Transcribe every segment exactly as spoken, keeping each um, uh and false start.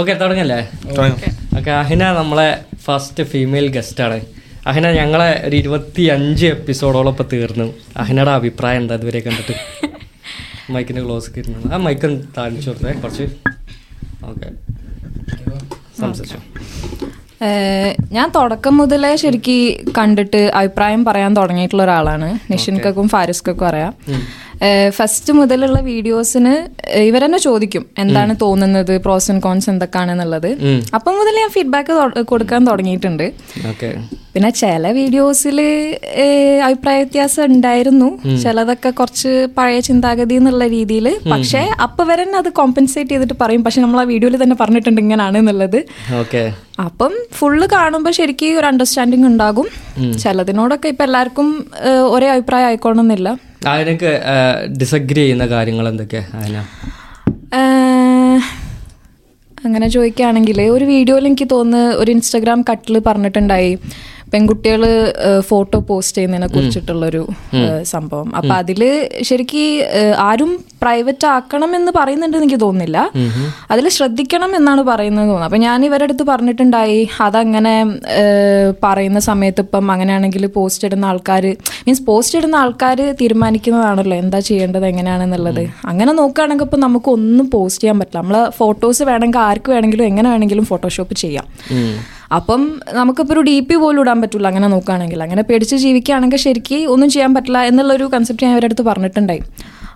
Okay തുടങ്ങല്ലേ? Okay, അഹിന നമ്മളെ first female ഗസ്റ്റാണ്. അഹിന, ഞങ്ങളെ ഒരു ഇരുപത്തി അഞ്ച് എപ്പിസോഡോളം ഇപ്പം തീർന്നു. അഹിനയുടെ അഭിപ്രായം എന്താ ഇതുവരെ കണ്ടിട്ട്? മൈക്കിൻ്റെ ക്ലോസ് കിട്ടുന്നത് ആ മൈക്ക് താഴ്ച കുറച്ച്. ഓക്കെ, സംസാരിച്ചോ. ഞാൻ തുടക്കം മുതലേ ശരിക്കും കണ്ടിട്ട് അഭിപ്രായം പറയാൻ തുടങ്ങിയിട്ടുള്ള ഒരാളാണ്. നിഷിൻക്കും ഫാരിസ്ക്കും അറിയാം. ഫസ്റ്റ് മുതലുള്ള വീഡിയോസിന് ഇവരെന്നെ ചോദിക്കും എന്താണ് തോന്നുന്നത്, പ്രോസ് ആൻഡ് കോൺസ് എന്തൊക്കെയാണെന്നുള്ളത്. അപ്പം മുതൽ ഞാൻ ഫീഡ്ബാക്ക് കൊടുക്കാൻ തുടങ്ങിയിട്ടുണ്ട്. പിന്നെ ചില വീഡിയോസിൽ അഭിപ്രായ വ്യത്യാസം ഉണ്ടായിരുന്നു, ചിലതൊക്കെ കുറച്ച് പഴയ ചിന്താഗതി എന്നുള്ള രീതിയിൽ. പക്ഷേ അപ്പം വരെന്നെ അത് കോമ്പൻസേറ്റ് ചെയ്തിട്ട് പറയും, പക്ഷെ നമ്മൾ ആ വീഡിയോയിൽ തന്നെ പറഞ്ഞിട്ടുണ്ട് ഇങ്ങനെയാണ് എന്നുള്ളത്. അപ്പം ഫുള്ള് കാണുമ്പോൾ ശരിക്കും ഒരു അണ്ടർസ്റ്റാൻഡിങ് ഉണ്ടാകും. ചിലതിനോടൊക്കെ ഇപ്പം എല്ലാവർക്കും ഒരേ അഭിപ്രായം ആയിക്കോണമെന്നില്ല. അതിനൊക്കെ ഡിസഗ്രി ചെയ്യുന്ന കാര്യങ്ങൾ എന്തൊക്കെ? അങ്ങനെ ചോദിക്കുകയാണെങ്കിൽ ഒരു വീഡിയോയിൽ എനിക്ക് തോന്നുന്നു ഒരു ഇൻസ്റ്റാഗ്രാം കട്ടിൽ പറഞ്ഞിട്ടുണ്ടായി പെൺകുട്ടികൾ ഫോട്ടോ പോസ്റ്റ് ചെയ്യുന്നതിനെ കുറിച്ചിട്ടുള്ളൊരു സംഭവം. അപ്പം അതിൽ ശരിക്കും ആരും പ്രൈവറ്റ് ആക്കണം എന്ന് പറയുന്നുണ്ടെന്ന് എനിക്ക് തോന്നുന്നില്ല, അതിൽ ശ്രദ്ധിക്കണം എന്നാണ് പറയുന്നത് തോന്നുന്നത്. അപ്പം ഞാൻ ഇവരുടെ അടുത്ത് പറഞ്ഞിട്ടുണ്ടായി അതങ്ങനെ പറയുന്ന സമയത്ത് ഇപ്പം അങ്ങനെയാണെങ്കിൽ പോസ്റ്റ് ഇടുന്ന ആൾക്കാർ മീൻസ് പോസ്റ്റ് ഇടുന്ന ആൾക്കാർ തീരുമാനിക്കുന്നതാണല്ലോ എന്താ ചെയ്യേണ്ടത് എങ്ങനെയാണെന്നുള്ളത്. അങ്ങനെ നോക്കുകയാണെങ്കിൽ ഇപ്പം നമുക്കൊന്നും പോസ്റ്റ് ചെയ്യാൻ പറ്റില്ല. നമ്മൾ ഫോട്ടോസ് വേണമെങ്കിൽ ആർക്ക് വേണമെങ്കിലും എങ്ങനെ വേണമെങ്കിലും ഫോട്ടോഷോപ്പ് ചെയ്യാം. അപ്പം നമുക്കിപ്പോൾ ഒരു ഡി പി പോലും ഇടാൻ പറ്റില്ല അങ്ങനെ നോക്കുകയാണെങ്കിൽ. അങ്ങനെ പേടിച്ച് ജീവിക്കുകയാണെങ്കിൽ ശരിക്കും ഒന്നും ചെയ്യാൻ പറ്റില്ല എന്നുള്ളൊരു കൺസെപ്റ്റ് ഞാൻ ഇവരുടെ അടുത്ത് പറഞ്ഞിട്ടുണ്ടായി.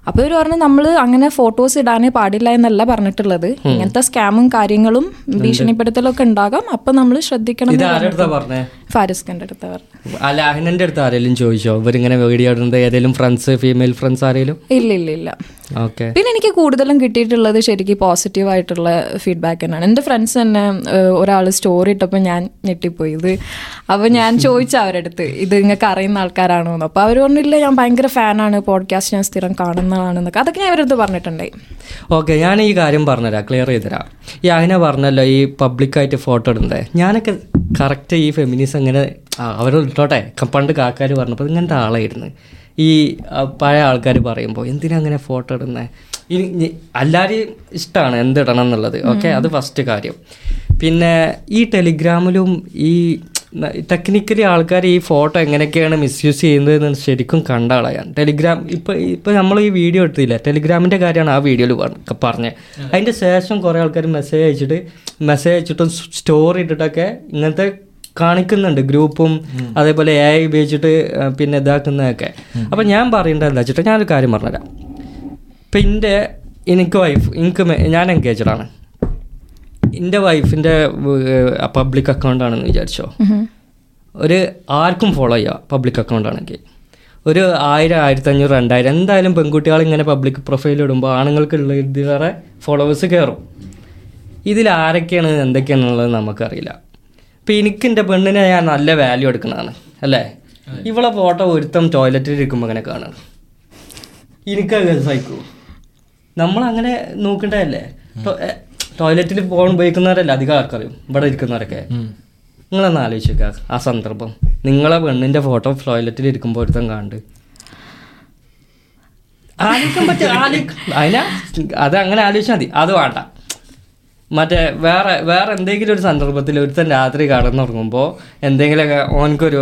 അപ്പോൾ ഇവർ പറഞ്ഞു നമ്മൾ അങ്ങനെ ഫോട്ടോസ് ഇടാനേ പാടില്ല എന്നല്ല പറഞ്ഞിട്ടുള്ളത്, ഇങ്ങനത്തെ സ്കാമും കാര്യങ്ങളും ഭീഷണിപ്പെടുത്തലൊക്കെ ഉണ്ടാകാം, അപ്പം നമ്മൾ ശ്രദ്ധിക്കണം. ഫാരിസ്ഖാന്റെ അടുത്ത് പറഞ്ഞു. അല്ല, അഹിനന്റെ അടുത്ത് ആരെങ്കിലും ചോദിച്ചോ ഇവരിങ്ങനെ വീഡിയോ ഇടുന്നത്? ഏതെങ്കിലും ഫ്രണ്ട്സ്, ഫീമെയിൽ ഫ്രണ്ട്സ് ആരെങ്കിലും? ഇല്ല ഇല്ല ഇല്ല. ഓക്കെ. പിന്നെ എനിക്ക് കൂടുതലും കിട്ടിയിട്ടുള്ളത് ശരിക്കും പോസിറ്റീവ് ആയിട്ടുള്ള ഫീഡ്ബാക്ക് തന്നെയാണ്. എൻ്റെ ഫ്രണ്ട്സ് തന്നെ ഒരാൾ സ്റ്റോറി ഇട്ടപ്പോൾ ഞാൻ ഞെട്ടിപ്പോയി ഇത്. അപ്പോൾ ഞാൻ ചോദിച്ചു അവരടുത്ത് ഇത് നിങ്ങൾക്ക് അറിയുന്ന ആൾക്കാരാണോ എന്ന്. അപ്പോൾ അവർ പറഞ്ഞില്ല ഞാൻ ഭയങ്കര ഫാനാണ്, പോഡ്കാസ്റ്റ് ഞാൻ സ്ഥിരം കാണുന്നതാണെന്നൊക്കെ അതൊക്കെ ഞാൻ അവരടുത്ത് പറഞ്ഞിട്ടുണ്ടായി. ഓക്കെ, ഞാൻ ഈ കാര്യം പറഞ്ഞുതരാം, ക്ലിയർ ചെയ്തുതരാം. ഈ അഹിന പറഞ്ഞല്ലോ ഈ പബ്ലിക്കായിട്ട് ഫോട്ടോ ഇടുന്നത്, ഞാനൊക്കെ കറക്റ്റ് ഈ ഫെമിനിസം അങ്ങനെ അവർ ഇട്ടോട്ടെ പണ്ട് കാക്കാർ പറഞ്ഞപ്പോൾ ഇങ്ങനത്തെ ആളായിരുന്നു. ഈ പഴയ ആൾക്കാർ പറയുമ്പോൾ എന്തിനാ അങ്ങനെ ഫോട്ടോ ഇടുന്നത്, ഇനി എല്ലാവരും ഇഷ്ടമാണ് എന്തിടണം എന്നുള്ളത്. ഓക്കെ, അത് ഫസ്റ്റ് കാര്യം. പിന്നെ ഈ ടെലിഗ്രാമിലും ഈ ടെക്നിക്കലി ആൾക്കാർ ഈ ഫോട്ടോ എങ്ങനെയൊക്കെയാണ് മിസ്യൂസ് ചെയ്യുന്നത് ശരിക്കും കണ്ട ആളാണ് ടെലിഗ്രാം. ഇപ്പം ഇപ്പം നമ്മൾ ഈ വീഡിയോ എടുത്തില്ല, ടെലിഗ്രാമിൻ്റെ കാര്യമാണ് ആ വീഡിയോയിൽ പറഞ്ഞത്. അതിൻ്റെ ശേഷം കുറേ ആൾക്കാർ മെസ്സേജ് അയച്ചിട്ട് മെസ്സേജ് അയച്ചിട്ടും സ്റ്റോറി ഇട്ടിട്ടൊക്കെ ഇങ്ങനത്തെ കാണിക്കുന്നുണ്ട്, ഗ്രൂപ്പും അതേപോലെ എ ഐ ഉപയോഗിച്ചിട്ട് പിന്നെ ഇതാക്കുന്നതൊക്കെ. അപ്പം ഞാൻ പറയേണ്ടത് എന്താ വെച്ചിട്ട് ഞാനൊരു കാര്യം പറഞ്ഞുതരാം. ഇപ്പം എൻ്റെ എനിക്ക് വൈഫ് എനിക്ക് ഞാൻ എൻഗേജഡാണ്. എൻ്റെ വൈഫിൻ്റെ പബ്ലിക് അക്കൗണ്ടാണെന്ന് വിചാരിച്ചോ, ഒരു ആർക്കും ഫോളോ ചെയ്യുക പബ്ലിക് അക്കൗണ്ടാണെങ്കിൽ ഒരു ആയിരം ആയിരത്തഞ്ഞൂറ് രണ്ടായിരം എന്തായാലും പെൺകുട്ടികളിങ്ങനെ പബ്ലിക് പ്രൊഫൈൽ ഇടുമ്പോൾ ആണുങ്ങൾക്കുള്ള ഇതിലേറെ ഫോളോവേഴ്സ് കയറും. ഇതിലാരൊക്കെയാണ് എന്തൊക്കെയാണെന്നുള്ളത് നമുക്കറിയില്ല. ഇപ്പം എനിക്ക് എൻ്റെ പെണ്ണിനെ ഞാൻ നല്ല വാല്യൂ എടുക്കുന്നതാണ് അല്ലേ. ഇവളെ ഫോട്ടോ ഒരുത്തം ടോയ്ലറ്റിൽ ഇരിക്കുമ്പോൾ അങ്ങനെ കാണുക എനിക്കത് സഹിക്കൂ. നമ്മളങ്ങനെ നോക്കേണ്ടതല്ലേ, ടോയ്ലറ്റിൽ പോകാൻ ഉപയോഗിക്കുന്നവരല്ല അധികം ആൾക്കാരും ഇവിടെ ഇരിക്കുന്നവരൊക്കെ. നിങ്ങളൊന്ന് ആലോചിക്കുക ആ സന്ദർഭം, നിങ്ങളെ പെണ്ണിൻ്റെ ഫോട്ടോ ടോയ്ലറ്റിൽ ഇരിക്കുമ്പോൾ ഒരുത്തം കണ്ട് ആലോചിക്കാൻ പറ്റും. അതിനാ അത് അങ്ങനെ ആലോചിച്ചാൽ മതി, അത് വേണ്ട. മറ്റേ വേറെ വേറെ എന്തെങ്കിലും ഒരു സന്ദർഭത്തിൽ ഒരുത്തൻ രാത്രി കടന്നുറങ്ങുമ്പോൾ എന്തെങ്കിലുമൊക്കെ ഓനക്കൊരു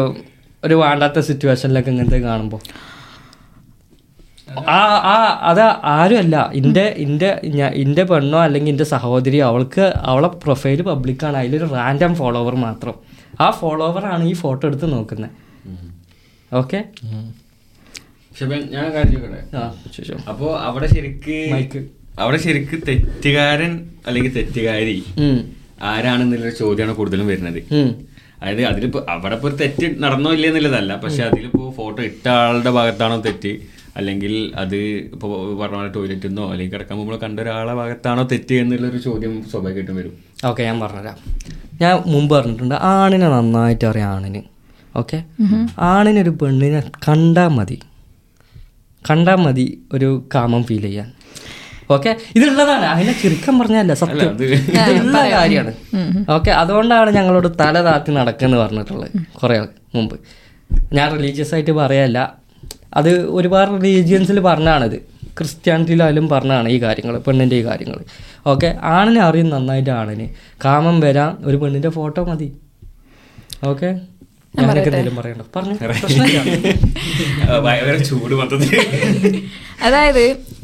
ഒരു വേണ്ടാത്ത സിറ്റുവേഷനിലൊക്കെ ഇങ്ങനത്തെ കാണുമ്പോൾ ആ ആ അത് ആരുമല്ല എൻ്റെ എൻ്റെ ഞാൻ എൻ്റെ പെണ്ണോ അല്ലെങ്കിൽ എൻ്റെ സഹോദരിയോ, അവൾക്ക് അവളെ പ്രൊഫൈൽ പബ്ലിക്കാണ്, അതിലൊരു റാൻഡം ഫോളോവർ മാത്രം. ആ ഫോളോവറാണ് ഈ ഫോട്ടോ എടുത്ത് നോക്കുന്നത്. ഓക്കെ, ഞാൻ അപ്പോൾ അവിടെ ശരിക്ക് അവിടെ ശരിക്ക് തെറ്റുകാരൻ അല്ലെങ്കിൽ തെറ്റുകാരി ആരാണെന്നുള്ളൊരു ചോദ്യമാണ് കൂടുതലും വരുന്നത്. അതായത് അതിലിപ്പോൾ അവിടെ ഇപ്പോൾ ഒരു തെറ്റ് നടന്നോ ഇല്ല എന്നുള്ളതല്ല, പക്ഷെ അതിലിപ്പോൾ ഫോട്ടോ ഇട്ട ആളുടെ ഭാഗത്താണോ തെറ്റ്, അല്ലെങ്കിൽ അത് ഇപ്പോൾ പറഞ്ഞ പോലെ ടോയ്ലറ്റിൽ നിന്നോ അല്ലെങ്കിൽ കിടക്കാൻ പോകുമ്പോൾ കണ്ട ഒരാളെ ഭാഗത്താണോ തെറ്റ് എന്നുള്ളൊരു ചോദ്യം സ്വാഭാവികമായിട്ടും വരും. ഓക്കെ, ഞാൻ പറഞ്ഞുതരാം. ഞാൻ മുമ്പ് പറഞ്ഞിട്ടുണ്ട് ആണിനെ നന്നായിട്ട് അറിയാം ആണിന്. ഓക്കെ, ആണിനൊരു പെണ്ണിനെ കണ്ടാൽ മതി കണ്ടാൽ മതി ഒരു കാമം ഫീൽ ചെയ്യാൻ. ഓക്കെ, ഇതുള്ളതാണ് അതിനെ ചുരുക്കം പറഞ്ഞല്ല സത്യം, ഇതുള്ള കാര്യമാണ്. ഓക്കെ, അതുകൊണ്ടാണ് ഞങ്ങളോട് തല താത്തി നടക്കുന്നു പറഞ്ഞിട്ടുള്ളത് കുറേ മുമ്പ്. ഞാൻ റിലീജിയസ് ആയിട്ട് പറയല്ല, അത് ഒരുപാട് റിലീജിയൻസിൽ പറഞ്ഞാണിത്. ക്രിസ്ത്യാനിറ്റിയിലായാലും പറഞ്ഞതാണ് ഈ കാര്യങ്ങൾ, പെണ്ണിൻ്റെ ഈ കാര്യങ്ങൾ. ഓക്കെ, ആണിനെ അറിയും നന്നായിട്ട്, ആണിന് കാമം വരാൻ ഒരു പെണ്ണിൻ്റെ ഫോട്ടോ മതി. ഓക്കെ, അതായത്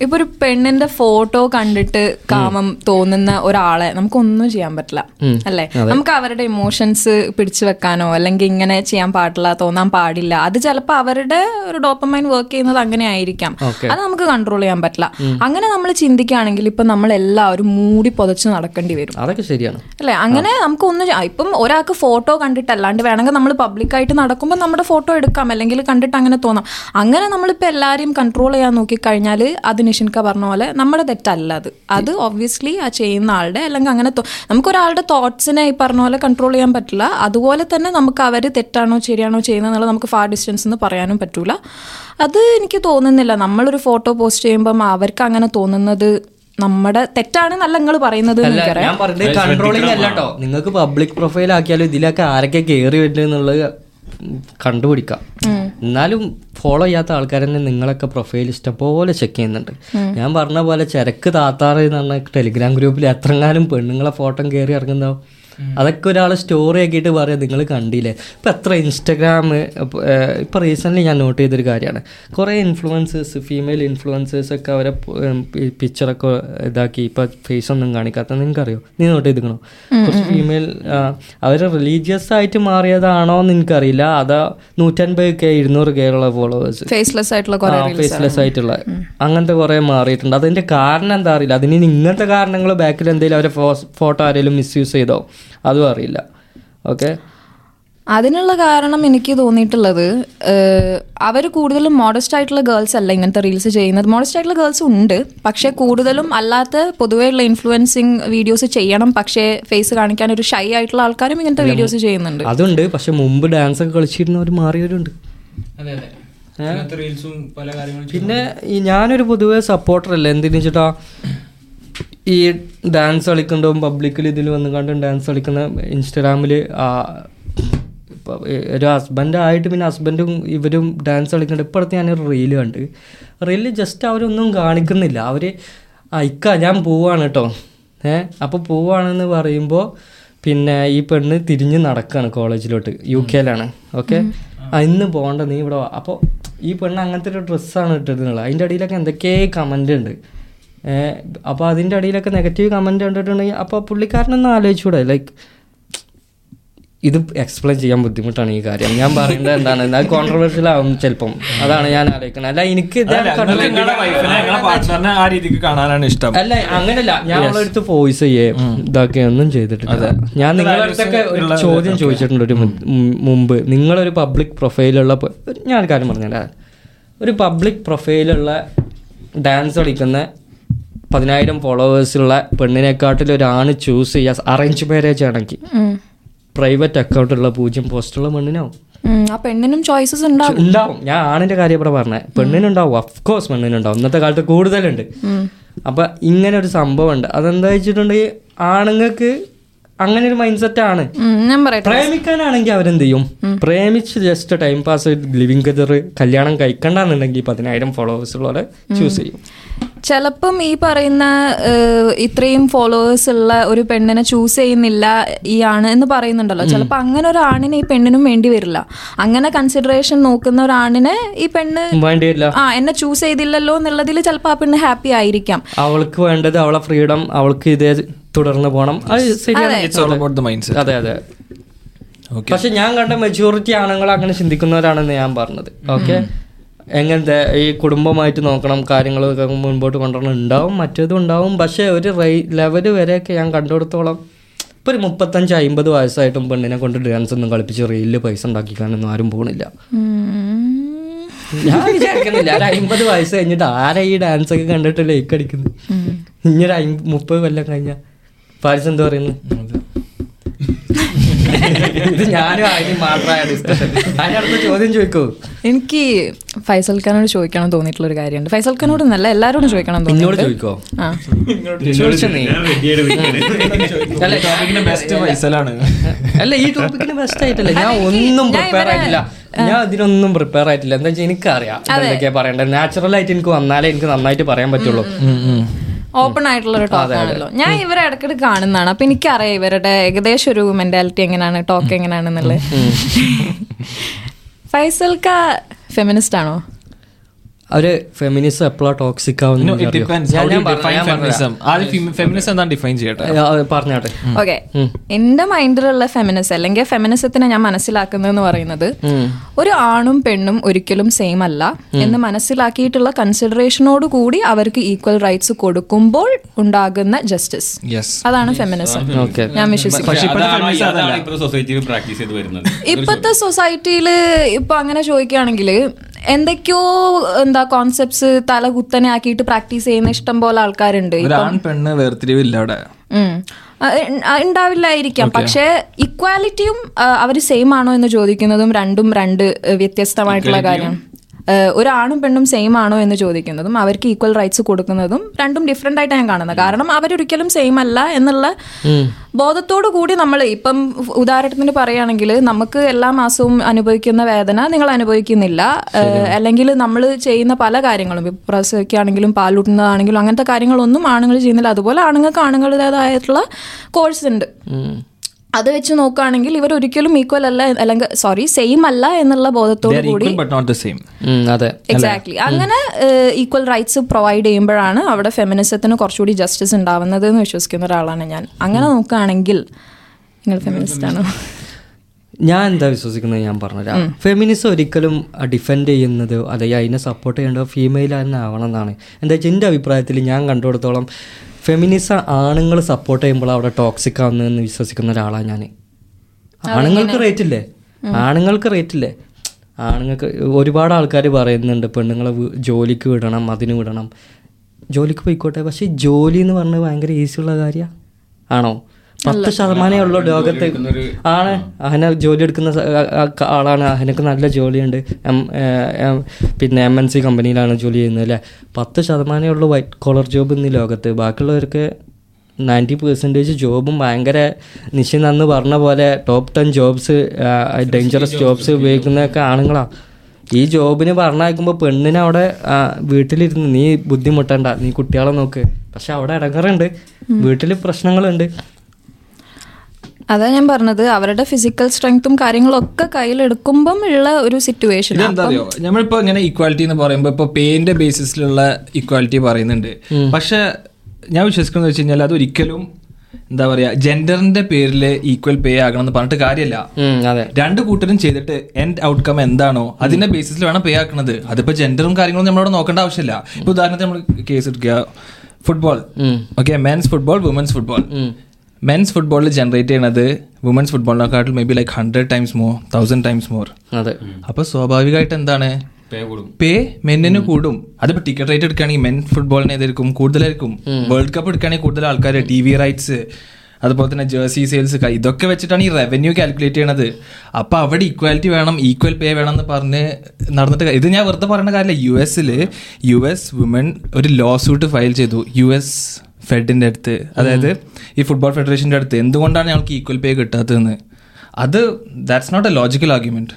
ഇപ്പൊ ഒരു പെണ്ണിന്റെ ഫോട്ടോ കണ്ടിട്ട് കാമം തോന്നുന്ന ഒരാളെ നമുക്കൊന്നും ചെയ്യാൻ പറ്റില്ല അല്ലെ. നമുക്ക് അവരുടെ ഇമോഷൻസ് പിടിച്ചു വെക്കാനോ അല്ലെങ്കിൽ ഇങ്ങനെ ചെയ്യാൻ പാടില്ല, തോന്നാൻ പാടില്ല, അത് ചിലപ്പോ അവരുടെ ഒരു ഡോപ്പമൈൻ വർക്ക് ചെയ്യുന്നത് അങ്ങനെ ആയിരിക്കാം, അത് നമുക്ക് കൺട്രോൾ ചെയ്യാൻ പറ്റില്ല. അങ്ങനെ നമ്മൾ ചിന്തിക്കുകയാണെങ്കിൽ ഇപ്പൊ നമ്മൾ എല്ലാവരും മൂടി പൊതച്ച് നടക്കേണ്ടി വരും. അതൊക്കെ ശരിയാണ് അല്ലെ. അങ്ങനെ നമുക്കൊന്നും ഇപ്പം ഒരാൾക്ക് ഫോട്ടോ കണ്ടിട്ടല്ലാണ്ട് വേണമെങ്കിൽ നമ്മൾ പബ്ലിക്കായിട്ട് നടക്കുമ്പോൾ നമ്മുടെ ഫോട്ടോ എടുക്കാം, അല്ലെങ്കിൽ കണ്ടിട്ട് അങ്ങനെ തോന്നാം. അങ്ങനെ നമ്മളിപ്പോൾ എല്ലാവരെയും കൺട്രോൾ ചെയ്യാൻ നോക്കിക്കഴിഞ്ഞാൽ അത് നിഷിൻക പറഞ്ഞ പോലെ നമ്മുടെ തെറ്റല്ല, അത് അത് ഒബ്വിയസ്ലി ആ ചെയ്യുന്ന ആളുടെ, അല്ലെങ്കിൽ അങ്ങനെ നമുക്കൊരാളുടെ തോട്ട്സിനെ ഈ പറഞ്ഞ പോലെ കൺട്രോൾ ചെയ്യാൻ പറ്റില്ല. അതുപോലെ തന്നെ നമുക്ക് അവർ തെറ്റാണോ ശരിയാണോ ചെയ്യുന്നത് എന്നുള്ളത് നമുക്ക് ഫാർ ഡിസ്റ്റൻസ് എന്ന് പറയാനും പറ്റില്ല. അത് എനിക്ക് തോന്നുന്നില്ല നമ്മളൊരു ഫോട്ടോ പോസ്റ്റ് ചെയ്യുമ്പം അവർക്ക് അങ്ങനെ തോന്നുന്നത് നമ്മുടെ തെറ്റാണ് നല്ല നിങ്ങൾ പറയുന്നത്. ഞാൻ പറഞ്ഞത് കൺട്രോളിങ് അല്ല കേട്ടോ. നിങ്ങൾക്ക് പബ്ലിക് പ്രൊഫൈൽ ആക്കിയാലും ഇതിലൊക്കെ ആരൊക്കെ കയറി വരുന്നുള്ളത് കണ്ടുപിടിക്കാം. എന്നാലും ഫോളോ ചെയ്യാത്ത ആൾക്കാരെന്നെ നിങ്ങളൊക്കെ പ്രൊഫൈൽ ഇഷ്ടംപോലെ ചെക്ക് ചെയ്യുന്നുണ്ട്. ഞാൻ പറഞ്ഞ പോലെ ചരക്ക് താത്താറ് എന്ന് പറഞ്ഞ ടെലിഗ്രാം ഗ്രൂപ്പിൽ എത്രങ്ങാനും പെണ്ണുങ്ങളെ ഫോട്ടോ കയറി ഇറങ്ങുന്നതാവും. അതൊക്കെ ഒരാൾ സ്റ്റോറി ആക്കിയിട്ട് പറയാം നിങ്ങൾ കണ്ടില്ലേ. ഇപ്പം എത്ര ഇൻസ്റ്റഗ്രാം ഇപ്പം റീസെൻ്റ്ലി ഞാൻ നോട്ട് ചെയ്തൊരു കാര്യമാണ്, കുറേ ഇൻഫ്ലുവൻസേഴ്സ്, ഫീമെയിൽ ഇൻഫ്ലുവൻസേഴ്സൊക്കെ അവരെ പിക്ചറൊക്കെ ഇതാക്കി ഇപ്പം ഫേസൊന്നും കാണിക്കാത്ത, നിനക്കറിയോ, നീ നോട്ട് ചെയ്തിക്കണോ? കുറച്ച് ഫീമെയിൽ അവർ റിലീജിയസ് ആയിട്ട് മാറിയതാണോ എന്ന് എനിക്കറിയില്ല. അതാ നൂറ്റൻപത് കെ ഇരുന്നൂറ് കെ ഉള്ള ഫോളോവേഴ്സ് ഫേസ്ലെസ് ആയിട്ടുള്ള അങ്ങനത്തെ കുറേ മാറിയിട്ടുണ്ട്. അതിൻ്റെ കാരണം എന്താ അറിയില്ല. അതിന് ഇങ്ങനത്തെ കാരണങ്ങൾ ബാക്കിൽ എന്തെങ്കിലും അവരെ ഫോട്ടോ ആരെങ്കിലും മിസ്യൂസ് ചെയ്തോ അതും അറിയില്ല. ഓക്കെ, അതിനുള്ള കാരണം എനിക്ക് തോന്നിയിട്ടുള്ളത് അവർ കൂടുതലും മോഡസ്റ്റ് ആയിട്ടുള്ള ഗേൾസ് അല്ല ഇങ്ങനത്തെ റീൽസ് ചെയ്യുന്നത്. മോഡസ്റ്റ് ആയിട്ടുള്ള ഗേൾസ് ഉണ്ട്, പക്ഷേ കൂടുതലും അല്ലാത്ത പൊതുവെയുള്ള ഇൻഫ്ലുവൻസിങ് വീഡിയോസ് ചെയ്യണം, പക്ഷേ ഫേസ് കാണിക്കാൻ ഒരു ഷൈ ആയിട്ടുള്ള ആൾക്കാരും ഇങ്ങനത്തെ വീഡിയോസ് ചെയ്യുന്നുണ്ട്. അതുണ്ട്, പക്ഷെ മുമ്പ് ഡാൻസ് ഒക്കെ കളിച്ചിരുന്നവർ മാറിയവരുണ്ട്. പിന്നെ ഞാനൊരു പൊതുവെ സപ്പോർട്ടറല്ല. എന്തിനു വെച്ചിട്ടാ ഈ ഡാൻസ് കളിക്കുന്നുണ്ടാവും പബ്ലിക്കിൽ, ഇതിൽ വന്നു കണ്ടും ഡാൻസ് കളിക്കുന്ന ഇൻസ്റ്റാഗ്രാമിൽ ഒരു ഹസ്ബൻഡായിട്ട് പിന്നെ ഹസ്ബൻഡും ഇവരും ഡാൻസ് കളിക്കുന്നുണ്ട്. ഇപ്പോഴത്തെ ഞാനൊരു റീല് കണ്ട്, റീലിൽ ജസ്റ്റ് അവരൊന്നും കാണിക്കുന്നില്ല. അവർ അയക്കാ ഞാൻ പോവാണ് കേട്ടോ ഏഹ് അപ്പോൾ പോവാണെന്ന് പറയുമ്പോൾ പിന്നെ ഈ പെണ്ണ് തിരിഞ്ഞ് നടക്കുകയാണ് കോളേജിലോട്ട്, യു കെയിലാണ്. ഓക്കെ, ഇന്ന് പോകണ്ട നീ ഇവിടെ. അപ്പോൾ ഈ പെണ്ണ് അങ്ങനത്തെ ഒരു ഡ്രസ്സാണ് ഇട്ടിട്ടുള്ളത്. അതിൻ്റെ ഇടയിലൊക്കെ എന്തൊക്കെയോ കമൻ്റ് ഉണ്ട്. അപ്പോൾ അതിൻ്റെ ഇടയിലൊക്കെ നെഗറ്റീവ് കമൻറ്റ് കണ്ടിട്ടുണ്ടെങ്കിൽ അപ്പോൾ പുള്ളിക്കാരനൊന്നും ആലോചിച്ചുകൂടെ? ലൈക്ക് ഇത് എക്സ്പ്ലെയിൻ ചെയ്യാൻ ബുദ്ധിമുട്ടാണ് ഈ കാര്യം. ഞാൻ പറയുന്നത് എന്താണ്, അത് കോൺട്രവേഴ്ഷ്യൽ ആവും ചിലപ്പം, അതാണ് ഞാൻ ആലോചിക്കുന്നത്. അല്ല എനിക്ക് അല്ല അങ്ങനല്ല, ഞാൻ ഉള്ളടുത്ത് വോയിസ് ചെയ്യേ ഇതൊക്കെ ഒന്നും ചെയ്തിട്ടില്ല. ഞാൻ നിങ്ങളുടെ അടുത്തൊക്കെ ഒരു ചോദ്യം ചോദിച്ചിട്ടുണ്ട് ഒരു മുമ്പ്, നിങ്ങളൊരു പബ്ലിക് പ്രൊഫൈലുള്ള, ഞാനൊരു കാര്യം പറഞ്ഞില്ല, ഒരു പബ്ലിക് പ്രൊഫൈലുള്ള ഡാൻസ് കളിക്കുന്ന പതിനായിരം ഫോളോവേഴ്സുള്ള പെണ്ണിനെക്കാട്ടിൽ ഒരാണ് ചൂസ് ചെയ്യുക അറേഞ്ച് മാരേജ് ആണെങ്കിൽ, പ്രൈവറ്റ് അക്കൗണ്ടുള്ള പൂജ്യം പോസ്റ്റുള്ള പെണ്ണിനാവും. ആ പെണ്ണിനും ചോയ്സസ് ഉണ്ടാവും. ഞാൻ ആണിൻ്റെ കാര്യം ഇവിടെ പറഞ്ഞത്, പെണ്ണിനുണ്ടാവും, അഫ്കോഴ്സ് പെണ്ണിനുണ്ടാവും, ഇന്നത്തെ കാലത്ത് കൂടുതലുണ്ട്. അപ്പം ഇങ്ങനെ ഒരു സംഭവം ഉണ്ട്. അതെന്താ വെച്ചിട്ടുണ്ടെങ്കിൽ ആണുങ്ങൾക്ക് അങ്ങനെ ഒരു മൈൻഡ് സെറ്റ് ആണ്. പ്രേമിക്കാനാണെങ്കിൽ അവരെന്ത് ചെയ്യും, പ്രേമിച്ച് just time pass living together, കല്യാണം കഴിക്കണ്ടെന്നുണ്ടെങ്കിൽ പതിനായിരം ഫോളോവേഴ്സുള്ളവരെ ചൂസ് ചെയ്യും. ചിലപ്പം ഈ പറയുന്ന ഇത്രയും ഫോളോവേഴ്സ് ഉള്ള ഒരു പെണ്ണിനെ ചൂസ് ചെയ്യുന്നില്ല ഈ ആണ് എന്ന് പറയുന്നുണ്ടല്ലോ. ചിലപ്പോൾ അങ്ങനെ ഒരു ആണിനെ ഈ പെണ്ണിനും വേണ്ടി വരില്ല. അങ്ങനെ കൺസിഡറേഷൻ നോക്കുന്ന ഒരാണിനെ ഈ പെണ്ണ് ആ എന്നെ ചൂസ് ചെയ്തില്ലല്ലോ എന്നുള്ളതിൽ ചിലപ്പോൾ ആ പെണ്ണ് ഹാപ്പി ആയിരിക്കാം. അവൾക്ക് വേണ്ടത് അവളെ ഫ്രീഡം, അവൾക്ക് ഇതേ തുടർന്ന് പോകണം. അതെ അതെ. പക്ഷെ ഞാൻ കണ്ട മെജോറിറ്റി ആണുങ്ങൾ അങ്ങനെ ചിന്തിക്കുന്നവരാണെന്ന് ഞാൻ പറഞ്ഞത്. ഓക്കെ, എങ്ങനത്തെ ഈ കുടുംബമായിട്ട് നോക്കണം, കാര്യങ്ങളൊക്കെ മുൻപോട്ട് കൊണ്ടുവരണം, ഉണ്ടാവും മറ്റേതും ഉണ്ടാവും. പക്ഷേ ഒരു റൈ ലെവല് വരെയൊക്കെ ഞാൻ കണ്ടുകൊടുത്തോളം ഇപ്പോൾ ഒരു മുപ്പത്തഞ്ച് അമ്പത് വയസ്സായിട്ടും പെണ്ണിനെ കൊണ്ട് ഡാൻസ് ഒന്നും കളിപ്പിച്ച് റീലിൽ പൈസ ഉണ്ടാക്കിക്കാനൊന്നും ആരും പോണില്ല. ഞാൻ വിചാരിക്കുന്നില്ല ഒരു അമ്പത് വയസ്സ് കഴിഞ്ഞിട്ട് ആരാ ഈ ഡാൻസ് ഒക്കെ കണ്ടിട്ട് ലൈക്ക് അടിക്കുന്നത്. ഇനിയൊരു അ മുപ്പത് കൊല്ലം കഴിഞ്ഞാൽ പാരിസ് എന്താ പറയുന്നത്? എനിക്ക് ഫൈസൽ ഖാനോട് ചോദിക്കണം തോന്നിയിട്ടുള്ള ഒരു കാര്യമുണ്ട്. ഫൈസൽ ഖാനോട് എന്നല്ല എല്ലാവരോടും ചോദിക്കണം തോന്നിയിട്ടുണ്ട്. ഞാൻ അതിനൊന്നും പ്രിപ്പയർ ആയിട്ടില്ല. എന്താ വെച്ചാൽ എനിക്കറിയാം എന്തൊക്കെയാ പറയേണ്ടത്. നാച്ചുറൽ ആയിട്ട് എനിക്ക് വന്നാലേ എനിക്ക് നന്നായിട്ട് പറയാൻ പറ്റുള്ളൂ. ഓപ്പൺ ആയിട്ടുള്ള ഒരു ടോക്ക് ആണല്ലോ. ഞാൻ ഇവരെ ഇടയ്ക്കിടെ കാണുന്നതാണ്, അപ്പൊ എനിക്കറിയാം ഇവരുടെ ഏകദേശം ഒരു മെന്റാലിറ്റി എങ്ങനെയാണ്, ടോക്ക് എങ്ങനെയാണെന്നുള്ളത്. ഫൈസൽ ഖാ ഫെമിനിസ്റ്റ് ആണോ? അവര് ഫെമിനിസം എപ്പോഴാ ടോക്സിക് പറഞ്ഞാട്ടെ. ഓക്കെ, എന്റെ മൈൻഡിലുള്ള ഫെമിനിസം അല്ലെങ്കിൽ ഫെമിനിസത്തിനെ ഞാൻ മനസ്സിലാക്കുന്നതെന്ന് പറയുന്നത് ഒരു ആണും പെണ്ണും ഒരിക്കലും സെയിം അല്ല എന്ന് മനസ്സിലാക്കിയിട്ടുള്ള കൺസിഡറേഷനോട് കൂടി അവർക്ക് ഈക്വൽ റൈറ്റ്സ് കൊടുക്കുമ്പോൾ ഉണ്ടാകുന്ന ജസ്റ്റിസ്, അതാണ് ഫെമിനിസം ഞാൻ വിശ്വസിക്കുന്നത്. ഇപ്പോഴത്തെ സൊസൈറ്റിയിൽ ഇപ്പൊ അങ്ങനെ ചോദിക്കുകയാണെങ്കിൽ എന്തൊക്കെയോ എന്താ കോൺസെപ്റ്റ്സ് തല കുത്തനെ ആക്കിയിട്ട് പ്രാക്ടീസ് ചെയ്യുന്ന ഇഷ്ടം പോലെ ആൾക്കാരുണ്ട്. പെണ്ണ് വേർതിരിവില്ല അവിടെ ഉണ്ടാവില്ലായിരിക്കാം, പക്ഷെ ഇക്വാലിറ്റിയും അവർ സെയിം ആണോ എന്ന് ചോദിക്കുന്നതും രണ്ടും രണ്ട് വ്യത്യസ്തമായിട്ടുള്ള കാര്യം. ഒരാണും പെണ്ണും സെയിം ആണോ എന്ന് ചോദിക്കുന്നതും അവർക്ക് ഈക്വൽ റൈറ്റ്സ് കൊടുക്കുന്നതും രണ്ടും ഡിഫറെൻ്റ് ആയിട്ടാണ് ഞാൻ കാണുന്നത്. കാരണം അവരൊരിക്കലും സെയിം അല്ല എന്നുള്ള ബോധത്തോടു കൂടി നമ്മൾ ഇപ്പം ഉദാഹരണത്തിന് പറയുകയാണെങ്കിൽ നമുക്ക് എല്ലാ മാസവും അനുഭവിക്കുന്ന വേദന നിങ്ങൾ അനുഭവിക്കുന്നില്ല, അല്ലെങ്കിൽ നമ്മൾ ചെയ്യുന്ന പല കാര്യങ്ങളും ഇപ്പം പ്രസവിക്കുകയാണെങ്കിലും പാലൂട്ടുന്നതാണെങ്കിലും അങ്ങനത്തെ കാര്യങ്ങളൊന്നും ആണുങ്ങൾ ചെയ്യുന്നില്ല. അതുപോലെ ആണുങ്ങൾക്ക് ആണുങ്ങളുടേതായിട്ടുള്ള കോഴ്സ് ഉണ്ട്. അത് വെച്ച് നോക്കുകയാണെങ്കിൽ ഇവർ ഒരിക്കലും ഈക്വൽ അല്ല അല്ലെങ്കിൽ സോറി സെയിം അല്ല എന്നുള്ള ബോധത്തോടു കൂടി എക്സാക്ട്ലി അങ്ങനെ ഈക്വൽ റൈറ്റ്സ് പ്രൊവൈഡ് ചെയ്യുമ്പോഴാണ് അവിടെ ഫെമിനിസത്തിന് കുറച്ചുകൂടി ജസ്റ്റിസ് ഉണ്ടാവുന്നത് എന്ന് വിശ്വസിക്കുന്ന ഒരാളാണ് ഞാൻ. അങ്ങനെ നോക്കുകയാണെങ്കിൽ നിങ്ങൾ ഫെമിനിസ്റ്റ് ആണോ? ഞാൻ എന്താ വിശ്വസിക്കുന്നത് ഞാൻ പറഞ്ഞുതരാം. ഫെമിനിസം ഒരിക്കലും ഡിഫെൻഡ് ചെയ്യുന്നത് അല്ലെങ്കിൽ അതിനെ സപ്പോർട്ട് ചെയ്യേണ്ടത് ഫീമെയിൽ തന്നെ ആവണം എന്നാണ്. എന്താ വെച്ചാൽ എൻ്റെ അഭിപ്രായത്തിൽ ഞാൻ കണ്ടുകൊടുത്തോളം ഫെമിനിസം ആണുങ്ങൾ സപ്പോർട്ട് ചെയ്യുമ്പോൾ അവിടെ ടോക്സിക് ആവുന്നതെന്ന് വിശ്വസിക്കുന്ന ഒരാളാണ് ഞാൻ. ആണുങ്ങൾക്ക് റേറ്റില്ലേ ആണുങ്ങൾക്ക് റേറ്റില്ലേ ആണുങ്ങൾക്ക് ഒരുപാട് ആൾക്കാർ പറയുന്നുണ്ട് പെണ്ണുങ്ങളെ ജോലിക്ക് വിടണം, അതിന് വിടണം, ജോലിക്ക് പോയിക്കോട്ടെ. പക്ഷേ ജോലി എന്ന് പറഞ്ഞാൽ ഭയങ്കര ഈസിയുള്ള കാര്യമാണ് ആണോ? പത്ത് ശതമാനമേ ഉള്ളൂ ലോകത്തെ ആണ്. അഹന ജോലി എടുക്കുന്ന ആളാണ്, അഹനക്ക് നല്ല ജോലിയുണ്ട്, എം പിന്നെ എം എൻ സി കമ്പനിയിലാണ് ജോലി ചെയ്യുന്നത് അല്ലേ. പത്ത് ശതമാനമേ ഉള്ളൂ വൈറ്റ് കോളർ ജോബ് ഇന്ന് ലോകത്ത്. ബാക്കിയുള്ളവർക്ക് നയൻറ്റി പെർസെൻറ്റേജ് ജോബും ഭയങ്കര നിശ്ചയം അന്ന് പറഞ്ഞ പോലെ top ten jobs dangerous jobs ഉപയോഗിക്കുന്നതൊക്കെ ആണുങ്ങളാണ്. ഈ ജോബിന് പറഞ്ഞയക്കുമ്പോൾ പെണ്ണിനെ അവിടെ വീട്ടിലിരുന്ന് നീ ബുദ്ധിമുട്ടണ്ട, നീ കുട്ടികളെ നോക്ക്. പക്ഷെ അവിടെ ഇടങ്ങറുണ്ട്, വീട്ടിൽ പ്രശ്നങ്ങളുണ്ട്. അതാ ഞാൻ പറഞ്ഞത്, അവരുടെ ഫിസിക്കൽ സ്ട്രെങ്ത്തും കാര്യങ്ങളും ഒക്കെ കയ്യിലെടുക്കുമ്പം ഉള്ള ഒരു സിറ്റുവേഷൻ. എന്താ അറിയോ, നമ്മളിപ്പോ ഇങ്ങനെ ഇക്വാലിറ്റി എന്ന് പറയുമ്പോൾ ഇപ്പൊ പേന്റെ ബേസിസിലുള്ള ഇക്വാലിറ്റി പറയുന്നുണ്ട്. പക്ഷെ ഞാൻ വിശ്വസിക്കുന്നത് വെച്ച് കഴിഞ്ഞാൽ അത് ഒരിക്കലും എന്താ പറയാ ജെൻഡറിന്റെ പേരിൽ ഈക്വൽ പേ ആകണം എന്ന് പറഞ്ഞിട്ട് കാര്യമില്ല. രണ്ടു കൂട്ടരും ചെയ്തിട്ട് എൻഡ് ഔട്ട്കം എന്താണോ അതിന്റെ ബേസിസിൽ വേണം പേ ആക്കണത്. അതിപ്പോ ജെൻഡറും കാര്യങ്ങളും നമ്മളോട് നോക്കേണ്ട ആവശ്യമില്ല. ഇപ്പൊ ഉദാഹരണത്തിന് നമ്മൾ കേസ് എടുക്കുക, football okay, men's football, women's football. Men's ഫുട്ബോളിൽ ജനറേറ്റ് ചെയ്യണത് വുമൻസ് ഫുട്ബോളിനെക്കാട്ടിൽ may be like hundred times more, thousand times more. അതെ, അപ്പൊ സ്വാഭാവികമായിട്ട് എന്താണ് പേ മെന്നിന് കൂടും. അതിപ്പോ ടിക്കറ്റ് റേറ്റ് എടുക്കുകയാണെങ്കിൽ മെൻ ഫുട്ബോളിന് ഏതായിരിക്കും കൂടുതലായിരിക്കും. വേൾഡ് കപ്പ് എടുക്കുകയാണെങ്കിൽ കൂടുതൽ ആൾക്കാർ ടി വി റൈറ്റ്സ്, അതുപോലെ തന്നെ ജേഴ്സി സെയിൽസ്, ഇതൊക്കെ വെച്ചിട്ടാണ് ഈ റവന്യൂ കാൽക്കുലേറ്റ് ചെയ്യണത്. അപ്പോൾ അവിടെ ഇക്വാലിറ്റി വേണം, ഈക്വൽ പേ വേണം എന്ന് പറഞ്ഞ് നടന്നിട്ട് ഇത് ഞാൻ വെറുതെ പറയുന്ന കാര്യമില്ല. യു എസിൽ യു എസ് വുമൺ ഒരു ലോ സ്യൂട്ട് ഫയൽ ചെയ്തു യു എസ് ഫെഡിൻ്റെ അടുത്ത്, അതായത് ഈ ഫുട്ബോൾ ഫെഡറേഷൻ്റെ അടുത്ത്, എന്തുകൊണ്ടാണ് ഞങ്ങൾക്ക് ഈക്വൽ പേ കിട്ടാത്തതെന്ന്. അത് that's not a logical argument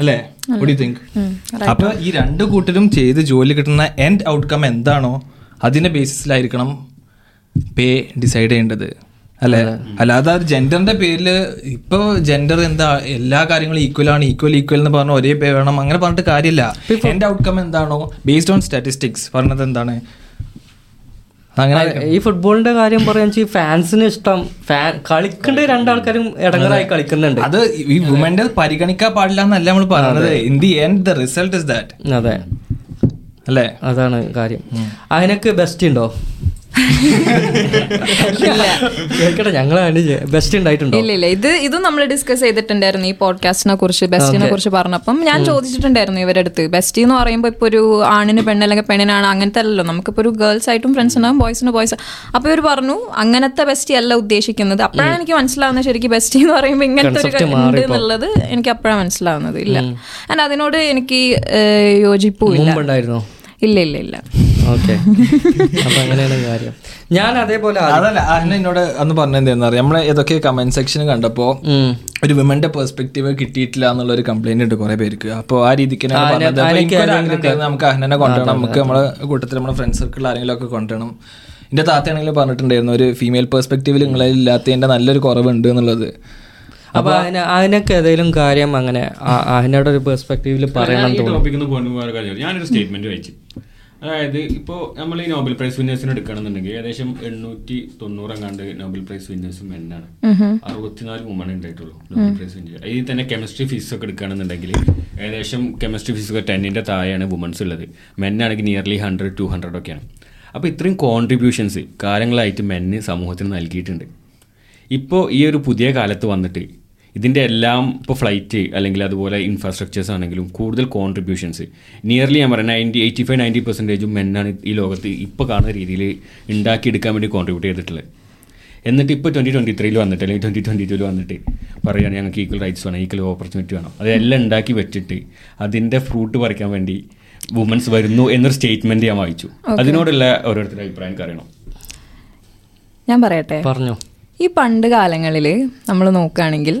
അല്ലേ? What do you think? അപ്പോൾ ഈ രണ്ട് കൂട്ടരും ചെയ്ത് ജോലി കിട്ടുന്ന എൻഡ് ഔട്ട്കം എന്താണോ അതിൻ്റെ ബേസിസിലായിരിക്കണം പേ ഡിസൈഡ് ചെയ്യേണ്ടത് അല്ലേ? അല്ലാതെ ജെൻഡറിന്റെ പേരിൽ ഇപ്പൊ ജെൻഡർ എന്താ എല്ലാ കാര്യങ്ങളും ഈക്വൽ ആണ്, ഈക്വൽ ഈക്വൽ എന്ന് പറഞ്ഞ ഒരേ പേ വേണം അങ്ങനെ പറഞ്ഞിട്ട് കാര്യമില്ല. എൻഡ് ഔട്ട്കം എന്താണോ ബേസ്ഡ് ഓൺ സ്റ്റാറ്റിസ്റ്റിക്സ് പറഞ്ഞത് എന്താണ്? ഈ ഫുട്ബോളിന്റെ കാര്യം പറയാൻ വെച്ചാൽ ഫാൻസിന് ഇഷ്ടം ഫാൻ കളിക്കേണ്ട രണ്ടാൾക്കാരും ഇടങ്ങറായി കളിക്കുന്നുണ്ട്. അത് ഈ വുമന്റെ പരിഗണിക്കാൻ പാടില്ല എന്നല്ല നമ്മൾ പറഞ്ഞത്. In the end the result is that. അതെ അല്ലേ, അതാണ് കാര്യം. അതിനൊക്കെ ബെസ്റ്റ് ഉണ്ടോ? ഇത് ഇത് നമ്മൾ ഡിസ്കസ് ചെയ്തിട്ടുണ്ടായിരുന്നു ഈ പോഡ്കാസ്റ്റിനെ കുറിച്ച്, ബെസ്റ്റിനെ കുറിച്ച് പറഞ്ഞപ്പം ഞാൻ ചോദിച്ചിട്ടുണ്ടായിരുന്നു ഇവരടുത്ത്. ബെസ്റ്റ് എന്ന് പറയുമ്പോൾ ഇപ്പൊ ഒരു ആണിന് പെണ്ണ് അല്ലെങ്കിൽ പെണ്ണിനാണ് അങ്ങനത്തെ അല്ലല്ലോ, നമുക്കിപ്പോ ഒരു ഗേൾസ് ആയിട്ടും ഫ്രണ്ട്സ് ഉണ്ടാവും, ബോയ്സിന് ബോയ്സ്. അപ്പൊ ഇവർ പറഞ്ഞു അങ്ങനത്തെ ബെസ്റ്റ് അല്ല ഉദ്ദേശിക്കുന്നത്. അപ്പോഴാണ് എനിക്ക് മനസ്സിലാവുന്നത് ശരിക്കും ബെസ്റ്റ് എന്ന് പറയുമ്പോൾ ഇങ്ങനത്തെ ഒരു ഉണ്ട് എന്നുള്ളത് എനിക്ക് അപ്പോഴാണ് മനസ്സിലാവുന്നത്. ഇല്ല, ആൻഡ് അതിനോട് എനിക്ക് യോജിപ്പില്ല. ഇല്ല ഇല്ല ഇല്ല ഓക്കെ. അപ്പൊ അങ്ങനെയാണ് കാര്യം. ഞാൻ അതേപോലെ അതല്ല അഹ്ന എന്നോട് അന്ന് പറഞ്ഞെന്താ, നമ്മളെ ഏതൊക്കെ കമന്റ് സെക്ഷൻ കണ്ടപ്പോ ഒരു വിമന്റെ പെർസ്പെക്റ്റീവ് കിട്ടിയിട്ടില്ല എന്നുള്ള ഒരു കംപ്ലൈന്റ് ഉണ്ട് കുറെ പേർക്ക്. അപ്പൊ ആ രീതിക്ക് നമുക്ക് അഹ്നെ കൊണ്ടുപോകണം, നമുക്ക് നമ്മളെ കൂട്ടത്തിൽ നമ്മുടെ ഫ്രണ്ട് സർക്കിളിൽ ആരെങ്കിലും ഒക്കെ കൊണ്ടുപോകണം. എന്റെ താത്തയാണെങ്കിലും പറഞ്ഞിട്ടുണ്ടായിരുന്നു ഒരു ഫീമെയിൽ പെർസ്പെക്റ്റീവിൽ നിങ്ങളിൽ ഇല്ലാത്തതിന്റെ നല്ലൊരു കുറവുണ്ട് എന്നുള്ളത്. അപ്പൊ അതിന് അതിനൊക്കെ ഏതെങ്കിലും കാര്യം അങ്ങനെ അതിനോട് ഒരു പെർസ്പെക്റ്റീവിൽ പറയണം തോന്നുന്നു. ഞാനൊരു സ്റ്റേറ്റ്മെന്റ് വായിച്ചു. അതായത് ഇപ്പോൾ നമ്മൾ ഈ നോബൽ പ്രൈസ് വിന്നേഴ്സിന് എടുക്കുകയാണെന്നുണ്ടെങ്കിൽ ഏകദേശം എണ്ണൂറ്റി തൊണ്ണൂറ് എങ്ങാണ്ട് നോബൽ പ്രൈസ് വിന്നേഴ്സും മെന്നാണ്, അറുപത്തിനാല് വുമണേ ഉണ്ടായിട്ടുള്ളൂ നോബൽ പ്രൈസ് വിന്നേഴ്സ്. അതിൽ തന്നെ കെമിസ്ട്രി ഫീസ് ഒക്കെ എടുക്കുകയാണെന്നുണ്ടെങ്കിൽ ഏകദേശം കെമിസ്ട്രി ഫീസ് ഒക്കെ ടെന്നിൻ്റെ താഴെയാണ് വുമൺസ് ഉള്ളത്, മെന്നാണെങ്കിൽ നിയർലി ഹൺഡ്രഡ് ടു ഹൺഡ്രഡ് ഒക്കെയാണ്. അപ്പോൾ ഇത്രയും കോൺട്രിബ്യൂഷൻസ് കാലങ്ങളായിട്ട് മെന്ന് സമൂഹത്തിന് നൽകിയിട്ടുണ്ട്. ഇപ്പോൾ ഈ ഒരു പുതിയ കാലത്ത് വന്നിട്ട് ഇതിൻ്റെ എല്ലാം ഇപ്പോൾ ഫ്ലൈറ്റ് അല്ലെങ്കിൽ അതുപോലെ ഇൻഫ്രാസ്ട്രക്ചേഴ്സ് ആണെങ്കിലും കൂടുതൽ കോൺട്രിബ്യൂഷൻസ് നിയർലി ഞാൻ പറയാം നയൻറ്റി എയ്റ്റി ഫൈവ് നയൻറ്റി പെർസെൻറ്റേജും മെന്നാണ് ഈ ലോകത്ത് ഇപ്പോൾ കാണുന്ന രീതിയിൽ ഉണ്ടാക്കിയെടുക്കാൻ വേണ്ടി കോൺട്രിബ്യൂട്ട് ചെയ്തിട്ടുള്ളത്. എന്നിട്ട് ഇപ്പോൾ ട്വൻറ്റി ട്വൻറ്റി ത്രീയിൽ വന്നിട്ട് അല്ലെങ്കിൽ ട്വൻറ്റി ട്വൻറ്റി ടൂവിൽ വന്നിട്ട് പറയുകയാണ് ഞങ്ങൾക്ക് ഈക്വൽ റൈറ്റ്സ് വേണം, ഈക്വൽ ഓപ്പർച്യൂണിറ്റി വേണം. അതെല്ലാം ഉണ്ടാക്കി വെച്ചിട്ട് അതിൻ്റെ ഫ്രൂട്ട് പറിക്കാൻ വേണ്ടി വുമൻസ് വരുന്നു എന്നൊരു സ്റ്റേറ്റ്മെൻറ്റ് ഞാൻ വായിച്ചു. അതിനോടുള്ള ഓരോരുത്തരുടെ അഭിപ്രായം അറിയണം. ഞാൻ പറയട്ടെ, പറഞ്ഞോ. ഈ പണ്ട് കാലങ്ങളിൽ നമ്മൾ നോക്കുകയാണെങ്കിൽ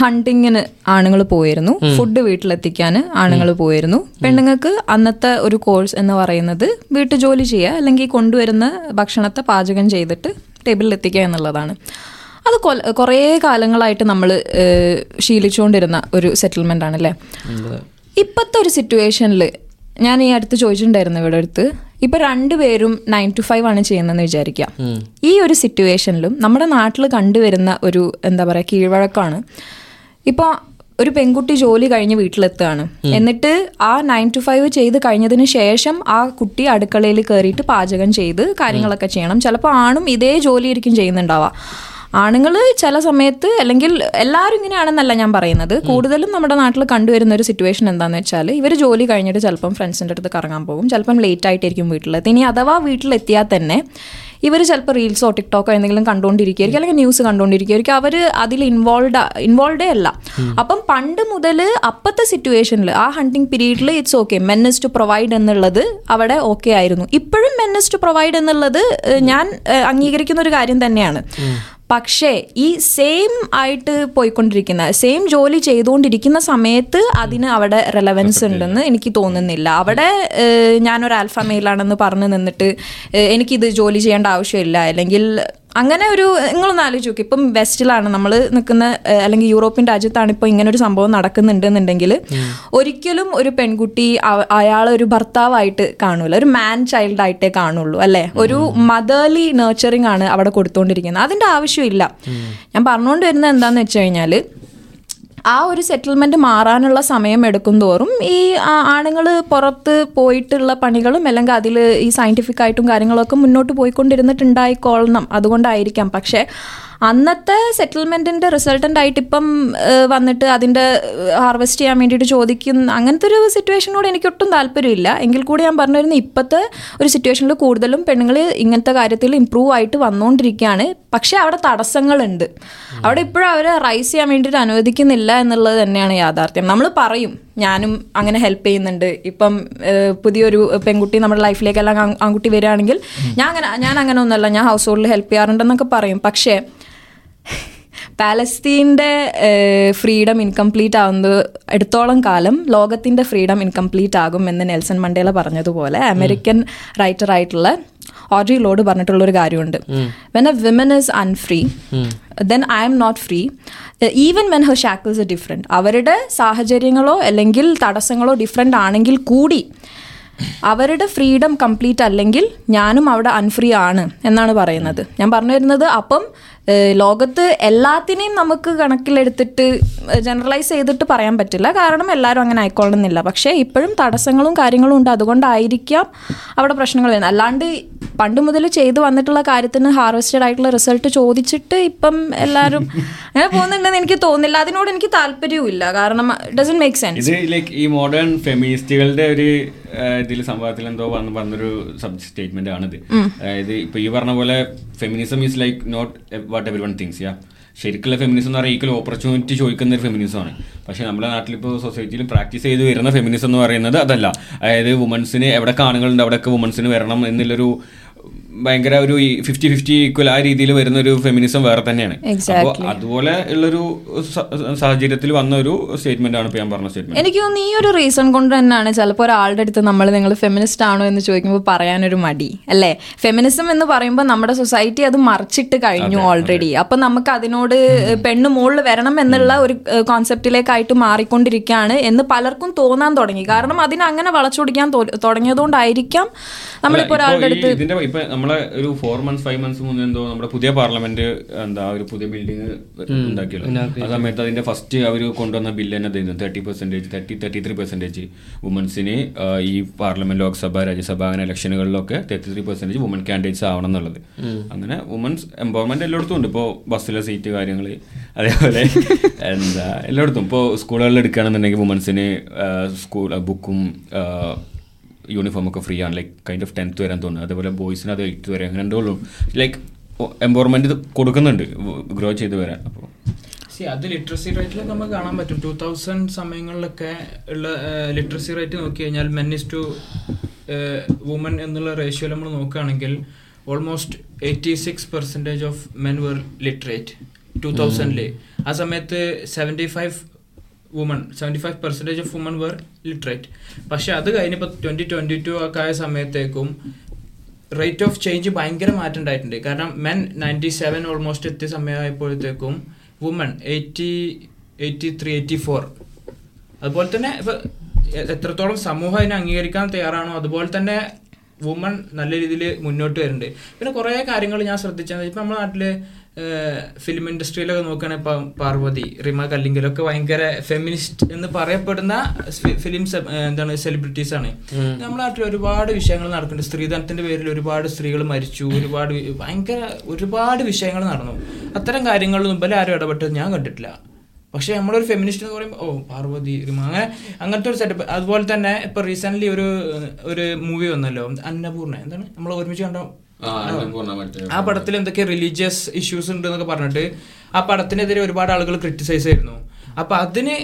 ഹണ്ടിങ്ങിന് ആണുങ്ങൾ പോയിരുന്നു, ഫുഡ് വീട്ടിലെത്തിക്കാൻ ആണുങ്ങൾ പോയിരുന്നു, പെണ്ണുങ്ങൾക്ക് അന്നത്തെ ഒരു കോഴ്സ് എന്ന് പറയുന്നത് വീട്ടു ജോലി ചെയ്യുക അല്ലെങ്കിൽ കൊണ്ടുവരുന്ന ഭക്ഷണത്തെ പാചകം ചെയ്തിട്ട് ടേബിളിൽ എത്തിക്കുക എന്നുള്ളതാണ്. അത് കുറേ കാലങ്ങളായിട്ട് നമ്മൾ ശീലിച്ചുകൊണ്ടിരുന്ന ഒരു സെറ്റിൽമെൻ്റ് ആണല്ലേ. ഇപ്പോഴത്തെ ഒരു സിറ്റുവേഷനിൽ ഞാൻ ഈ അടുത്ത് ചോദിച്ചിട്ടുണ്ടായിരുന്നു ഇവിടെ അടുത്ത്, ഇപ്പം രണ്ടുപേരും നയൻ ടു ഫൈവ് ആണ് ചെയ്യുന്നതെന്ന് വിചാരിക്കുക. ഈ ഒരു സിറ്റുവേഷനിലും നമ്മുടെ നാട്ടിൽ കണ്ടുവരുന്ന ഒരു എന്താ പറയുക കീഴ്വഴക്കമാണ്. ഇപ്പോൾ ഒരു പെൺകുട്ടി ജോലി കഴിഞ്ഞ് വീട്ടിലെത്തുകയാണ്, എന്നിട്ട് ആ നയൻ ടു ഫൈവ് ചെയ്ത് കഴിഞ്ഞതിന് ശേഷം ആ കുട്ടി അടുക്കളയിൽ കയറിയിട്ട് പാചകം ചെയ്ത് കാര്യങ്ങളൊക്കെ ചെയ്യണം. ചിലപ്പോൾ ആണും ഇതേ ജോലിയായിരിക്കും ചെയ്യുന്നുണ്ടാവുക. ആണുങ്ങൾ ചില സമയത്ത് അല്ലെങ്കിൽ എല്ലാവരും ഇങ്ങനെയാണെന്നല്ല ഞാൻ പറയുന്നത്, കൂടുതലും നമ്മുടെ നാട്ടിൽ കണ്ടുവരുന്ന ഒരു സിറ്റുവേഷൻ എന്താണെന്ന് വെച്ചാൽ ഇവർ ജോലി കഴിഞ്ഞിട്ട് ചിലപ്പം ഫ്രണ്ട്സിൻ്റെ അടുത്ത് കറങ്ങാൻ പോകും, ചിലപ്പം ലേറ്റ് ആയിട്ടായിരിക്കും വീട്ടിലെത്തി. ഇനി അഥവാ വീട്ടിലെത്തിയാൽ തന്നെ ഇവർ ചിലപ്പോൾ റീൽസോ ടിക്ടോക്കോ എന്തെങ്കിലും കണ്ടുകൊണ്ടിരിക്കുകയായിരിക്കും, അല്ലെങ്കിൽ ന്യൂസ് കണ്ടുകൊണ്ടിരിക്കുകയായിരിക്കും. അവർ അതിൽ ഇൻവോൾവ് ഇൻവോൾവേ അല്ല. അപ്പം പണ്ട് മുതൽ അപ്പോഴത്തെ സിറ്റുവേഷനിൽ ആ ഹണ്ടിങ് പീരീഡിൽ it's okay, men is to provide എന്നുള്ളത് അവിടെ ഓക്കെ ആയിരുന്നു. ഇപ്പോഴും മെൻ ഇസ് ടു പ്രൊവൈഡ് എന്നുള്ളത് ഞാൻ അംഗീകരിക്കുന്ന ഒരു കാര്യം തന്നെയാണ്. പക്ഷേ ഈ സെയിം ആയിട്ട് പോയിക്കൊണ്ടിരിക്കുന്ന സെയിം ജോലി ചെയ്തുകൊണ്ടിരിക്കുന്ന സമയത്ത് അതിന് അവിടെ റെലവൻസ് ഉണ്ടെന്ന് എനിക്ക് തോന്നുന്നില്ല. അവിടെ ഞാനൊരു ആൽഫ മെയിലാണെന്ന് പറഞ്ഞ് നിന്നിട്ട് എനിക്കിത് ജോലി ചെയ്യേണ്ട ആവശ്യമില്ല അല്ലെങ്കിൽ അങ്ങനെ ഒരു നിങ്ങളൊന്ന് ആലോചിച്ച് നോക്കി. ഇപ്പം വെസ്റ്റിലാണ് നമ്മൾ നിൽക്കുന്ന അല്ലെങ്കിൽ യൂറോപ്യൻ രാജ്യത്താണ് ഇപ്പോൾ ഇങ്ങനൊരു സംഭവം നടക്കുന്നുണ്ടെന്നുണ്ടെങ്കിൽ ഒരിക്കലും ഒരു പെൺകുട്ടി അയാളെ ഒരു ഭർത്താവായിട്ട് കാണൂല, ഒരു മാൻ ചൈൽഡായിട്ടേ കാണുള്ളൂ അല്ലേ. ഒരു മദേർലി നേർച്ചറിങ് ആണ് അവിടെ കൊടുത്തുകൊണ്ടിരിക്കുന്നത്. അതിൻ്റെ ആവശ്യമില്ല. ഞാൻ പറഞ്ഞുകൊണ്ട് വരുന്നത് എന്താണെന്ന് വെച്ച് കഴിഞ്ഞാൽ ആ ഒരു സെറ്റിൽമെൻറ്റ് മാറാനുള്ള സമയം എടുക്കും തോറും ഈ ആണുങ്ങൾ പുറത്ത് പോയിട്ടുള്ള പണികളും അല്ലെങ്കിൽ അതിൽ ഈ സയൻറ്റിഫിക് ആയിട്ടും കാര്യങ്ങളൊക്കെ മുന്നോട്ട് പോയിക്കൊണ്ടിരുന്നിട്ടുണ്ടായിക്കൊള്ളണം, അതുകൊണ്ടായിരിക്കാം. പക്ഷേ അന്നത്തെ സെറ്റിൽമെൻറ്റിൻ്റെ റിസൾട്ടൻ്റായിട്ട് ഇപ്പം വന്നിട്ട് അതിൻ്റെ ഹാർവെസ്റ്റ് ചെയ്യാൻ വേണ്ടിയിട്ട് ചോദിക്കുന്ന അങ്ങനത്തെ ഒരു സിറ്റുവേഷനോട് എനിക്കൊട്ടും താല്പര്യമില്ല. എങ്കിൽ കൂടി ഞാൻ പറഞ്ഞു വരുന്നത് ഇപ്പോഴത്തെ ഒരു സിറ്റുവേഷനിൽ കൂടുതലും പെണ്ണുങ്ങൾ ഇങ്ങനത്തെ കാര്യത്തിൽ ഇമ്പ്രൂവ് ആയിട്ട് വന്നുകൊണ്ടിരിക്കുകയാണ്. പക്ഷേ അവിടെ തടസ്സങ്ങളുണ്ട്, അവിടെ ഇപ്പോഴും അവരെ റൈസ് ചെയ്യാൻ വേണ്ടിയിട്ട് അനുവദിക്കുന്നില്ല എന്നുള്ളത് തന്നെയാണ് യാഥാർത്ഥ്യം. നമ്മൾ പറയും ഞാനും അങ്ങനെ ഹെൽപ്പ് ചെയ്യുന്നുണ്ട്, ഇപ്പം പുതിയൊരു പെൺകുട്ടി നമ്മുടെ ലൈഫിലേക്ക് എല്ലാം ആൺകുട്ടി വരികയാണെങ്കിൽ ഞാൻ അങ്ങനെ ഞാൻ അങ്ങനെ ഒന്നുമല്ല, ഞാൻ ഹൗസ് ഹോൾഡിൽ ഹെൽപ്പ് ചെയ്യാറുണ്ടെന്നൊക്കെ പറയും. പക്ഷേ പാലസ്തീൻ്റെ ഫ്രീഡം ഇൻകംപ്ലീറ്റ് ആവുന്നത് എടുത്തോളം കാലം ലോകത്തിൻ്റെ ഫ്രീഡം ഇൻകംപ്ലീറ്റ് ആകും എന്ന് നെൽസൺ മണ്ടേല പറഞ്ഞതുപോലെ അമേരിക്കൻ റൈറ്ററായിട്ടുള്ള ഓഡ്രി ലോഡ് പറഞ്ഞിട്ടുള്ളൊരു കാര്യമുണ്ട്, when a women is unfree then I am not free even when her shackles are different. അവരുടെ സാഹചര്യങ്ങളോ അല്ലെങ്കിൽ തടസ്സങ്ങളോ ഡിഫറെൻ്റ് ആണെങ്കിൽ കൂടി അവരുടെ ഫ്രീഡം കംപ്ലീറ്റ് അല്ലെങ്കിൽ ഞാനും അവിടെ അൺഫ്രീ ആണ് എന്നാണ് പറയുന്നത് ഞാൻ പറഞ്ഞു വരുന്നത്. അപ്പം ലോകത്ത് എല്ലാത്തിനെയും നമുക്ക് കണക്കിലെടുത്തിട്ട് ജനറലൈസ് ചെയ്തിട്ട് പറയാൻ പറ്റില്ല, കാരണം എല്ലാവരും അങ്ങനെ ആയിക്കൊള്ളുന്നില്ല. പക്ഷേ ഇപ്പോഴും തടസ്സങ്ങളും കാര്യങ്ങളും ഉണ്ട്, അതുകൊണ്ടായിരിക്കാം അവിടെ പ്രശ്നങ്ങൾ വരുന്നത്. അല്ലാണ്ട് പണ്ട് മുതൽ ചെയ്തു വന്നിട്ടുള്ള കാര്യത്തിന് ഹാർവസ്റ്റഡ് ആയിട്ടുള്ള റിസൾട്ട് ചോദിച്ചിട്ട് ഇപ്പം എല്ലാവരും അങ്ങനെ പോകുന്നുണ്ടെന്ന് എനിക്ക് തോന്നുന്നില്ല. അതിനോട് എനിക്ക് താല്പര്യവും ഇല്ല. കാരണം ഡസൻ മേക്ക് സെൻസ്. ലൈക്ക് ഈ മോഡേൺ ഫെമിനിസ്റ്റുകളുടെ ഒരു ഇതിൽ സംഭവത്തിൽ എന്തോ പറഞ്ഞൊരു സ്റ്റേറ്റ്മെന്റ് ആണിത്. അതായത് ഇപ്പൊ ഈ പറഞ്ഞ പോലെ feminism is like not what every one thinks. Yeah ശരിക്കുള്ള ഫെമിനിസം എന്ന് പറഞ്ഞാൽ ഈക്വൽ ഓപ്പർച്യൂണിറ്റി ചോദിക്കുന്ന ഒരു ഫെമിനിസമാണ്. പക്ഷെ നമ്മുടെ നാട്ടിലിപ്പോൾ സൊസൈറ്റിയിൽ പ്രാക്ടീസ് ചെയ്ത് വരുന്ന ഫെമിനിസം എന്ന് പറയുന്നത് അതല്ല. അതായത് വുമൻസിന് എവിടെ കാണുകളുണ്ട് അവിടെയൊക്കെ വുമൻസിന് വരണം എന്നുള്ളൊരു ഭയങ്കര ഒരു ഫിഫ്റ്റി ഫിഫ്റ്റി ഈക്വൽ ആ രീതിയിൽ വരുന്ന ഒരു ഫെമിനിസം വേറെ തന്നെയാണ്. അപ്പോൾ അതുപോലെ ഉള്ളൊരു സാഹചര്യത്തിൽ വന്ന ഒരു സ്റ്റേറ്റ്മെന്റ് ആണ് ഞാൻ പറഞ്ഞ സ്റ്റേറ്റ്മെന്റ്. എനിക്ക് തോന്നുന്നു ഈ ഒരു റീസൺ കൊണ്ട് തന്നെയാണ് ചിലപ്പോൾ ഒരാളുടെ അടുത്ത് നമ്മൾ നിങ്ങൾ ഫെമിനിസ്റ്റ് ആണോ എന്ന് ചോദിക്കുമ്പോൾ പറയാനൊരു മടി അല്ലേ. ഫെമിനിസം എന്ന് പറയുമ്പോൾ നമ്മുടെ സൊസൈറ്റി അത് മറിച്ചിട്ട് കഴിഞ്ഞു ഓൾറെഡി. അപ്പം നമുക്ക് അതിനോട് പെണ്ണ് മുകളിൽ വരണം എന്നുള്ള ഒരു കോൺസെപ്റ്റിലേക്കായിട്ട് മാറിക്കൊണ്ടിരിക്കുകയാണ് എന്ന് പലർക്കും തോന്നാൻ തുടങ്ങി. കാരണം അതിനങ്ങനെ വളച്ചൊടിക്കാൻ തുടങ്ങിയതുകൊണ്ടായിരിക്കാം നമ്മളിപ്പോൾ ഒരാളുടെ അടുത്ത് നമ്മളെ ഒരു ഫോർ മന്ത്സ് ഫൈവ് മന്ത്സ് മുന്നേ എന്തോ നമ്മുടെ പുതിയ പാർലമെന്റ് എന്താ ഒരു പുതിയ ബിൽഡിങ് ഉണ്ടാക്കിയല്ലോ. ആ സമയത്ത് അതിന്റെ ഫസ്റ്റ് അവർ കൊണ്ടുവന്ന ബില്ല് തന്നെ തരുന്നത് thirty percentage thirty thirty three percentage വുമൻസിന് ഈ പാർലമെന്റ് ലോക്സഭ രാജ്യസഭ അങ്ങനെ ഇലക്ഷനുകളിലൊക്കെ thirty three percentage women candidates ആവണം എന്നുള്ളത്. അങ്ങനെ വുമൻസ് എംപവർമെന്റ് എല്ലായിടത്തും ഉണ്ട്. ഇപ്പോൾ ബസ്സിലെ സീറ്റ് കാര്യങ്ങൾ അതേപോലെ എന്താ എല്ലായിടത്തും. ഇപ്പോൾ സ്കൂളുകളിൽ എടുക്കുകയാണെന്നുണ്ടെങ്കിൽ വുമൻസിന് സ്കൂൾ ബുക്കും യൂണിഫോം ഒക്കെ ഫ്രീ ആണ്. ലൈക്ക് കൈൻഡ് ഓഫ് ടെൻത്ത് വരാൻ തോന്നുന്നു. അതേപോലെ ബോയ്സിന് അത് എയ്ത്ത് വരെ അങ്ങനെ ഉണ്ടോ ലൈക്ക് എംപവർമെന്റ് ഇത് കൊടുക്കുന്നുണ്ട് ഗ്രോ ചെയ്ത് വരാൻ. അപ്പോൾ അത് ലിറ്ററസി റേറ്റിൽ നമുക്ക് കാണാൻ പറ്റും. ടൂ തൗസൻഡ് സമയങ്ങളിലൊക്കെ ഉള്ള ലിറ്ററസി റേറ്റ് നോക്കി കഴിഞ്ഞാൽ മെൻ ഇസ് ടു വുമൻ എന്നുള്ള റേഷ്യോയിൽ നമ്മൾ നോക്കുകയാണെങ്കിൽ almost eighty six percentage of men were literate two തൗസൻഡില്. ആ സമയത്ത് seventy five woman seventy five percentage of woman were literate. പക്ഷെ അത് കഴിഞ്ഞപ്പോൾ ട്വൻറ്റി ട്വൻറ്റി ടു ഒക്കെ ആയ സമയത്തേക്കും റേറ്റ് ഓഫ് ചേഞ്ച് ഭയങ്കര മാറ്റം ഉണ്ടായിട്ടുണ്ട്. കാരണം മെൻ നയൻറ്റി സെവൻ ഓൾമോസ്റ്റ് എത്തിയ സമയമായപ്പോഴത്തേക്കും woman eighty eighty three eighty four. അതുപോലെ തന്നെ ഇപ്പോൾ എത്രത്തോളം സമൂഹം അതിനെ അംഗീകരിക്കാൻ തയ്യാറാണോ അതുപോലെ തന്നെ വുമൺ നല്ല രീതിയിൽ മുന്നോട്ട് വരുന്നുണ്ട്. പിന്നെ കുറേ കാര്യങ്ങൾ ഞാൻ ശ്രദ്ധിച്ചത് ഇപ്പം നമ്മുടെ നാട്ടിൽ ഫിലിം ഇൻഡസ്ട്രിയിലൊക്കെ നോക്കുകയാണെങ്കിൽ ഇപ്പം പാർവതി റിമ കല്ലിങ്കലൊക്കെ ഭയങ്കര ഫെമിനിസ്റ്റ് എന്ന് പറയപ്പെടുന്ന ഫിലിം എന്താണ് സെലിബ്രിറ്റീസാണ്. നമ്മുടെ നാട്ടിൽ ഒരുപാട് വിഷയങ്ങൾ നടക്കുന്നുണ്ട്. സ്ത്രീധനത്തിൻ്റെ പേരിൽ ഒരുപാട് സ്ത്രീകൾ മരിച്ചു, ഒരുപാട് ഭയങ്കര ഒരുപാട് വിഷയങ്ങൾ നടന്നു. അത്തരം കാര്യങ്ങളിലൊന്നും ഇപ്പം ആരും ഇടപെട്ടത് ഞാൻ കണ്ടിട്ടില്ല. പക്ഷേ നമ്മളൊരു ഫെമിനിസ്റ്റ് എന്ന് പറയുമ്പോൾ ഓ പാർവതി റിമ അങ്ങനെ അങ്ങനത്തെ ഒരു സെറ്റപ്പ്. അതുപോലെ തന്നെ ഇപ്പം റീസെൻ്റ്ലി ഒരു ഒരു മൂവി വന്നല്ലോ അന്നപൂർണ്ണ, എന്താണ് നമ്മൾ ഒരുമിച്ച് കണ്ടോ ആ പടത്തിൽ എന്തൊക്കെ റിലീജിയസ് ഇഷ്യൂസ് ഉണ്ട് എന്നൊക്കെ പറഞ്ഞിട്ട് ആ പടത്തിനെതിരെ ഒരുപാട് ആളുകൾ ക്രിറ്റിസൈസ് ആയിരുന്നു. അപ്പൊ അതിന്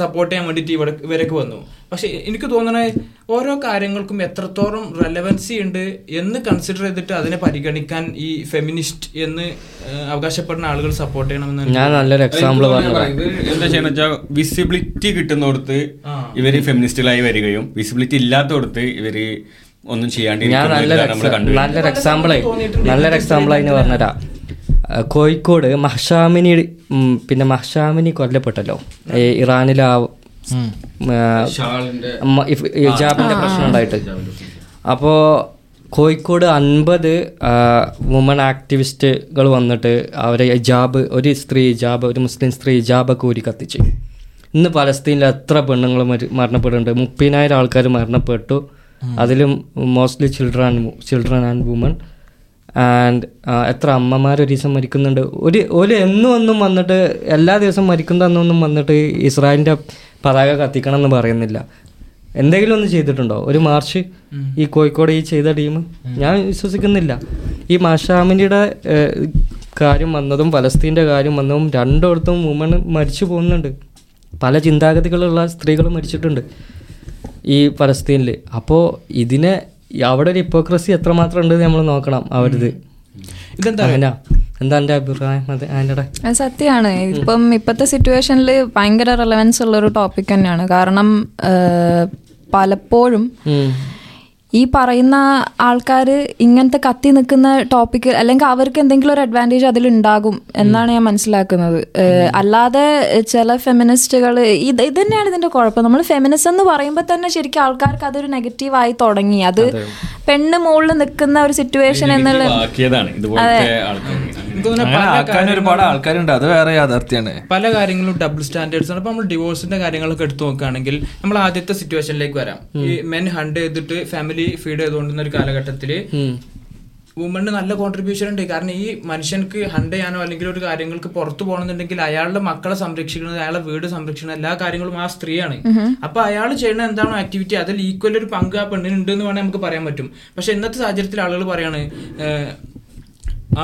സപ്പോർട്ട് ചെയ്യാൻ വേണ്ടിയിട്ട് ഇവിടെ ഇവരൊക്കെ വന്നു. പക്ഷെ എനിക്ക് തോന്നണേ ഓരോ കാര്യങ്ങൾക്കും എത്രത്തോളം റെലവൻസി ഉണ്ട് എന്ന് കൺസിഡർ ചെയ്തിട്ട് അതിനെ പരിഗണിക്കാൻ ഈ ഫെമിനിസ്റ്റ് എന്ന് അവകാശപ്പെടുന്ന ആളുകൾ സപ്പോർട്ട് ചെയ്യണമെന്ന് ഞാൻ നല്ലൊരു എക്സാമ്പിൾ പറയുന്നത് എന്താ ചെയ്യുന്ന വെച്ചാൽ വിസിബിലിറ്റി കിട്ടുന്നോടത്ത് ഇവര് ഫെമിനിസ്റ്റുകളായി വരികയും വിസിബിലിറ്റി ഇല്ലാത്തടത്ത് ഇവര് ഒന്നും ചെയ്യാണ്ട്. ഞാൻ നല്ലൊരു നല്ലൊരു എക്സാമ്പിളായി നല്ലൊരു എക്സാമ്പിളായി പറഞ്ഞതാ കോഴിക്കോട് മഹ്സ അമിനി പിന്നെ മഹ്സ അമിനി കൊല്ലപ്പെട്ടല്ലോ ഇറാനിലെ ഹിജാബിന്റെ പ്രശ്നം ഉണ്ടായിട്ട്. അപ്പോൾ കോഴിക്കോട് അൻപത് വുമൺ ആക്ടിവിസ്റ്റുകൾ വന്നിട്ട് അവരെ ഹിജാബ് ഒരു സ്ത്രീ ഹിജാബ് ഒരു മുസ്ലിം സ്ത്രീ ഹിജാബൊക്കെ ഊരി കത്തിച്ച്. ഇന്ന് പലസ്തീനിൽ എത്ര പെണ്ണുങ്ങൾ മരണപ്പെടുന്നുണ്ട്? മുപ്പതിനായിരം ആൾക്കാർ മരണപ്പെട്ടു. അതിലും mostly children children and woman and എത്ര അമ്മമാർ ഒരു ദിവസം മരിക്കുന്നുണ്ട്. ഒരു ഒരു എന്നും ഒന്നും വന്നിട്ട് എല്ലാ ദിവസവും മരിക്കുന്ന അന്നൊന്നും വന്നിട്ട് ഇസ്രായേലിൻ്റെ പതാക കത്തിക്കണം എന്ന് പറയുന്നില്ല. എന്തെങ്കിലും ഒന്ന് ചെയ്തിട്ടുണ്ടോ? ഒരു മാർച്ച് ഈ കോഴിക്കോട് ഈ ചെയ്ത ടീം ഞാൻ വിശ്വസിക്കുന്നില്ല. ഈ മഹ്സ അമിനിയുടെ കാര്യം വന്നതും പലസ്തീൻ്റെ കാര്യം വന്നതും രണ്ടിടത്തും വുമൺ മരിച്ചു പോകുന്നുണ്ട്. പല ചിന്താഗതികളുള്ള സ്ത്രീകൾ മരിച്ചിട്ടുണ്ട് ഈ പലസ്തീനിൽ. അപ്പോൾ ഇതിനെ അവിടെ ഒരു ഹിപ്പോക്രസി എത്രമാത്രം ഉണ്ടെന്ന് നമ്മൾ നോക്കണം. അവരിത് ഇതെന്താ എന്താ എൻ്റെ അഭിപ്രായം? അത് ആൻറ്റടെ അത് സത്യമാണ്. ഇപ്പം ഇപ്പോഴത്തെ സിറ്റുവേഷനിൽ ഭയങ്കര റെലവൻസ് ഉള്ളൊരു ടോപ്പിക് തന്നെയാണ്. കാരണം പലപ്പോഴും ഈ പറയുന്ന ആൾക്കാർ ഇങ്ങനത്തെ കത്തി നിൽക്കുന്ന ടോപ്പിക്ക് അല്ലെങ്കിൽ അവർക്ക് എന്തെങ്കിലും ഒരു അഡ്വാൻറ്റേജ് അതിലുണ്ടാകും എന്നാണ് ഞാൻ മനസ്സിലാക്കുന്നത്. അല്ലാതെ ചില ഫെമിനിസ്റ്റുകൾ ഇത് ഇത് തന്നെയാണ് ഇതിൻ്റെ കുഴപ്പം. നമ്മൾ ഫെമിനിസം എന്ന് പറയുമ്പോൾ തന്നെ ശരിക്കും ആൾക്കാർക്ക് അതൊരു നെഗറ്റീവായി തുടങ്ങി. അത് പെണ്ണ് മുകളിൽ നിൽക്കുന്ന ഒരു സിറ്റുവേഷൻ എന്നുള്ള ഒരുപാട് ആൾക്കാരുണ്ട്. അത് വേറെ യാഥാർത്ഥ്യമാണ്. പല കാര്യങ്ങളും ഡബിൾ സ്റ്റാൻഡേർഡ്സ് ആണ്. ഇപ്പം നമ്മൾ ഡിവോഴ്സിന്റെ കാര്യങ്ങളൊക്കെ എടുത്ത് നോക്കുകയാണെങ്കിൽ നമ്മൾ ആദ്യത്തെ സിറ്റുവേഷനിലേക്ക് വരാം. ഈ മെൻ ഹണ്ട് ചെയ്തിട്ട് ഫാമിലി ഫീഡ് ചെയ്തുകൊണ്ടിരുന്ന ഒരു കാലഘട്ടത്തില് വുമണ് നല്ല കോൺട്രിബ്യൂഷൻ ഉണ്ട്. കാരണം ഈ മനുഷ്യൻക്ക് ഹണ്ട് ചെയ്യാനോ അല്ലെങ്കിൽ ഒരു കാര്യങ്ങൾക്ക് പുറത്തു പോകണമെന്നുണ്ടെങ്കിൽ അയാളുടെ മക്കളെ സംരക്ഷിക്കുന്നത്, അയാളുടെ വീട് സംരക്ഷിക്കുന്നത്, എല്ലാ കാര്യങ്ങളും ആ സ്ത്രീയാണ്. അപ്പൊ അയാൾ ചെയ്യുന്ന എന്താണോ ആക്ടിവിറ്റി അതിൽ ഈക്വൽ ഒരു പങ്ക് ആ പെണ്ണിനുണ്ട് എന്ന് വേണമെങ്കിൽ നമുക്ക് പറയാൻ പറ്റും. പക്ഷെ ഇന്നത്തെ സാഹചര്യത്തിൽ ആളുകൾ പറയാണ്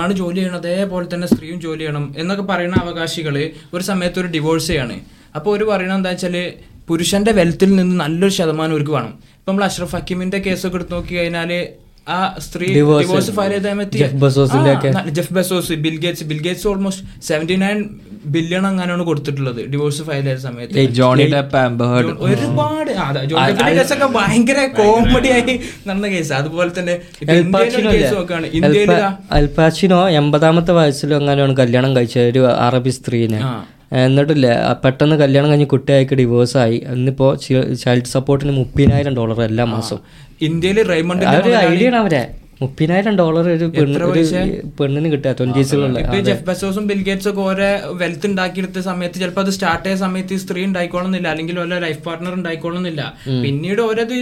ആണ് ജോലി ചെയ്യണം, അതേപോലെ തന്നെ സ്ത്രീയും ജോലി ചെയ്യണം എന്നൊക്കെ പറയുന്ന അവകാശികള് ഒരു സമയത്ത് ഒരു ഡിവോഴ്സാണ്. അപ്പൊ ഒരു പറയണത് എന്താ വെച്ചാല് പുരുഷന്റെ വെൽത്തിൽ നിന്ന് നല്ലൊരു ശതമാനം ഒരുക്ക് വേണം. ഇപ്പൊ നമ്മൾ അഷ്റഫ് ഹക്കീമിന്റെ കേസൊക്കെ എടുത്ത് നോക്കി കഴിഞ്ഞാല് ആ സ്ത്രീ ഡിവോഴ്സ് ഫയൽ ചെയ്താൽ, Jeff Bezos, Bill Gates Bill Gates almost seventy nine billion അങ്ങനെയാണ് കൊടുത്തിട്ടുള്ളത് ഡിവോഴ്സ് ഫയൽ ചെയ്ത സമയത്ത്. ജോണി ഒരുപാട് കേസൊക്കെ ഭയങ്കര കോമഡി ആയി നടന്ന കേസ്. അതുപോലെ തന്നെ അൽപാച്ചിനോ എൺപതാമത്തെ വയസ്സിലും അങ്ങനെയാണ് കല്യാണം കഴിച്ചത് ഒരു അറബി സ്ത്രീനെ. എന്നിട്ടില്ലേ പെട്ടെന്ന് കല്യാണം കഴിഞ്ഞ് കുട്ടിയായിക്ക് ഡിവോഴ്സായി. ഇന്നിപ്പോൾ ചൈൽഡ് സപ്പോർട്ടിന് മുപ്പതിനായിരം ഡോളർ എല്ലാ മാസവും ഇന്ത്യയിൽ. റെയ്മണ്ട് ഒരു ഐഡിയ ആണ് അവരെ മുപ്പതിനായിരം ഡോളർ ഒരു പെണ്ണിന് കിട്ടുക ട്വന്റീസിലുള്ള. ജെഫ് ബെസോസും ബിൽ ഗേറ്റ്സും ഒക്കെ ഓരോ വെൽത്ത് ഉണ്ടാക്കിയെടുത്ത സമയത്ത് ചിലപ്പോൾ അത് സ്റ്റാർട്ട് ചെയ്ത സമയത്ത് ഈ സ്ത്രീ ഉണ്ടായിക്കോളുന്നില്ല, അല്ലെങ്കിൽ ഓരോ ലൈഫ് പാർട്ണർ ഉണ്ടായിക്കോളുന്നില്ല, പിന്നീട് ഓരോത്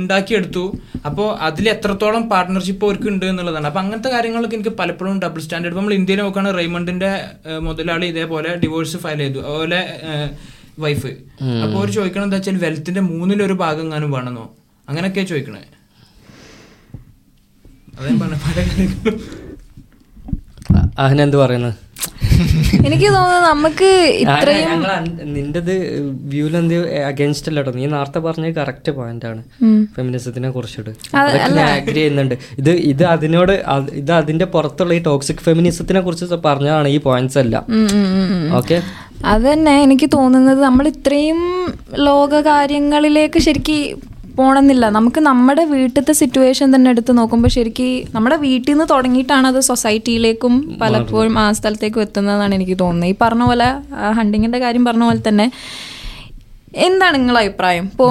ഉണ്ടാക്കിയെടുത്തു. അപ്പോൾ അതിൽ എത്രത്തോളം പാർട്ണർഷിപ്പ് അവർക്ക് ഉണ്ട് എന്നുള്ളതാണ്. അപ്പൊ അങ്ങനത്തെ കാര്യങ്ങളൊക്കെ എനിക്ക് പലപ്പോഴും ഡബിൾ സ്റ്റാൻഡേർഡ്. നമ്മൾ ഇന്ത്യയിൽ നോക്കുകയാണ്, റെയ്മണ്ടിന്റെ മുതലാളി ഇതേപോലെ ഡിവോഴ്സ് ഫയൽ ചെയ്തു അതുപോലെ വൈഫ്. അപ്പോൾ അവർ ചോദിക്കണം എന്താ വെച്ചാൽ വെൽത്തിന്റെ മൂന്നിലൊരു ഭാഗം എങ്ങാനും വേണമെന്നോ അങ്ങനെയൊക്കെ ചോദിക്കണേ. എനിക്ക് തോന്നുന്നു നമുക്ക് ഇത്രയും നിന്റേത് വ്യൂലെന്ത് അഗൈൻസ്റ്റ് അല്ലാട്ടോ. നീ നേരത്തെ പറഞ്ഞത് കറക്റ്റ് പോയിന്റ് ആണ് ഫെമിനിസത്തിനെ കുറിച്ചിട്ട്. ഞാൻ അഗ്രി ചെയ്യുന്നുണ്ട്. ഇത് ഇത് അതിനോട് ഇത് അതിന്റെ പുറത്തുള്ള ഈ ടോക്സിക് ഫെമിനിസത്തിനെ കുറിച്ച് പറഞ്ഞതാണ് ഈ പോയിന്റ്സ് എല്ലാം. ഓക്കെ, അത് തന്നെ എനിക്ക് തോന്നുന്നത് നമ്മൾ ഇത്രയും ലോക കാര്യങ്ങളിലേക്ക് ശരിക്കും പോണമെന്നില്ല. നമുക്ക് നമ്മുടെ വീട്ടിലത്തെ സിറ്റുവേഷൻ തന്നെ എടുത്ത് നോക്കുമ്പോൾ ശരിക്കും നമ്മുടെ വീട്ടിൽ നിന്ന് തുടങ്ങിയിട്ടാണ് അത് സൊസൈറ്റിയിലേക്കും പലപ്പോഴും ആ സ്ഥലത്തേക്കും എത്തുന്നതെന്നാണ് എനിക്ക് തോന്നുന്നത്. ഈ പറഞ്ഞ പോലെ ഹണ്ടിങ്ങിൻ്റെ കാര്യം പറഞ്ഞ പോലെ തന്നെ എന്താണ് നിങ്ങളുടെ അഭിപ്രായം? ഇപ്പോൾ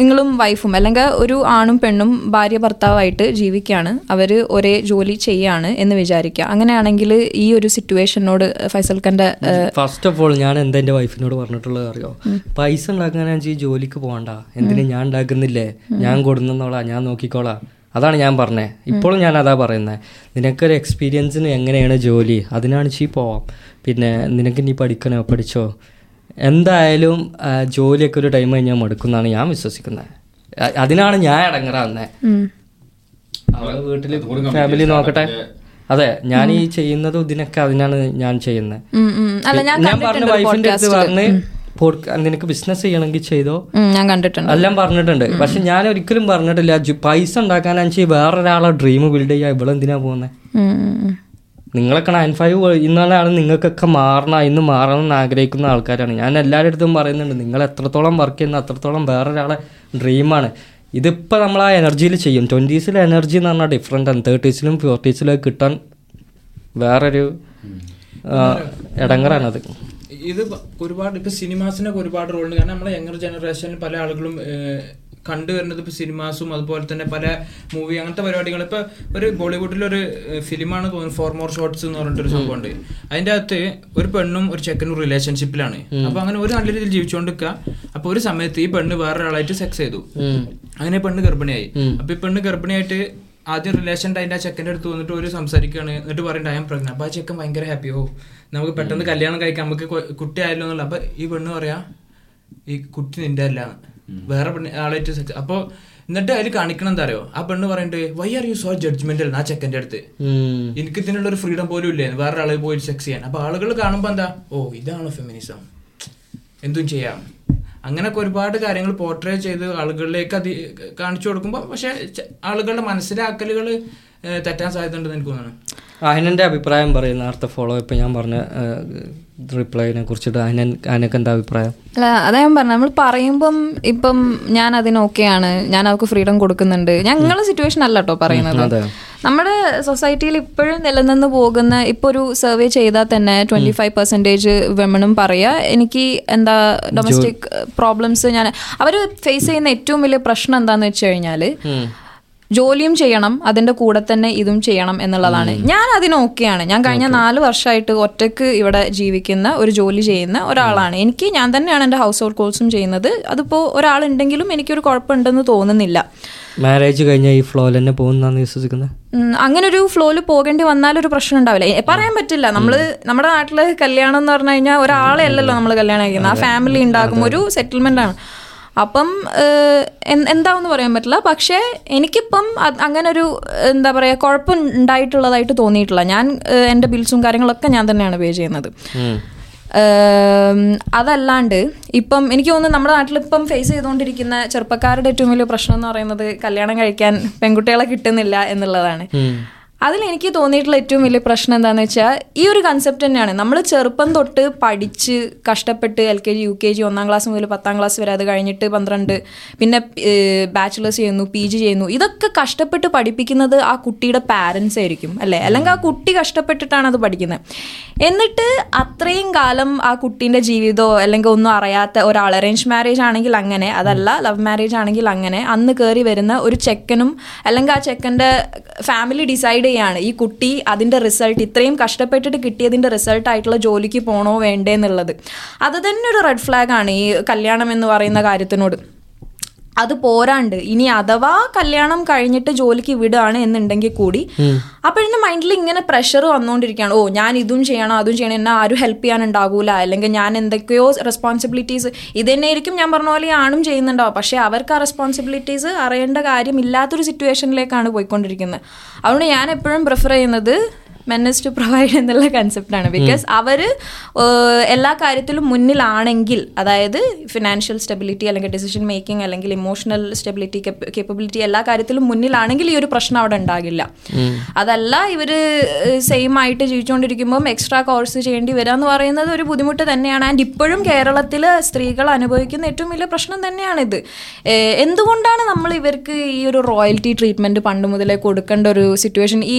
നിങ്ങളും വൈഫും അല്ലെങ്കിൽ ഒരു ആണും പെണ്ണും ഭാര്യ ഭർത്താവായിട്ട് ജീവിക്കുകയാണ്, അവർ ഒരേ ജോലി ചെയ്യാണ് എന്ന് വിചാരിക്കുക. അങ്ങനെയാണെങ്കിൽ ഈ ഒരു സിറ്റുവേഷനോട് ഫൈസൽഖാന്റെ ഫസ്റ്റ് ഓഫ് ഓൾ ഞാൻ എന്താ എൻ്റെ വൈഫിനോട് പറഞ്ഞിട്ടുള്ളത് അറിയോ? പൈസ ഉണ്ടാക്കാനാണെങ്കിൽ ജോലിക്ക് പോകണ്ട, എന്തിനാ ഞാൻ ഉണ്ടാക്കുന്നില്ലേ, ഞാൻ കൊടുന്നോളാം, ഞാൻ നോക്കിക്കോളാം. അതാണ് ഞാൻ പറഞ്ഞത്, ഇപ്പോഴും ഞാൻ അതാ പറയുന്നത്. നിനക്കൊരു എക്സ്പീരിയൻസിന് എങ്ങനെയാണ് ജോലി, അതിനാണ് ചീ പോവാം, പിന്നെ നിനക്ക് നീ പഠിക്കണോ പഠിച്ചോ, എന്തായാലും ജോലിയൊക്കെ ഒരു ടൈം കഴിഞ്ഞാൽ മടുക്കുന്നാണ് ഞാൻ വിശ്വസിക്കുന്നത്. അതിനാണ് ഞാൻ ഇടങ്ങറാവുന്നത്. അവളെ വീട്ടില് ഫാമിലി നോക്കട്ടെ. അതെ, ഞാൻ ഈ ചെയ്യുന്നത് ഇതിനൊക്കെ അതിനാണ് ഞാൻ ചെയ്യുന്നത്. ഞാൻ പറഞ്ഞ വൈഫിന്റെ അടുത്ത് പറഞ്ഞ് നിനക്ക് ബിസിനസ് ചെയ്യണമെങ്കിൽ ചെയ്തോ, ഞാൻ കണ്ടിട്ടുണ്ട്, എല്ലാം പറഞ്ഞിട്ടുണ്ട്. പക്ഷെ ഞാൻ ഒരിക്കലും പറഞ്ഞിട്ടില്ല പൈസ ഉണ്ടാക്കാനാണെങ്കിൽ വേറൊരാളെ ഡ്രീം ബിൽഡ് ചെയ്യാൻ ഇവളെന്തിനാ പോകുന്നത്. നിങ്ങളൊക്കെ നയൻ ഫൈവ് ഇന്നാലാണ്, നിങ്ങൾക്കൊക്കെ മാറണം, ഇന്ന് മാറണം എന്ന് ആഗ്രഹിക്കുന്ന ആൾക്കാരാണ്. ഞാൻ എല്ലാവരുടെ അടുത്തും പറയുന്നുണ്ട്, നിങ്ങൾ എത്രത്തോളം വർക്ക് ചെയ്യുന്ന അത്രത്തോളം വേറൊരാളെ ഡ്രീമാണ്. ഇതിപ്പോൾ നമ്മൾ ആ എനർജിയിൽ ചെയ്യും. ട്വൻറ്റീസിലെ എനർജി എന്ന് പറഞ്ഞാൽ ഡിഫറെൻ്റ് ആണ്. തേർട്ടീസിലും ഫോർട്ടീസിലും കിട്ടാൻ വേറൊരു ഇടങ്ങറാണത്. ഇത് ഒരുപാട് ഇപ്പോൾ സിനിമാസിനൊക്കെ ഒരുപാട് റോളുണ്ട്. കാരണം നമ്മളെ യങ്ങർ ജനറേഷനിൽ പല ആളുകളും കണ്ടുവരുന്നത് ഇപ്പോൾ സിനിമാസും അതുപോലെ തന്നെ പല മൂവി അങ്ങനത്തെ പരിപാടികൾ. ഇപ്പോൾ ഒരു ബോളിവുഡിലൊരു ഫിലിമാണ് തോന്നുന്നു ഫോർ മോർ ഷോർട്സ് എന്ന് പറഞ്ഞിട്ടൊരു സംഭവമുണ്ട്. അതിൻ്റെ അകത്ത് ഒരു പെണ്ണും ഒരു ചെക്കനും റിലേഷൻഷിപ്പിലാണ്. അപ്പോൾ അങ്ങനെ ഒരു നല്ല രീതിയിൽ ജീവിച്ചുകൊണ്ടിരിക്കുക. അപ്പോൾ ഒരു സമയത്ത് ഈ പെണ്ണ് വേറൊരാളായിട്ട് സെക്സ് ചെയ്തു, അങ്ങനെ പെണ്ണ് ഗർഭിണിയായി. അപ്പോൾ ഈ പെണ്ണ് ഗർഭിണിയായിട്ട് ആദ്യം റിലേഷൻ അതിൻ്റെ ആ ചെക്കൻ്റെ അടുത്ത് വന്നിട്ട് ഒരു സംസാരിക്കുകയാണ്, എന്നിട്ട് പറയുന്നുണ്ട് ഐ ആം പ്രഗ്നന്റ്. അപ്പോൾ ആ ചെക്കൻ ഭയങ്കര ഹാപ്പി, ഓ നമുക്ക് പെട്ടെന്ന് കല്യാണം കഴിക്കാം, നമുക്ക് കുട്ടി ആയല്ലോ എന്നുള്ള. അപ്പോൾ ഈ പെണ്ണ് പറയാം ഈ കുട്ടി നിൻ്റെ അല്ല, വേറെ പെണ്ണ് ആളായിട്ട് സെക്സ്. അപ്പൊ എന്നിട്ട് അതിൽ കാണിക്കണം എന്താ അറിയോ, ആ പെണ്ണ് പറയണ്ട് why are you so judgemental. ആ ചെക്കൻ്റെ അടുത്ത് എനിക്ക് ഇതിനുള്ള ഒരു ഫ്രീഡം പോലും ഇല്ലേ വേറെ ആളെ പോയി സെക്സ് ചെയ്യാൻ. അപ്പൊ ആളുകൾ കാണുമ്പോ എന്താ, ഓ ഇതാണോ ഫെമിനിസം, എന്തും ചെയ്യാം. അങ്ങനെയൊക്കെ ഒരുപാട് കാര്യങ്ങൾ പോർട്രേ ചെയ്ത് ആളുകളിലേക്ക് അത് കാണിച്ചു കൊടുക്കുമ്പോ പക്ഷെ ആളുകളുടെ മനസ്സിലാക്കലുകൾ തെറ്റാൻ സാധ്യതയുണ്ടെന്ന് എനിക്ക് തോന്നുന്നു. അഹനൻ്റെ അഭിപ്രായം പറയുന്ന അടുത്ത ഫോളോ ഇപ്പം ഞാൻ പറഞ്ഞ റിപ്ലൈനെ കുറിച്ചിട്ട് അഹനൻ അഹനക്ക് എന്താ അഭിപ്രായം? അല്ല, അതാ ഞാൻ പറഞ്ഞത്, നമ്മൾ പറയുമ്പം ഇപ്പം ഞാൻ അതിനൊക്കെയാണ്, ഞാൻ അവർക്ക് ഫ്രീഡം കൊടുക്കുന്നുണ്ട്, ഞങ്ങളുടെ സിറ്റുവേഷൻ അല്ല കേട്ടോ പറയുന്നത്. നമ്മുടെ സൊസൈറ്റിയിൽ ഇപ്പോഴും നിലനിന്ന് പോകുന്ന ഇപ്പോൾ ഒരു സർവേ ചെയ്താൽ തന്നെ ട്വൻറ്റി ഫൈവ് പെർസെൻറ്റേജ് വിമണും പറയുക എനിക്ക് എന്താ ഡൊമസ്റ്റിക് പ്രോബ്ലംസ് ഞാൻ അവർ ഫേസ് ചെയ്യുന്ന ഏറ്റവും വലിയ പ്രശ്നം എന്താണെന്ന് വെച്ച് കഴിഞ്ഞാൽ ജോലിയും ചെയ്യണം, അതിന്റെ കൂടെ തന്നെ ഇതും ചെയ്യണം എന്നുള്ളതാണ്. ഞാൻ അതിനൊക്കെയാണ്. ഞാൻ കഴിഞ്ഞ നാല് വർഷമായിട്ട് ഒറ്റക്ക് ഇവിടെ ജീവിക്കുന്ന, ഒരു ജോലി ചെയ്യുന്ന ഒരാളാണ്. എനിക്ക് ഞാൻ തന്നെയാണ് എൻ്റെ ഹൗസ് ഹോൾഡ് കോൾസും ചെയ്യുന്നത്. അതിപ്പോൾ ഒരാളുണ്ടെങ്കിലും എനിക്കൊരു കുഴപ്പമുണ്ടെന്ന് തോന്നുന്നില്ല. മാരേജ് കഴിഞ്ഞ ഈ ഫ്ലോയിൽ തന്നെ പോകുന്നതാണെന്ന് വിശ്വസിക്കുന്നത്. അങ്ങനെ ഒരു ഫ്ലോയില് പോകേണ്ടി വന്നാൽ ഒരു പ്രശ്നം ഉണ്ടാവില്ല, പറയാൻ പറ്റില്ല. നമ്മള് നമ്മുടെ നാട്ടില് കല്യാണം എന്ന് പറഞ്ഞു കഴിഞ്ഞാൽ ഒരാളെ അല്ലല്ലോ നമ്മൾ കല്യാണം കഴിക്കുന്നത്, ആ ഫാമിലി ഉണ്ടാക്കും, ഒരു സെറ്റിൽമെന്റ് ആണ്. അപ്പം എന്താവെന്ന് പറയാൻ പറ്റില്ല. പക്ഷേ എനിക്കിപ്പം അങ്ങനൊരു എന്താ പറയുക കുഴപ്പം ഉണ്ടായിട്ടുള്ളതായിട്ട് തോന്നിയിട്ടില്ല. ഞാൻ എൻ്റെ ബിൽസും കാര്യങ്ങളൊക്കെ ഞാൻ തന്നെയാണ് പേ ചെയ്യുന്നത്. അതല്ലാണ്ട് ഇപ്പം എനിക്ക് തോന്നുന്നു നമ്മുടെ നാട്ടിലിപ്പം ഫേസ് ചെയ്തുകൊണ്ടിരിക്കുന്ന ചെറുപ്പക്കാരുടെ ഏറ്റവും വലിയ പ്രശ്നം എന്ന് പറയുന്നത് കല്യാണം കഴിക്കാൻ പെൺകുട്ടികളെ കിട്ടുന്നില്ല എന്നുള്ളതാണ്. അതിലെനിക്ക് തോന്നിയിട്ടുള്ള ഏറ്റവും വലിയ പ്രശ്നം എന്താണെന്ന് വെച്ചാൽ ഈ ഒരു കൺസെപ്റ്റ് തന്നെയാണ്. നമ്മൾ ചെറുപ്പം തൊട്ട് പഠിച്ച് കഷ്ടപ്പെട്ട് L K G, U K G, ഒന്നാം ക്ലാസ് മുതൽ പത്താം ക്ലാസ് വരെ, അത് കഴിഞ്ഞിട്ട് പന്ത്രണ്ട്, പിന്നെ ബാച്ചിലേഴ്സ് ചെയ്യുന്നു, പി ജി ചെയ്യുന്നു, ഇതൊക്കെ കഷ്ടപ്പെട്ട് പഠിപ്പിക്കുന്നത് ആ കുട്ടിയുടെ പാരൻസ് ആയിരിക്കും അല്ലേ, അല്ലെങ്കിൽ ആ കുട്ടി കഷ്ടപ്പെട്ടിട്ടാണ് അത് പഠിക്കുന്നത്. എന്നിട്ട് അത്രയും കാലം ആ കുട്ടീൻ്റെ ജീവിതമോ അല്ലെങ്കിൽ ഒന്നും അറിയാത്ത ഒരാൾ, അറേഞ്ച് മാരേജ് ആണെങ്കിൽ അങ്ങനെ, അതല്ല ലവ് മാരേജ് ആണെങ്കിൽ അങ്ങനെ, അന്ന് കയറി വരുന്ന ഒരു ചെക്കനും അല്ലെങ്കിൽ ആ ചെക്കൻ്റെ ഫാമിലി ഡിസൈഡ് ഈ കുട്ടി അതിന്റെ റിസൾട്ട്, ഇത്രയും കഷ്ടപ്പെട്ടിട്ട് കിട്ടിയതിന്റെ റിസൾട്ട് ആയിട്ടുള്ള ജോലിക്ക് പോണോ വേണ്ടേ എന്നുള്ളത്, അത് തന്നെ ഒരു റെഡ് ഫ്ലാഗ് ആണ് ഈ കല്യാണം എന്ന് പറയുന്ന കാര്യത്തിനോട്. അത് പോരാണ്ട് ഇനി അഥവാ കല്യാണം കഴിഞ്ഞിട്ട് ജോലിക്ക് വിടുകയാണ് എന്നുണ്ടെങ്കിൽ കൂടി അപ്പോഴെൻ്റെ മൈൻഡിൽ ഇങ്ങനെ പ്രഷർ വന്നുകൊണ്ടിരിക്കുകയാണ്. ഓ, ഞാൻ ഇതും ചെയ്യണം അതും ചെയ്യണം, എന്നെ ആരും ഹെൽപ്പ് ചെയ്യാനുണ്ടാകൂല, അല്ലെങ്കിൽ ഞാൻ എന്തൊക്കെയോ റെസ്പോൺസിബിലിറ്റീസ്, ഇതന്നെയായിരിക്കും ഞാൻ പറഞ്ഞ പോലെ ആണും ചെയ്യുന്നുണ്ടാവും, പക്ഷേ അവർക്ക് ആ റെസ്പോൺസിബിലിറ്റീസ് അറിയേണ്ട കാര്യമില്ലാത്തൊരു സിറ്റുവേഷനിലേക്കാണ് പോയിക്കൊണ്ടിരിക്കുന്നത്. അതുകൊണ്ട് ഞാൻ എപ്പോഴും പ്രിഫർ ചെയ്യുന്നത് മെൻ ഈസ് ടു പ്രൊവൈഡ് എന്നുള്ള കൺസെപ്റ്റാണ്. ബിക്കോസ് അവർ എല്ലാ കാര്യത്തിലും മുന്നിലാണെങ്കിൽ, അതായത് ഫിനാൻഷ്യൽ സ്റ്റെബിലിറ്റി അല്ലെങ്കിൽ ഡിസിഷൻ മേക്കിംഗ് അല്ലെങ്കിൽ ഇമോഷണൽ സ്റ്റെബിലിറ്റി, കേപ്പബിലിറ്റി, എല്ലാ കാര്യത്തിലും മുന്നിലാണെങ്കിൽ ഈ ഒരു പ്രശ്നം അവിടെ ഉണ്ടാകില്ല. അതല്ല ഇവർ സെയിം ആയിട്ട് ജീവിച്ചുകൊണ്ടിരിക്കുമ്പം എക്സ്ട്രാ കോഴ്സ് ചെയ്യേണ്ടി വരിക എന്ന് പറയുന്നത് ഒരു ബുദ്ധിമുട്ട് തന്നെയാണ്. ആൻഡ് ഇപ്പോഴും കേരളത്തിൽ സ്ത്രീകൾ അനുഭവിക്കുന്ന ഏറ്റവും വലിയ പ്രശ്നം തന്നെയാണിത്. എന്തുകൊണ്ടാണ് നമ്മൾ ഇവർക്ക് ഈ ഒരു റോയൽറ്റി ട്രീറ്റ്മെൻറ്റ് പണ്ട് മുതലേ കൊടുക്കേണ്ട ഒരു സിറ്റുവേഷൻ? ഈ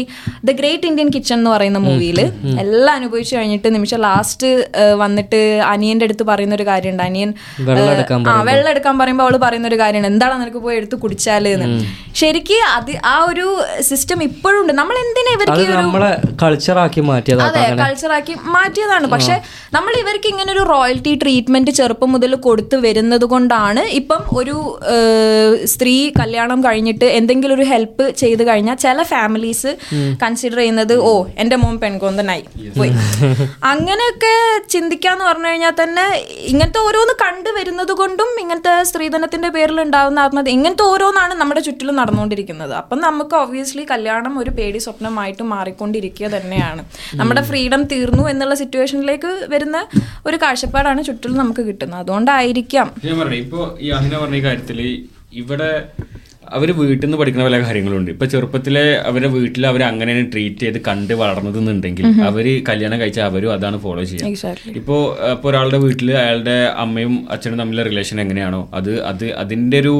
ദ ഗ്രേറ്റ് ഇന്ത്യൻ കിച്ചൺ എന്ന് പറയുന്ന മൂവിയിൽ എല്ലാം അനുഭവിച്ചു കഴിഞ്ഞിട്ട് നിമിഷം ലാസ്റ്റ് വന്നിട്ട് അനിയന്റെ അടുത്ത് പറയുന്ന ഒരു കാര്യമുണ്ട്. അനിയൻ ആ വെള്ളം എടുക്കാൻ പറയുമ്പോൾ അവള് പറയുന്ന ഒരു കാര്യമുണ്ട്, എന്താണ് നിനക്ക് പോയി എടുത്ത് കുടിച്ചാല് എന്ന്. ശരിക്കും അത് ആ ഒരു സിസ്റ്റം ഇപ്പോഴും ഉണ്ട്. നമ്മൾ എന്തിനാ ഇവർക്ക് കൾച്ചറാക്കി മാറ്റിയത്? അതെ, കൾച്ചറാക്കി മാറ്റിയതാണ്. പക്ഷെ നമ്മൾ ഇവർക്ക് ഇങ്ങനെ ഒരു റോയൽറ്റി ട്രീറ്റ്മെന്റ് ചെറുപ്പം മുതൽ കൊടുത്തു വരുന്നത് കൊണ്ടാണ് ഇപ്പം ഒരു സ്ത്രീ കല്യാണം കഴിഞ്ഞിട്ട് എന്തെങ്കിലും ഒരു ഹെൽപ്പ് ചെയ്ത് കഴിഞ്ഞാൽ ചില ഫാമിലീസ് കൺസിഡർ ചെയ്യുന്നത്, ഓ എന്റെ മോൻ പെൺകൊന്തനായി പോയി, അങ്ങനെയൊക്കെ ചിന്തിക്കാന്ന് പറഞ്ഞു കഴിഞ്ഞാൽ തന്നെ ഇങ്ങനത്തെ ഓരോന്ന് കണ്ടുവരുന്നത് കൊണ്ടും ഇങ്ങനത്തെ സ്ത്രീധനത്തിന്റെ പേരിൽ ഉണ്ടാവുന്ന ആത്മഹത്യ, ഇങ്ങനത്തെ ഓരോന്നാണ് നമ്മുടെ ചുറ്റിലും നടന്നുകൊണ്ടിരിക്കുന്നത്. അപ്പം നമുക്ക് ഒബ്വിയസ്ലി കല്യാണം ഒരു പേടി സ്വപ്നമായിട്ട് മാറിക്കൊണ്ടിരിക്കുക തന്നെയാണ്. നമ്മുടെ ഫ്രീഡം തീർന്നു എന്നുള്ള സിറ്റുവേഷനിലേക്ക് വരുന്ന ഒരു കാഴ്ചപ്പാടാണ് ചുറ്റിലും നമുക്ക് കിട്ടുന്നത്. അതുകൊണ്ടായിരിക്കാം ഇപ്പോൾ ഈ അഹിന പറഞ്ഞ കാര്യത്തിൽ ഇവിടെ അവർ വീട്ടിൽ നിന്ന് പഠിക്കുന്ന പല കാര്യങ്ങളുണ്ട്. ഇപ്പൊ ചെറുപ്പത്തിലെ അവരുടെ വീട്ടിൽ അവർ അങ്ങനെ ട്രീറ്റ് ചെയ്ത് കണ്ട് വളർന്നതെന്നുണ്ടെങ്കിൽ അവര് കല്യാണം കഴിച്ചാൽ അവരും അതാണ് ഫോളോ ചെയ്യുക. ഇപ്പോ ഇപ്പൊ ഒരാളുടെ വീട്ടിൽ അയാളുടെ അമ്മയും അച്ഛനും തമ്മിലുള്ള റിലേഷൻ എങ്ങനെയാണോ അത് അത് അതിന്റെ ഒരു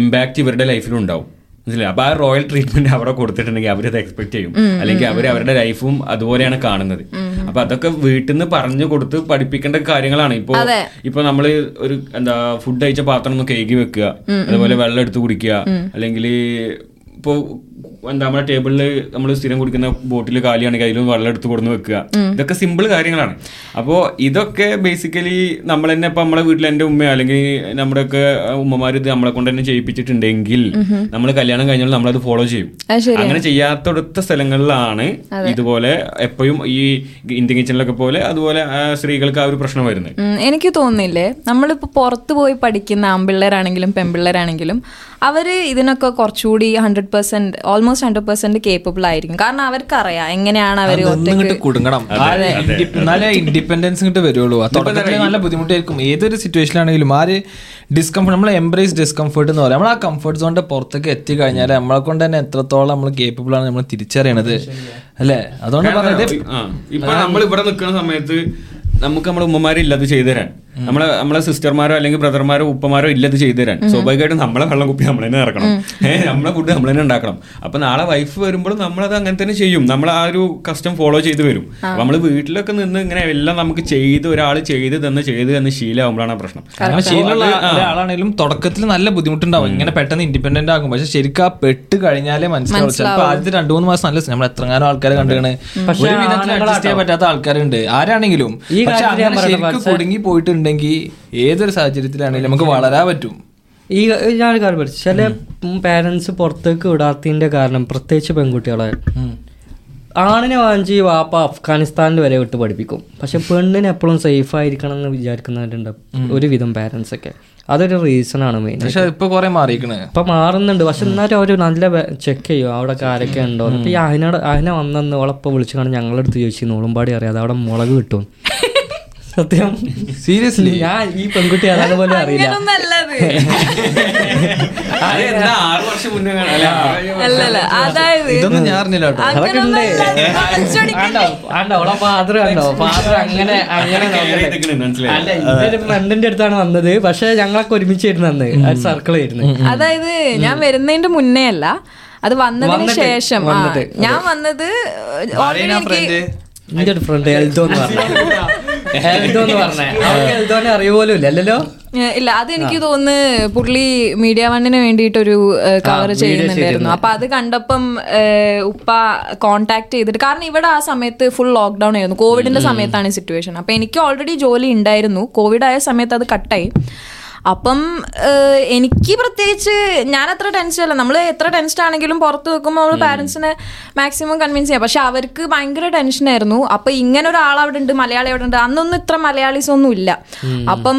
ഇമ്പാക്ട് ഇവരുടെ ലൈഫിലുണ്ടാവും. മനസ്സിലായി? അപ്പൊ ആ റോയൽ ട്രീറ്റ്മെന്റ് അവിടെ കൊടുത്തിട്ടുണ്ടെങ്കിൽ അവരത് എക്സ്പെക്ട് ചെയ്യും, അല്ലെങ്കിൽ അവർ അവരുടെ ലൈഫും അതുപോലെയാണ് കാണുന്നത്. അപ്പൊ അതൊക്കെ വീട്ടിൽ നിന്ന് പറഞ്ഞു കൊടുത്ത് പഠിപ്പിക്കേണ്ട കാര്യങ്ങളാണ്. ഇപ്പൊ ഇപ്പൊ നമ്മള് ഒരു എന്താ ഫുഡ് കഴിച്ച പാത്രം ഒന്ന് കഴുകി വെക്കുക, അതുപോലെ വെള്ളം എടുത്ത് കുടിക്കുക, അല്ലെങ്കിൽ ഇപ്പോൾ എന്താ നമ്മുടെ ടേബിളിൽ നമ്മൾ സ്ഥിരം കുടിക്കുന്ന ബോട്ടിൽ കാലിയാണെങ്കിൽ അതിലും വെള്ളം എടുത്ത് കൊടുന്ന് വെക്കുക, ഇതൊക്കെ സിമ്പിൾ കാര്യങ്ങളാണ്. അപ്പോൾ ഇതൊക്കെ ബേസിക്കലി നമ്മൾ തന്നെ ഇപ്പം നമ്മളെ വീട്ടിൽ എൻ്റെ ഉമ്മയോ അല്ലെങ്കിൽ നമ്മുടെ ഒക്കെ ഉമ്മമാർ ഇത് നമ്മളെ കൊണ്ട് തന്നെ ചെയ്യിപ്പിച്ചിട്ടുണ്ടെങ്കിൽ നമ്മൾ കല്യാണം കഴിഞ്ഞാൽ നമ്മളത് ഫോളോ ചെയ്യും. അങ്ങനെ ചെയ്യാത്തടുത്ത സ്ഥലങ്ങളിലാണ് ഇതുപോലെ എപ്പോഴും ഈ ഇന്ത്യൻ കിച്ചണിലൊക്കെ പോലെ അതുപോലെ സ്ത്രീകൾക്ക് ആ ഒരു പ്രശ്നം വരുന്നത് എനിക്ക് തോന്നുന്നില്ലേ? നമ്മളിപ്പോൾ പുറത്ത് പോയി പഠിക്കുന്ന ആൺപിള്ളേരാണെങ്കിലും പെൺപിള്ളേരാണെങ്കിലും അവർ ഇതിനൊക്കെ കുറച്ചുകൂടി hundred percent almost hundred percent capable ആയിരിക്കും. കാരണം അവർക്കറിയാം എങ്ങനെയാണ് അവർ കുടുങ്ങണം, നല്ല ഇൻഡിപെൻഡൻസ് ഇങ്ങോട്ട് വരുള്ളൂ. നല്ല ബുദ്ധിമുട്ടായിരിക്കും ഏതൊരു സിറ്റുവേഷനിലാണെങ്കിലും. ആ ഒരു ഡിസ്കംഫർട്ട്, നമ്മൾ എംബ്രേസ് ഡിസ്കംഫർട്ട് എന്ന് പറയാം. നമ്മൾ ആ കംഫർട്ട് സോണിന്റെ പുറത്തേക്ക് എത്തിക്കഴിഞ്ഞാൽ നമ്മളെ കൊണ്ട് തന്നെ എത്രത്തോളം നമ്മൾ കേപ്പബിൾ ആണ് നമ്മൾ തിരിച്ചറിയണത്, അല്ലേ? അതുകൊണ്ട് പറഞ്ഞത് ഇപ്പൊ നമ്മൾ ഇവിടെ നിൽക്കുന്ന സമയത്ത് നമുക്ക് നമ്മുടെ ഉമ്മമാരില്ല അത് ചെയ്തു തരാൻ. നമ്മളെ നമ്മളെ സിസ്റ്റർമാരോ അല്ലെങ്കിൽ ബ്രദർമാരോ ഉപ്പമാരോ ഇല്ലത് ചെയ്തു തരാൻ. സ്വാഭാവികമായിട്ടും നമ്മളെ വെള്ളം കുപ്പി നമ്മൾ തന്നെ ഇറക്കണം, ഏഹ് നമ്മളെ ഫുഡ് നമ്മൾ തന്നെ ഉണ്ടാക്കണം. അപ്പൊ നാളെ വൈഫ് വരുമ്പോഴും നമ്മളത് അങ്ങനെ തന്നെ ചെയ്യും, നമ്മൾ ആ ഒരു കസ്റ്റം ഫോളോ ചെയ്ത് വരും. നമ്മൾ വീട്ടിലൊക്കെ നിന്ന് ഇങ്ങനെ എല്ലാം നമുക്ക് ചെയ്ത് ഒരാൾ ചെയ്ത് തന്നെ ചെയ്ത് തന്നെ ശീലമാകുമ്പോഴാണ് ആ പ്രശ്നം. ശീലമുള്ള ഒരാളാണെങ്കിലും തുടക്കത്തിൽ നല്ല ബുദ്ധിമുട്ടുണ്ടാവും, ഇങ്ങനെ പെട്ടെന്ന് ഇൻഡിപെൻഡന്റ് ആകും. പക്ഷെ ശരിക്കും ആ പെട്ട് കഴിഞ്ഞാലേ മനസ്സിലാവും. ചിലപ്പോൾ ആദ്യത്തെ രണ്ടു മൂന്ന് മാസം നല്ല നമ്മൾ എത്രങ്ങാനും ആൾക്കാരെ കണ്ടുകയാണ്, പക്ഷേ അഡ്ജസ്റ്റ് ചെയ്യാൻ പറ്റാത്ത ആൾക്കാരുണ്ട് ആരാണെങ്കിലും. കുടുങ്ങി പോയിട്ടുണ്ടെങ്കിൽ ഏതൊരു സാഹചര്യത്തിലാണെങ്കിലും നമുക്ക് വളരാൻ പറ്റും. ഈ ഞാനൊരു കാര്യം പഠിച്ചു, ചില പാരന്റ്സ് പുറത്തേക്ക് വിടാത്തതിന്റെ കാരണം പ്രത്യേകിച്ച് പെൺകുട്ടികളെ ആണിനെ വാങ്ങിച്ച് വാപ്പ അഫ്ഗാനിസ്ഥാനിൽ വരെ വിട്ട് പഠിപ്പിക്കും. പക്ഷെ പെണ്ണിന് എപ്പോഴും സേഫ് ആയിരിക്കണം എന്ന് വിചാരിക്കുന്നവരുണ്ട് ഒരുവിധം പാരന്റ്സ് ഒക്കെ. അതൊരു റീസൺ ആണ് മെയിൻ. പക്ഷെ ഇപ്പൊ കുറെ മാറിയിരിക്കണേ, ഇപ്പൊ മാറുന്നുണ്ട്. പക്ഷെ എന്നാലും അവർ നല്ല ചെക്ക് ചെയ്യും അവിടെ കാരൊക്കെ ഉണ്ടോ. അപ്പൊ ഈ അഹിനോട് അഹിന വന്നെന്ന് ഓളപ്പം വിളിച്ചു കാണാൻ ഞങ്ങളെടുത്ത് ചോദിച്ചു, നോളുംപാടി അറിയാതെ അവിടെ മുളക് കിട്ടും. സത്യം സീരിയസ്ലി ഞാൻ ഈ പെൺകുട്ടി അതാണ് പോലെ അറിയില്ല. ഇതൊന്നും ഞാൻ അറിഞ്ഞില്ല. അങ്ങനെ അങ്ങനെ ഫ്രണ്ടിന്റെ അടുത്താണ് വന്നത്, പക്ഷെ ഞങ്ങളൊക്കെ ഒരുമിച്ചായിരുന്നു അന്ന് സർക്കിളായിരുന്നു. അതായത് ഞാൻ വരുന്നതിന്റെ മുന്നേ അല്ല, അത് വന്നതിന് ശേഷം. ഞാൻ വന്നത് എന്റെ ഒരു ഫ്രണ്ട് എൽദോന്ന് പറഞ്ഞോന്ന് അറിയുപോലും ഇല്ലല്ലോ. ഇല്ല, അത് എനിക്ക് തോന്നുന്നു പുള്ളി മീഡിയ വണ്ണിന് വേണ്ടിയിട്ടൊരു കവർ ചെയ്യുന്നുണ്ടായിരുന്നു. അപ്പൊ അത് കണ്ടപ്പം ഉപ്പ കോൺടാക്ട് ചെയ്തിട്ട്, കാരണം ഇവിടെ ആ സമയത്ത് ഫുൾ ലോക്ക്ഡൌൺ ആയിരുന്നു, കോവിഡിന്റെ സമയത്താണ് സിറ്റുവേഷൻ. അപ്പൊ എനിക്ക് ഓൾറെഡി ജോലി ഉണ്ടായിരുന്നു, കോവിഡ് ആയ സമയത്ത് അത് കട്ടായി. അപ്പം എനിക്ക് പ്രത്യേകിച്ച് ഞാനത്ര ടെൻഷനല്ല, നമ്മൾ എത്ര ടെൻഷൻ ആണെങ്കിലും പുറത്ത് വെക്കുമ്പോൾ നമ്മൾ പാരൻസിനെ മാക്സിമം കൺവിൻസ് ചെയ്യാം. പക്ഷെ അവർക്ക് ഭയങ്കര ടെൻഷനായിരുന്നു. അപ്പം ഇങ്ങനെ ഒരാൾ അവിടെ ഉണ്ട്, മലയാളി അവിടെ ഉണ്ട്. അന്നൊന്നും ഇത്ര മലയാളീസ് ഒന്നും ഇല്ല. അപ്പം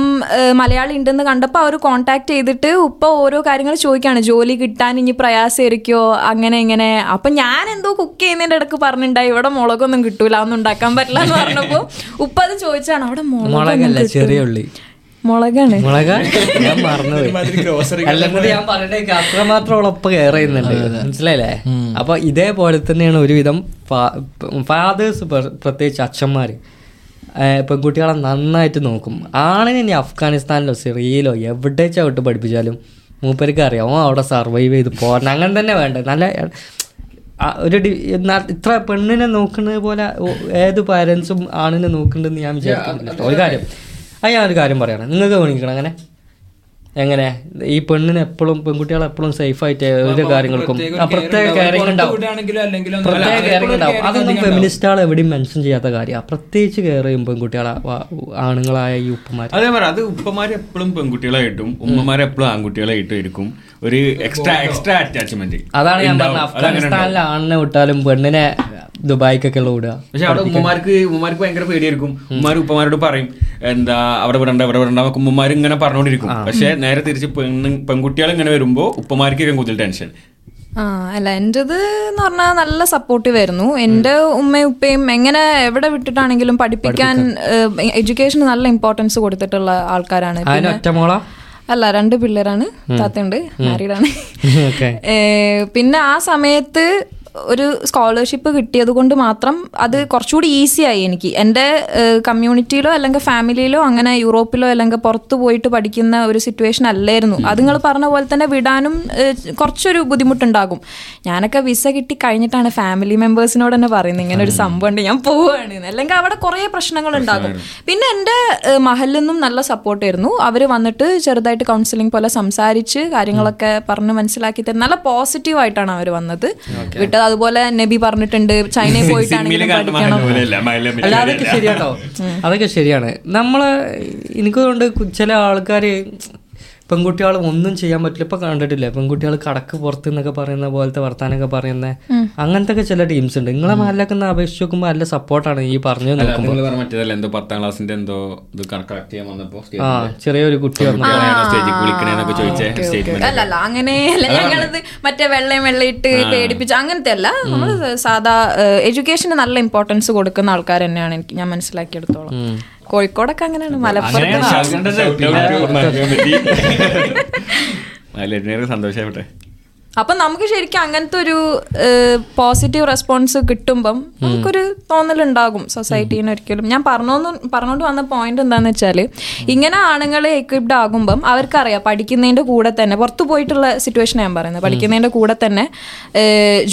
മലയാളി ഉണ്ടെന്ന് കണ്ടപ്പോൾ അവർ കോൺടാക്ട് ചെയ്തിട്ട് ഉപ്പ ഓരോ കാര്യങ്ങൾ ചോദിക്കുകയാണ്, ജോലി കിട്ടാൻ ഇനി പ്രയാസമായിരിക്കുമോ അങ്ങനെ ഇങ്ങനെ. അപ്പം ഞാൻ എന്തോ കുക്ക് ചെയ്യുന്നതിൻ്റെ ഇടയ്ക്ക് പറഞ്ഞിട്ടുണ്ടായി ഇവിടെ മുളകൊന്നും കിട്ടൂല, ഒന്നും ഉണ്ടാക്കാൻ പറ്റില്ല എന്ന് പറഞ്ഞപ്പോൾ ഉപ്പ അത് ചോദിച്ചാണ് അവിടെ മുളകല്ല ചെറിയ ഉള്ളി മുളകാണ് മുളക ഞാൻ പറഞ്ഞത് അത്രമാത്രം ഉളപ്പ് കെയർ ചെയ്യുന്നുണ്ട്, മനസ്സിലായില്ലേ? അപ്പൊ ഇതേപോലെ തന്നെയാണ് ഒരുവിധം ഫാദേഴ്സ്, പ്രത്യേകിച്ച് അച്ഛന്മാര് പെൺകുട്ടികളെ നന്നായിട്ട് നോക്കും. ആണിനെ ഇനി അഫ്ഗാനിസ്ഥാനിലോ സിറിയയിലോ എവിടെ ചവിട്ട് പഠിപ്പിച്ചാലും മൂപ്പർക്ക് അറിയാമോ അവിടെ സർവൈവ് ചെയ്ത് പോരണം. അങ്ങനെ തന്നെ വേണ്ടത്. നല്ല ഒരു ഇത്ര പെണ്ണിനെ നോക്കുന്നത് പോലെ ഏത് പാരൻസും ആണിനെ നോക്കുന്നുണ്ടെന്ന് ഞാൻ വിചാരിക്കുന്നില്ല. ഒരു കാര്യം അത് ഞാനൊരു കാര്യം പറയണം, നിങ്ങൾക്ക് വേണിക്കണം അങ്ങനെ എങ്ങനെ ഈ പെണ്ണിന് എപ്പോഴും പെൺകുട്ടികളെ എപ്പോഴും സേഫായിട്ട് ഓരോ കാര്യങ്ങൾക്കും പ്രത്യേക കെയറിങ് ഉണ്ടാവും പ്രത്യേക കെയറിങ് ഉണ്ടാവും അതൊന്നും ഫെമിനിസ്റ്റുകൾ എവിടെയും മെൻഷൻ ചെയ്യാത്ത കാര്യമാണ്. പ്രത്യേകിച്ച് കെയർ ചെയ്യും പെൺകുട്ടികളെ ആണുങ്ങളായ ഈ ഉപ്പമാർ. അതേപോലെ അത് ഉപ്പമാർ എപ്പോഴും പെൺകുട്ടികളായിട്ടും ഉമ്മമാരെ എപ്പോഴും ആൺകുട്ടികളായിട്ടും ഒരു എക്സ്ട്രാ എക്സ്ട്രാ അറ്റാച്ച്മെന്റ്. അതാണ് ഞാൻ പറഞ്ഞത്, അഫ്ഗാനിസ്ഥാനിലെ ആണിനെ വിട്ടാലും പെണ്ണിനെ ദുബായിക്കൊക്കെ ഉള്ള വിടുക. പക്ഷെ അവിടെ ഉമ്മമാർക്ക് ഉമ്മമാർക്ക് ഭയങ്കര പേടിയായിരിക്കും. ഉമ്മമാർ ഉപ്പമാരോട് പറയും എന്താ അവിടെ വിടണ്ട അവിടെ വിടണ്ട ഉമ്മമാർ ഇങ്ങനെ പറഞ്ഞോണ്ടിരിക്കും. പക്ഷെ നേരെ തിരിച്ച് പെണ്ണ് പെൺകുട്ടികൾ ഇങ്ങനെ വരുമ്പോ ഉപ്പമാർക്ക് കൂടുതൽ ടെൻഷൻ. ആ അല്ല, എൻ്റെത് എന്ന് പറഞ്ഞാൽ നല്ല സപ്പോർട്ടീവ് ആയിരുന്നു. എൻ്റെ ഉമ്മയും ഉപ്പയും എങ്ങനെ എവിടെ വിട്ടിട്ടാണെങ്കിലും പഠിപ്പിക്കാൻ, എഡ്യൂക്കേഷന് നല്ല ഇമ്പോർട്ടൻസ് കൊടുത്തിട്ടുള്ള ആൾക്കാരാണ്. അല്ല, രണ്ട് പിള്ളേരാണ്, താത്തയുണ്ട്, മാരീഡാണ്. പിന്നെ ആ സമയത്ത് ഒരു സ്കോളർഷിപ്പ് കിട്ടിയത് കൊണ്ട് മാത്രം അത് കുറച്ചുകൂടി ഈസിയായി എനിക്ക്. എൻ്റെ കമ്മ്യൂണിറ്റിയിലോ അല്ലെങ്കിൽ ഫാമിലിയിലോ അങ്ങനെ യൂറോപ്പിലോ അല്ലെങ്കിൽ പുറത്ത് പോയിട്ട് പഠിക്കുന്ന ഒരു സിറ്റുവേഷൻ അല്ലായിരുന്നു. അത് നിങ്ങൾ പറഞ്ഞ പോലെ തന്നെ വിടാനും കുറച്ചൊരു ബുദ്ധിമുട്ടുണ്ടാകും. ഞാനൊക്കെ വിസ കിട്ടി കഴിഞ്ഞിട്ടാണ് ഫാമിലി മെമ്പേഴ്സിനോട് തന്നെ പറയുന്നത് ഇങ്ങനെ ഒരു സംഭവം ഉണ്ട്, ഞാൻ പോവുകയാണ്, അല്ലെങ്കിൽ അവിടെ കുറേ പ്രശ്നങ്ങളുണ്ടാകും. പിന്നെ എൻ്റെ മഹലിന്നും നല്ല സപ്പോർട്ടായിരുന്നു. അവർ വന്നിട്ട് ചെറുതായിട്ട് കൗൺസിലിംഗ് പോലെ സംസാരിച്ച് കാര്യങ്ങളൊക്കെ പറഞ്ഞ് മനസ്സിലാക്കി തരും. നല്ല പോസിറ്റീവായിട്ടാണ് അവർ വന്നത് വിട്ടത്. അതുപോലെ നബി പറഞ്ഞിട്ടുണ്ട് ചൈനയിൽ പോയിട്ടാണെങ്കിലും പഠിക്കണം. അല്ല, അതൊക്കെ ശരിയാട്ടോ, അതൊക്കെ ശരിയാണ്. നമ്മള് എനിക്ക് തോന്നുന്നുണ്ട് ചില ആൾക്കാര് പെൺകുട്ടികൾ ഒന്നും ചെയ്യാൻ പറ്റില്ല. ഇപ്പൊ കണ്ടിട്ടില്ല പെൺകുട്ടികൾ കടക്ക് പുറത്ത് എന്നൊക്കെ പറയുന്ന പോലത്തെ വർത്താനൊക്കെ പറയുന്ന അങ്ങനത്തെ ചില ടീംസ് ഉണ്ട്. നിങ്ങളെ മഹലിലൊക്കെ അപേക്ഷിച്ച് നോക്കുമ്പോ നല്ല സപ്പോർട്ടാണ്. ഈ പറഞ്ഞു ആ ചെറിയൊരു കുട്ടി അല്ലല്ല അങ്ങനെയല്ല, ഞങ്ങളത് മറ്റേ വെള്ളം വെള്ളയിട്ട് പേടിപ്പിച്ച അങ്ങനത്തെ അല്ല. നമ്മള് സാധാ എഡ്യൂക്കേഷന് നല്ല ഇമ്പോർട്ടൻസ് കൊടുക്കുന്ന ആൾക്കാർ തന്നെയാണ് എനിക്ക് ഞാൻ മനസ്സിലാക്കിയെടുത്തോളം. കോഴിക്കോടൊക്കെ അങ്ങനെയാണ്, മലപ്പുറം. ആ അപ്പം നമുക്ക് ശരിക്കും അങ്ങനത്തെ ഒരു പോസിറ്റീവ് റെസ്പോൺസ് കിട്ടുമ്പം നമുക്കൊരു തോന്നലുണ്ടാകും സൊസൈറ്റീനെ. ഒരിക്കലും ഞാൻ പറഞ്ഞോന്ന് പറഞ്ഞോണ്ട് വന്ന പോയിന്റ് എന്താണെന്ന് വെച്ചാൽ, ഇങ്ങനെ ആണുങ്ങൾ എക്വിപ്ഡ് ആകുമ്പം അവർക്കറിയാം പഠിക്കുന്നതിൻ്റെ കൂടെ തന്നെ, പുറത്തു പോയിട്ടുള്ള സിറ്റുവേഷനാണ് ഞാൻ പറയുന്നത്, പഠിക്കുന്നതിൻ്റെ കൂടെ തന്നെ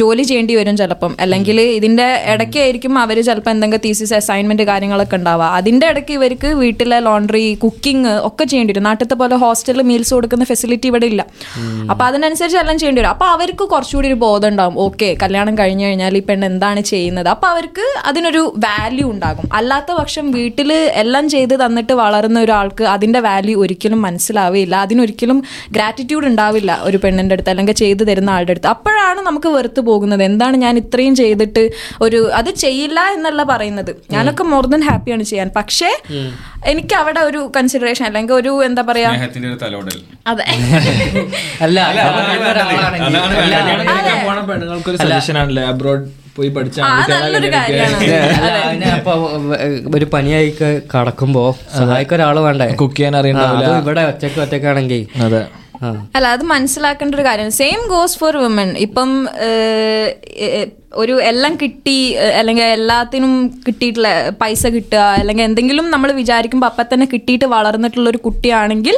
ജോലി ചെയ്യേണ്ടി വരും ചിലപ്പം. അല്ലെങ്കിൽ ഇതിൻ്റെ ഇടയ്ക്കായിരിക്കും അവർ ചിലപ്പോൾ എന്തെങ്കിലും തീസിസ് അസൈൻമെൻറ്റ് കാര്യങ്ങളൊക്കെ ഉണ്ടാവുക. അതിൻ്റെ ഇടയ്ക്ക് ഇവർക്ക് വീട്ടിലെ ലോണ്ടറി, കുക്കിംഗ് ഒക്കെ ചെയ്യേണ്ടി വരും. നാട്ടിലത്തെ പോലെ ഹോസ്റ്റലിൽ മീൽസ് കൊടുക്കുന്ന ഫെസിലിറ്റി ഇവിടെ ഇല്ല. അപ്പോൾ അതിനനുസരിച്ച് എല്ലാം ചെയ്യേണ്ടി വരും. അപ്പോൾ അവർക്ക് കുറച്ചുകൂടി ഒരു ബോധം ഉണ്ടാകും, ഓക്കെ കല്യാണം കഴിഞ്ഞു കഴിഞ്ഞാൽ ഈ പെണ്ണ് എന്താണ് ചെയ്യുന്നത്. അപ്പോൾ അവർക്ക് അതിനൊരു വാല്യൂ ഉണ്ടാകും. അല്ലാത്ത പക്ഷം വീട്ടിൽ എല്ലാം ചെയ്ത് തന്നിട്ട് വളർന്ന ഒരാൾക്ക് അതിൻ്റെ വാല്യൂ ഒരിക്കലും മനസ്സിലാവില്ല, അതിനൊരിക്കലും ഗ്രാറ്റിറ്റ്യൂഡ് ഉണ്ടാവില്ല ഒരു പെണ്ണിൻ്റെ അടുത്ത് അല്ലെങ്കിൽ ചെയ്തു തരുന്ന ആളുടെ അടുത്ത്. അപ്പോഴാണ് നമുക്ക് വെറുത്ത് പോകുന്നത്, എന്താണ് ഞാൻ ഇത്രയും ചെയ്തിട്ട് ഒരു അത് ചെയ്യില്ല എന്നല്ല പറയുന്നത്, ഞാനൊക്കെ മോർ ദൻ ഹാപ്പിയാണ് ചെയ്യാൻ. പക്ഷേ എനിക്ക് അവിടെ ഒരു കൺസിഡറേഷൻ അല്ലെങ്കിൽ ഒരു എന്താ പറയാ, അതെ അല്ല ഒരു പനിയായി കടക്കുമ്പോ സഹായിക്കാൻ ഒരാൾ വേണ്ടേ, കുക്ക് ചെയ്യാൻ അറിയണ്ടാവില്ല, ഇവിടെ ഒറ്റക്ക് ഒറ്റക്കാണെങ്കിൽ അതെ അല്ല, അത് മനസ്സിലാക്കേണ്ട ഒരു കാര്യം. Same goes for women. ഇപ്പം ഒരു എല്ലാം കിട്ടി അല്ലെങ്കിൽ എല്ലാത്തിനും കിട്ടിയിട്ടുള്ള പൈസ കിട്ടുക അല്ലെങ്കിൽ എന്തെങ്കിലും നമ്മൾ വിചാരിക്കുമ്പോൾ അപ്പം തന്നെ കിട്ടിയിട്ട് വളർന്നിട്ടുള്ളൊരു കുട്ടിയാണെങ്കിൽ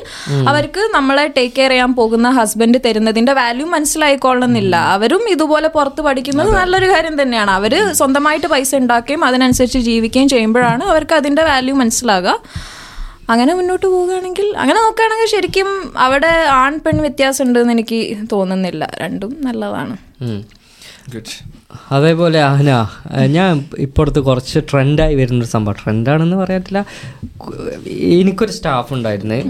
അവർക്ക് നമ്മളെ ടേക്ക് കെയർ ചെയ്യാൻ പോകുന്ന ഹസ്ബൻഡ് തരുന്നതിൻ്റെ വാല്യൂ മനസ്സിലായിക്കൊള്ളണമെന്നില്ല. അവരും ഇതുപോലെ പുറത്ത് പഠിക്കുന്നത് നല്ലൊരു കാര്യം തന്നെയാണ്. അവർ സ്വന്തമായിട്ട് പൈസ ഉണ്ടാക്കുകയും അതിനനുസരിച്ച് ജീവിക്കുകയും ചെയ്യുമ്പോഴാണ് അവർക്ക് അതിൻ്റെ വാല്യൂ മനസ്സിലാകുക. അങ്ങനെ മുന്നോട്ട് പോവുകയാണെങ്കിൽ, അങ്ങനെ നോക്കുകയാണെങ്കിൽ ശരിക്കും അവിടെ ആൺ പെൺ വ്യത്യാസം ഉണ്ടെന്ന് എനിക്ക് തോന്നുന്നില്ല, രണ്ടും നല്ലതാണ്. അതേപോലെ ആന, ഞാൻ ഇപ്പോഴത്തെ കുറച്ച് ട്രെൻഡായി വരുന്നൊരു സംഭവം, ട്രെൻഡാണെന്ന് പറയാറ്റില്ല, എനിക്കൊരു സ്റ്റാഫ് ഉണ്ടായിരുന്നു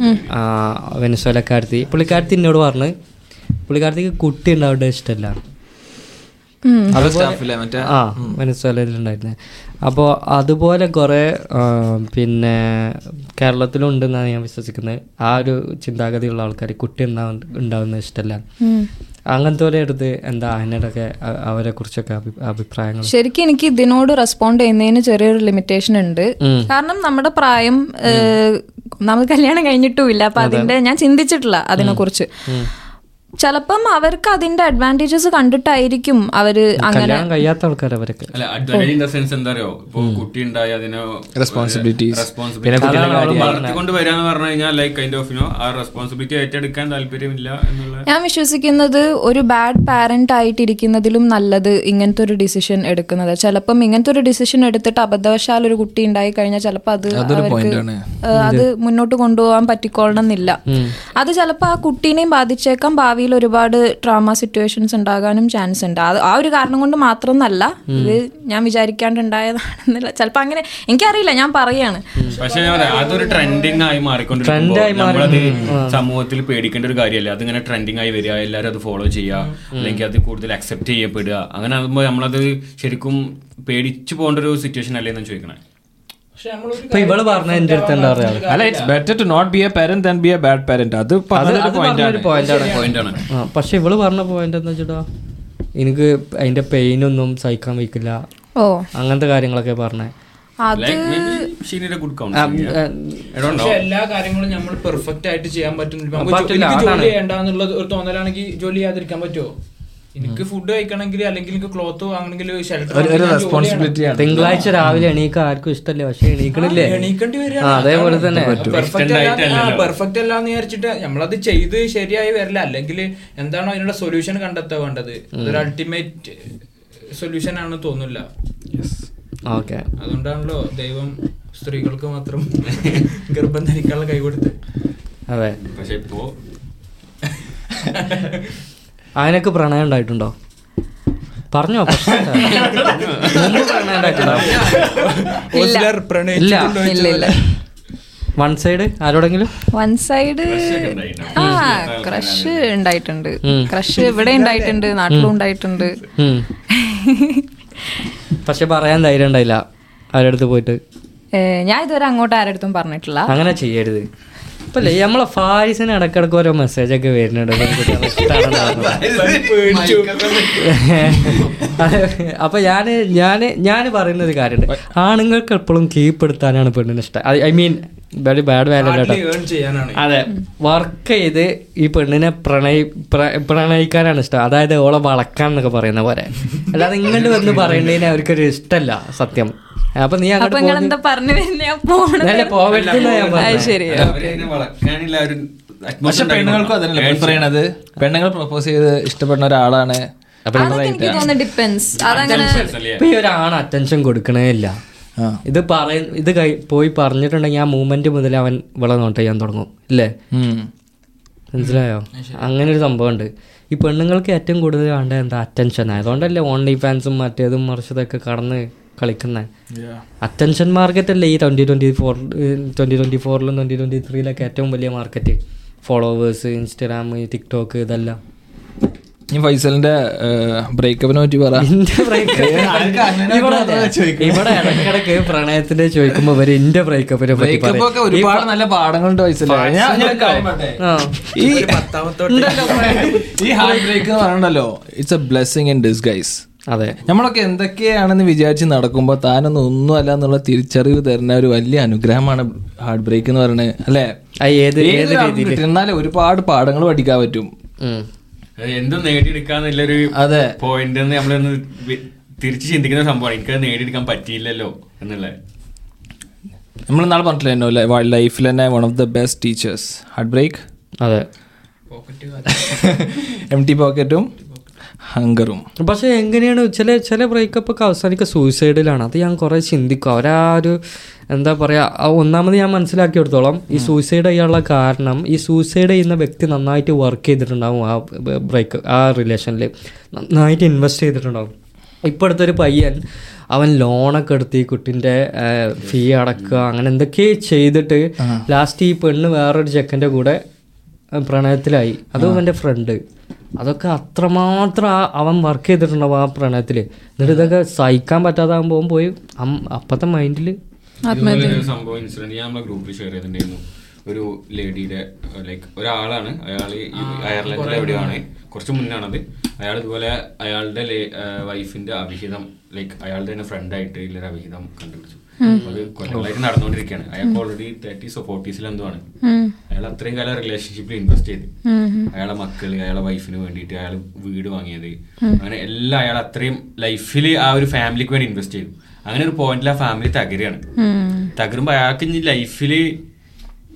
വെനസ്വേലക്കാരത്തി. പുള്ളിക്കാരത്തി എന്നോട് പറഞ്ഞ് പുള്ളിക്കാരത്തിക്ക് കുട്ടി ഉണ്ടാവേണ്ട ഇഷ്ടമല്ല. ആ വെനസ്വേലയിലുണ്ടായിരുന്നു. അപ്പോൾ അതുപോലെ കുറേ പിന്നെ കേരളത്തിലും ഉണ്ടെന്നാണ് ഞാൻ വിശ്വസിക്കുന്നത്, ആ ഒരു ചിന്താഗതിയുള്ള ആൾക്കാർ കുട്ടി ഉണ്ടാവുന്ന ഇഷ്ടമല്ല. അങ്ങനത്തെ അടുത്ത് എന്താ അതിനൊക്കെ അവരെ കുറിച്ചൊക്കെ അഭിപ്രായങ്ങൾ? ശരിക്കും എനിക്ക് ഇതിനോട് റെസ്പോണ്ട് ചെയ്യുന്നതിന് ചെറിയൊരു ലിമിറ്റേഷൻ ഉണ്ട്. കാരണം നമ്മുടെ പ്രായം, നമുക്ക് കല്യാണം കഴിഞ്ഞിട്ടുമില്ല, അപ്പം അതിൻ്റെ ഞാൻ ചിന്തിച്ചിട്ടില്ല അതിനെക്കുറിച്ച്. ചിലപ്പം അവർക്ക് അതിന്റെ അഡ്വാൻറ്റേജസ് കണ്ടിട്ടായിരിക്കും അവര് അങ്ങനെ കഴിയാത്ത ആൾക്കാർ അവരൊക്കെ. ഞാൻ വിശ്വസിക്കുന്നത് ഒരു ബാഡ് പാരന്റ് ആയിട്ടിരിക്കുന്നതിലും നല്ലത് ഇങ്ങനത്തെ ഒരു ഡിസിഷൻ എടുക്കുന്നത്. ചിലപ്പം ഇങ്ങനത്തെ ഒരു ഡിസിഷൻ എടുത്തിട്ട് അബദ്ധവശാൽ ഒരു കുട്ടി ഉണ്ടായി കഴിഞ്ഞാൽ ചിലപ്പോൾ അത് അത് മുന്നോട്ട് കൊണ്ടുപോകാൻ പറ്റിക്കോളണം എന്നില്ല. അത് ചിലപ്പോൾ ആ കുട്ടീനെയും ബാധിച്ചേക്കാം, ഭാവിയിൽ ഒരുപാട് ട്രാമ സിറ്റുവേഷൻസ് ഉണ്ടാകാനും ചാൻസ് ഉണ്ട്. അത് ആ ഒരു കാരണം കൊണ്ട് മാത്രമൊന്നല്ല, ഇത് ഞാൻ വിചാരിക്കാണ്ടുണ്ടായതാണെന്നില്ല. ചിലപ്പോൾ അങ്ങനെ എനിക്കറിയില്ല, ഞാൻ പറയാണ്. പക്ഷേ അതൊരു ട്രെൻഡിങ് ആയി മാറിക്കൊണ്ടിരിക്കും. സമൂഹത്തിൽ പേടിക്കേണ്ട ഒരു കാര്യമല്ല, അതിങ്ങനെ ട്രെൻഡിങ് ആയി വരിക, എല്ലാവരും അത് ഫോളോ ചെയ്യുക, അല്ലെങ്കിൽ അത് കൂടുതൽ അക്സെപ്റ്റ് ചെയ്യപ്പെടുക. അങ്ങനെ ആകുമ്പോൾ നമ്മളത് ശരിക്കും പേടിച്ചു പോകേണ്ട ഒരു സിറ്റുവേഷൻ അല്ലേന്ന് ചോദിക്കണേ. പക്ഷെ ഇവള് പറഞ്ഞ പോയിന്റ് എന്താ വെച്ചിട്ടാ, എനിക്ക് അതിന്റെ പെയിൻ ഒന്നും സഹിക്കാൻ വയ്ക്കില്ല, അങ്ങനത്തെ കാര്യങ്ങളൊക്കെ പറഞ്ഞേ. എല്ലാ കാര്യങ്ങളും നമ്മൾ പെർഫെക്റ്റ് ആയിട്ട് ചെയ്യാൻ പറ്റുന്നില്ല. ഒരു തോന്നലാണെങ്കിൽ ജോലി ചെയ്യാതിരിക്കാൻ പറ്റുമോ? എനിക്ക് ഫുഡ് കഴിക്കണമെങ്കിൽ അല്ലെങ്കിൽ എനിക്ക് ക്ലോത്ത് വാങ്ങണമെങ്കിൽ ഷെൽട്ടർ. തിങ്കളാഴ്ച രാവിലെ എണീക്കാൻ ആർക്കും ഇഷ്ടമല്ലേ, പക്ഷെ എണീക്കണില്ലേ, എണീക്കേണ്ടി വരിക. അതേപോലെ തന്നെ പെർഫെക്റ്റ് അല്ല എന്ന് വിചാരിച്ചിട്ട് നമ്മളത് ചെയ്ത് ശരിയായി വരില്ല. അല്ലെങ്കിൽ എന്താണോ അതിനുള്ള സൊല്യൂഷൻ കണ്ടെത്താൻ വേണ്ടത്, അതൊരു അൾട്ടിമേറ്റ് സൊല്യൂഷൻ ആണെന്ന് തോന്നില്ല. അതുകൊണ്ടാണല്ലോ ദൈവം സ്ത്രീകൾക്ക് മാത്രം ഗർഭം ധരിക്കാനുള്ള കൈ കൊടുത്ത്. അതെ, പക്ഷെ ഇപ്പോ അതിനൊക്കെ പ്രണയം ഉണ്ടായിട്ടുണ്ടോ? പറഞ്ഞോ, പ്രണയം വൺ സൈഡ് ആരോടെങ്കിലും വൺ സൈഡ് ആ ക്രഷ് ഉണ്ടായിട്ടുണ്ട്. ക്രഷ് ഇവിടെ ഉണ്ടായിട്ടുണ്ട്, നാട്ടിലും ഉണ്ടായിട്ടുണ്ട്. പക്ഷെ പറയാൻ ധൈര്യം ഉണ്ടായില്ല ആരുടെ അടുത്ത് പോയിട്ട്. ഞാൻ ഇതുവരെ അങ്ങോട്ട് ആരുടെ അടുത്തും പറഞ്ഞിട്ടില്ല. അങ്ങനെ ചെയ്യരുത്. അപ്പല്ലേ നമ്മളെ ഫാരിസിന് ഇടക്കിടക്ക് ഓരോ മെസ്സേജ് ഒക്കെ വരുന്നുണ്ട്. അപ്പൊ ഞാന് ഞാന് ഞാൻ പറയുന്നൊരു കാര്യമുണ്ട്, ആണുങ്ങൾക്ക് എപ്പോഴും കീപ്പെടുത്താനാണ് പെണ്ണിന് ഇഷ്ടം. I mean very bad value. അതെ, വർക്ക് ചെയ്ത് ഈ പെണ്ണിനെ പ്രണയി പ്രണയിക്കാനാണ് ഇഷ്ടം. അതായത് ഓളെ വളക്കാന്നൊക്കെ പറയുന്ന പോലെ. അല്ലാതെ ഇങ്ങോട്ട് വന്ന് പറയുന്നതിന് അവർക്കൊരു ഇഷ്ടമല്ല സത്യം. അപ്പൊ നീ അങ്ങനെ പോകരുത്. പെണ്ണുങ്ങൾ പ്രൊപ്പോസ് ചെയ്ത് ഇഷ്ടപ്പെടുന്ന ഒരാളാണ് ഒരാണ് അറ്റൻഷൻ കൊടുക്കണേ ഇല്ല. ഇത് പറയ ഇത് പോയി പറഞ്ഞിട്ടുണ്ടെങ്കിൽ ആ മൂവ്മെന്റ് മുതൽ അവൻ ഇവിടെ നോട്ട് ചെയ്യാൻ തുടങ്ങും ഇല്ലേ, മനസ്സിലായോ? അങ്ങനെ ഒരു സംഭവം ഉണ്ട്. ഈ പെണ്ണുങ്ങൾക്ക് ഏറ്റവും കൂടുതൽ വേണ്ട എന്താ അറ്റൻഷൻ. അതുകൊണ്ടല്ലേ ഓൺലി ഫാൻസും മറ്റേതും മറിച്ചതൊക്കെ കടന്ന് കളിക്കുന്ന അറ്റൻഷൻ മാർക്കറ്റ് അല്ലേ ഈ twenty twenty four twenty twenty ഫോറിലും ട്വന്റി ട്വന്റി ത്രീയിലൊക്കെ ഏറ്റവും വലിയ മാർക്കറ്റ്. ഫോളോവേഴ്സ്, ഇൻസ്റ്റാഗ്രാം, ടിക്ടോക്ക്, ഇതെല്ലാം. ഫൈസലിന്റെ ബ്രേക്കപ്പിനെ പറ്റി പറയാം. ഇവിടെ ഇടയ്ക്കിടയ്ക്ക് പ്രണയത്തിന്റെ ചോദിക്കുമ്പോ വരെ എന്റെ ബ്രേക്കപ്പിനെ ബ്രേക്കപ്പൊക്കെ ഒരുപാട് നല്ല പാഠങ്ങളുണ്ട് ഫൈസലിന്റെ. ഈ ഹാർട്ട് ബ്രേക്ക് എന്ന് പറയണ്ടല്ലോ, it's a blessing in disguise. അതെ, നമ്മളൊക്കെ എന്തൊക്കെയാണെന്ന് വിചാരിച്ച് നടക്കുമ്പോ താനൊന്നും ഒന്നും അല്ല എന്നുള്ള തിരിച്ചറിവ് തരുന്ന ഒരു വലിയ അനുഗ്രഹമാണ് ഹാർട്ട് ബ്രേക്ക് എന്ന് പറയുന്നത്, അല്ലെ? എന്നാലും ഒരുപാട് പാഠങ്ങൾ പഠിക്കാൻ പറ്റും. എന്തും നേടിയെടുക്കാന്നുള്ളൊരു അതെ പോയിന്റ് നമ്മളൊന്ന് തിരിച്ച് ചിന്തിക്കുന്ന സംഭവമാണ്. എനിക്കത് നേടിയെടുക്കാൻ പറ്റിയില്ലല്ലോ എന്നുള്ളത്. നമ്മൾ നാളെ പറഞ്ഞിട്ടില്ല ലൈഫിൽ തന്നെ one of the best teachers heart break. അതെ, എം ടി പോക്കറ്റും ഹങ്കറും. പക്ഷെ എങ്ങനെയാണ് ചില ചില ബ്രേക്കപ്പ് ഒക്കെ അവസാനിക്കുക സൂയിസൈഡിലാണ്. അത് ഞാൻ കുറെ ചിന്തിക്കും. അവരാ ഒരു എന്താ പറയുക, ഒന്നാമത് ഞാൻ മനസ്സിലാക്കി എടുത്തോളം ഈ സൂയിസൈഡ് ചെയ്യാനുള്ള കാരണം ഈ സൂയിസൈഡ് ചെയ്യുന്ന വ്യക്തി നന്നായിട്ട് വർക്ക് ചെയ്തിട്ടുണ്ടാവും ആ ബ്രേക്ക് ആ റിലേഷനിൽ നന്നായിട്ട് ഇൻവെസ്റ്റ് ചെയ്തിട്ടുണ്ടാവും. ഇപ്പോൾ അടുത്തൊരു പയ്യൻ അവൻ ലോണൊക്കെ എടുത്ത് ഈ കുട്ടീൻ്റെ ഫീ അടക്കുക അങ്ങനെ എന്തൊക്കെയോ ചെയ്തിട്ട് ലാസ്റ്റ് ഈ പെണ്ണ് വേറൊരു ചെക്കൻ്റെ കൂടെ പ്രണയത്തിലായി. അതും എൻ്റെ ഫ്രണ്ട്. അതൊക്കെ അത്രമാത്രം അവൻ വർക്ക് ചെയ്തിട്ടുണ്ടാവും ആ പ്രണയത്തിൽ. എന്നിട്ട് ഇതൊക്കെ സഹിക്കാൻ പറ്റാതാകുമ്പോൾ പോയി അപ്പത്തെ മൈൻഡിൽ സംഭവം. ഇൻസിഡന്റ് ഞാൻ നമ്മുടെ ഗ്രൂപ്പിൽ ഷെയർ ചെയ്തിട്ടുണ്ടായിരുന്നു. ഒരു ലേഡിയുടെ ലൈക്ക് ഒരാളാണ്, അയാൾ അയർലൻഡിൽ എവിടെയാണ്, കുറച്ച് മുന്നാണത്. അയാൾ ഇതുപോലെ അയാളുടെ വൈഫിന്റെ അവിഹിതം ലൈക്ക് അയാളുടെ തന്നെ ഫ്രണ്ടായിട്ട് ഇല്ലൊരു അവിഹിതം കണ്ടുപിടിച്ചു. അത് കൊല്ലങ്ങളായിട്ട് നടന്നുകൊണ്ടിരിക്കുകയാണ്. അയാൾക്ക് ഓൾറെഡി തേർട്ടീസോ ഫോർട്ടീസിൽ എന്തോ ആണ്. അയാൾ അത്രയും കാലം റിലേഷൻഷിപ്പിൽ ഇൻവെസ്റ്റ് ചെയ്ത് അയാളെ മക്കള്, അയാളെ വൈഫിന് വേണ്ടിയിട്ട് അയാൾ വീട് വാങ്ങിയത്, അങ്ങനെ എല്ലാം അയാൾ അത്രയും ലൈഫിൽ ആ ഒരു ഫാമിലിക്ക് വേണ്ടി ഇൻവെസ്റ്റ് ചെയ്തു. അങ്ങനെ ഒരു പോയിന്റിൽ ആ ഫാമിലി തകരുകയാണ്. തകരുമ്പോൾ അയാൾക്ക് ഇനി ലൈഫിൽ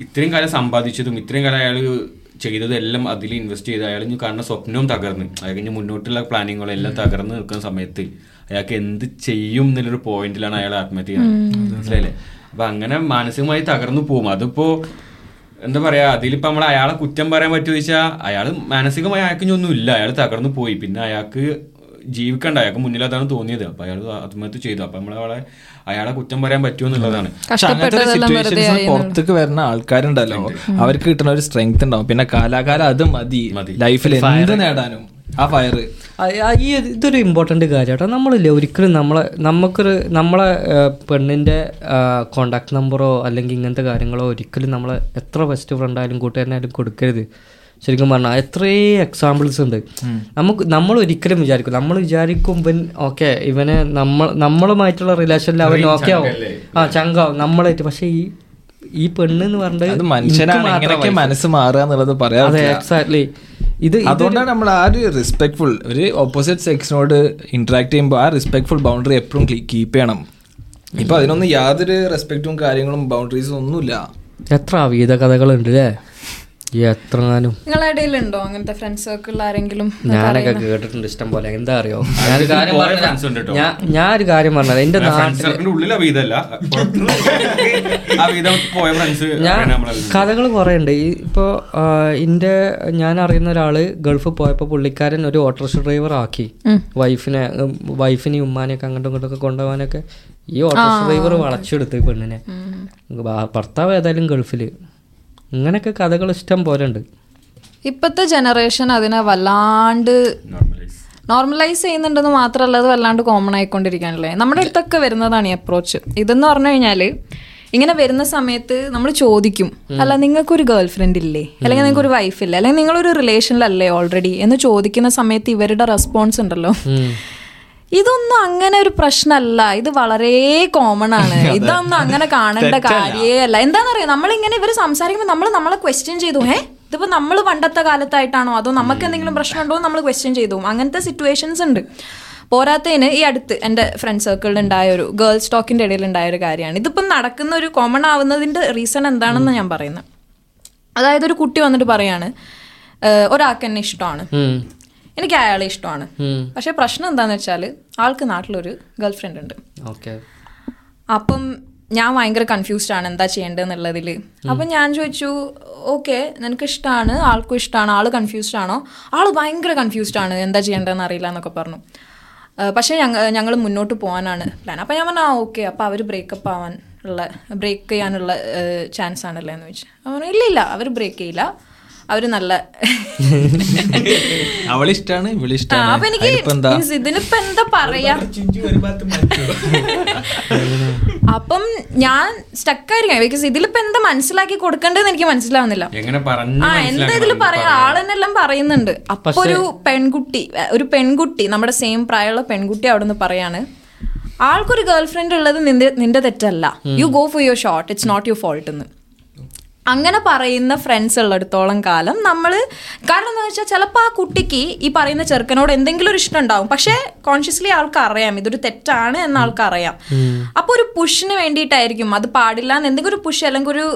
ഇത്രയും കാലം സമ്പാദിച്ചതും ഇത്രയും കാലം അയാൾ ചെയ്തതും എല്ലാം അതിൽ ഇൻവെസ്റ്റ് ചെയ്ത് അയാൾ ഇനി കാണുന്ന സ്വപ്നവും തകർന്ന് അയാൾക്ക് ഇനി മുന്നോട്ടുള്ള പ്ലാനിങ്ങുകളും എല്ലാം തകർന്ന് നിൽക്കുന്ന സമയത്ത് അയാൾക്ക് എന്ത് ചെയ്യും എന്നുള്ളൊരു പോയിന്റിലാണ് അയാൾ ആത്മഹത്യ ചെയ്യുന്നത്, മനസ്സിലായില്ലേ? അപ്പൊ അങ്ങനെ മാനസികമായി തകർന്നു പോകും. അതിപ്പോ എന്താ പറയാ, അതിലിപ്പോ നമ്മൾ അയാളെ കുറ്റം പറയാൻ പറ്റുമോ ചോദിച്ചാൽ അയാൾ മാനസികമായി അയാൾക്ക് ഇനി ഒന്നും ഇല്ല, അയാൾ തകർന്നു പോയി. പിന്നെ അയാൾക്ക് ജീവിക്കണ്ട, അയാൾക്ക് മുന്നിൽ അതാണ് തോന്നിയത്. അപ്പൊ അയാൾ ആത്മഹത്യ ചെയ്തു. അപ്പൊ നമ്മളെ അയാളെ കുറ്റം പറയാൻ പറ്റുമെന്നുള്ളതാണ്. പക്ഷെ അങ്ങനത്തെ സിറ്റുവേഷൻസ് പുറത്തേക്ക് വരുന്ന ആൾക്കാരുണ്ടല്ലോ, അവർക്ക് കിട്ടുന്ന ഒരു സ്ട്രെങ്ത് ഉണ്ടാവും. പിന്നെ കാലാകാലം അത് മതി ലൈഫിൽ എന്ത് നേടാനും ആ ഫയർ. ഈ ഇതൊരു ഇമ്പോർട്ടൻറ്റ് കാര്യമാട്ടോ. നമ്മളില്ലേ ഒരിക്കലും നമ്മളെ നമുക്കൊരു നമ്മളെ പെണ്ണിൻ്റെ കോണ്ടാക്ട് നമ്പറോ അല്ലെങ്കിൽ ഇങ്ങനത്തെ കാര്യങ്ങളോ ഒരിക്കലും നമ്മളെ എത്ര ബെസ്റ്റ് ഫ്രണ്ടായാലും കൂട്ടുകാരനായാലും കൊടുക്കരുത്. ശരിക്കും പറഞ്ഞാൽ എത്രേ എക്സാമ്പിൾസ് ഉണ്ട്. നമുക്ക് നമ്മൾ ഒരിക്കലും വിചാരിക്കും നമ്മൾ വിചാരിക്കും ഇവൻ ഓക്കെ, ഇവനെ നമ്മൾ നമ്മളുമായിട്ടുള്ള റിലേഷനിൽ അവൻ ഓക്കെ ആവും, ആ ചങ്കാവും നമ്മളായിട്ട്. പക്ഷെ ഈ ഈ പെണ്ണെന്ന് പറഞ്ഞത് മനുഷ്യനാണ്, മനസ്സ് മാറുക എന്നുള്ളത് പറയാം. അതെ, എക്സാക്ട്ലി. ഇത് അതുകൊണ്ടാണ് നമ്മൾ ആ ഒരു റെസ്പെക്ട്ഫുൾ ഒരു ഓപ്പോസിറ്റ് സെക്സിനോട് ഇന്ററാക്ട് ചെയ്യുമ്പോൾ ആ റെസ്പെക്ട്ഫുൾ ബൗണ്ടറി എപ്പോഴും കീപ്പ് ചെയ്യണം. ഇപ്പൊ അതിനൊന്നും യാതൊരു റെസ്പെക്റ്റും കാര്യങ്ങളും ബൗണ്ടറീസും ഒന്നുമില്ല. എത്ര അവിഹിത കഥകളുണ്ട് അല്ലേ? നിങ്ങളുണ്ടോ അങ്ങനത്തെ ഫ്രണ്ട്സ് സർക്കിൾ ആരെങ്കിലും? ഞാനൊക്കെ കേട്ടിട്ടുണ്ട് ഇഷ്ടം പോലെ. എന്താ അറിയോ, ഞാൻ ഒരു കാര്യം പറഞ്ഞത് എന്റെ കഥകൾ കുറെ ഉണ്ട്. ഇപ്പൊ എന്റെ ഞാൻ അറിയുന്ന ഒരാള് ഗൾഫ് പോയപ്പോ പുള്ളിക്കാരൻ ഒരു ഓട്ടോറിക്ഷ ഡ്രൈവർ ആക്കി വൈഫിനെ വൈഫിനെയും ഉമ്മാനെയൊക്കെ അങ്ങോട്ടും ഇങ്ങോട്ടൊക്കെ കൊണ്ടുപോകാനൊക്കെ ഈ ഓട്ടോറിക്ഷ ഡ്രൈവർ വളച്ചെടുത്ത് പെണ്ണിനെ. ഭർത്താവ് ഏതായാലും ഗൾഫില്. ഇങ്ങനെയൊക്കെ കഥകൾ ഇഷ്ടം പോലെ ഉണ്ട്. ഇപ്പോഴത്തെ ജനറേഷൻ അതിനെ വല്ലാണ്ട് നോർമലൈസ് ചെയ്യുന്നുണ്ടെന്ന് മാത്രമല്ല, അത് വല്ലാണ്ട് കോമൺ ആയിക്കൊണ്ടിരിക്കുകയാണല്ലേ. നമ്മുടെ അടുത്തൊക്കെ വരുന്നതാണ് ഈ അപ്രോച്ച്. ഇതെന്ന് പറഞ്ഞു കഴിഞ്ഞാൽ ഇങ്ങനെ വരുന്ന സമയത്ത് നമ്മൾ ചോദിക്കും, അല്ല നിങ്ങൾക്കൊരു ഗേൾ ഫ്രണ്ട് ഇല്ലേ, അല്ലെങ്കിൽ നിങ്ങൾക്കൊരു വൈഫില്ലേ, അല്ലെങ്കിൽ നിങ്ങളൊരു റിലേഷനിലല്ലേ ഓൾറെഡി എന്ന് ചോദിക്കുന്ന സമയത്ത് ഇവരുടെ റെസ്പോൺസ് ഉണ്ടല്ലോ, ഇതൊന്നും അങ്ങനെ ഒരു പ്രശ്നമല്ല, ഇത് വളരെ കോമൺ ആണ്, ഇതൊന്നും അങ്ങനെ കാണേണ്ട കാര്യേ അല്ല. എന്താണെന്നറിയോ, നമ്മളിങ്ങനെ ഇവർ സംസാരിക്കുമ്പോൾ നമ്മൾ നമ്മളെ ക്വസ്റ്റ്യൻ ചെയ്തു, ഏ ഇതിപ്പോൾ നമ്മൾ പണ്ടത്തെ കാലത്തായിട്ടാണോ അതോ നമുക്ക് എന്തെങ്കിലും പ്രശ്നമുണ്ടോ എന്ന് നമ്മൾ ക്വസ്റ്റ്യൻ ചെയ്തു. അങ്ങനത്തെ സിറ്റുവേഷൻസ് ഉണ്ട്. പോരാത്തതിന് ഈ അടുത്ത് എൻ്റെ ഫ്രണ്ട് സർക്കിളിൽ ഉണ്ടായ ഒരു ഗേൾസ് ടോക്കിൻ്റെ ഇടയിൽ ഉണ്ടായൊരു കാര്യമാണ്. ഇതിപ്പം നടക്കുന്ന ഒരു കോമൺ ആവുന്നതിൻ്റെ റീസൺ എന്താണെന്ന് ഞാൻ പറയുന്നത്, അതായത് ഒരു കുട്ടി വന്നിട്ട് പറയാണ്, ഒരാൾക്ക് എന്നെ ഇഷ്ടമാണ്, എനിക്ക് അയാളെ ഇഷ്ടമാണ്, പക്ഷെ പ്രശ്നം എന്താണെന്ന് വെച്ചാൽ ആൾക്ക് നാട്ടിലൊരു ഗേൾ ഫ്രണ്ട് ഉണ്ട്. അപ്പം ഞാൻ ഭയങ്കര കൺഫ്യൂസ്ഡ് ആണ് എന്താ ചെയ്യേണ്ടതെന്നുള്ളതിൽ. അപ്പം ഞാൻ ചോദിച്ചു, ഓക്കെ നിനക്ക് ഇഷ്ടമാണ്, ആൾക്കും ഇഷ്ടമാണ്, ആൾ കൺഫ്യൂസ്ഡ് ആണോ? ആൾ ഭയങ്കര കൺഫ്യൂസ്ഡ് ആണ്, എന്താ ചെയ്യേണ്ടതെന്ന് അറിയില്ല എന്നൊക്കെ പറഞ്ഞു. പക്ഷേ ഞങ്ങൾ ഞങ്ങൾ മുന്നോട്ട് പോകാനാണ് പ്ലാൻ. അപ്പം ഞാൻ പറഞ്ഞു ആ ഓക്കെ, അപ്പോൾ അവർ ബ്രേക്കപ്പ് ആവാൻ ഉള്ള ബ്രേക്ക് ചെയ്യാനുള്ള ചാൻസ് ആണല്ലേ എന്ന് ചോദിച്ചു. അവർ ഇല്ല ഇല്ല അവർ ബ്രേക്ക് ചെയ്യില്ല, അവര് നല്ല അവളിഷ്ടാണ്. അപ്പൊ എനിക്ക് ഇതിനിപ്പോ എന്താ പറയാ. അപ്പം ഞാൻ സ്റ്റക്കായിരിക്കാം, ബിക്കോസ് ഇതിലിപ്പോ എന്താ മനസ്സിലാക്കി കൊടുക്കേണ്ടത് എനിക്ക് മനസ്സിലാവുന്നില്ല. ആ എന്താ ഇതിൽ പറയാ, ആളെന്നെല്ലാം പറയുന്നുണ്ട്. അപ്പൊ ഒരു പെൺകുട്ടി ഒരു പെൺകുട്ടി നമ്മുടെ സെയിം പ്രായമുള്ള പെൺകുട്ടി അവിടെ നിന്ന് പറയാണ്, ആൾക്കൊരു ഗേൾ ഫ്രണ്ട് ഉള്ളത് നിന്റെ നിന്റെ തെറ്റല്ല, you go for your shot, it's not your fault എന്ന്. അങ്ങനെ പറയുന്ന ഫ്രണ്ട്സ് ഉള്ളിടത്തോളം കാലം നമ്മൾ, കാരണം എന്താ വെച്ചാൽ ചിലപ്പോൾ ആ കുട്ടിക്ക് ഈ പറയുന്ന ചെറുക്കനോട് എന്തെങ്കിലും ഒരു ഇഷ്ടം ഉണ്ടാവും, പക്ഷേ കോൺഷ്യസ്ലി ആൾക്കറിയാം ഇതൊരു തെറ്റാണ് എന്ന് ആൾക്കറിയാം. അപ്പോൾ ഒരു പുഷിന് വേണ്ടിയിട്ടായിരിക്കും, അത് പാടില്ല എന്ന് എന്തെങ്കിലും ഒരു പുഷ് അല്ലെങ്കിൽ ഒരു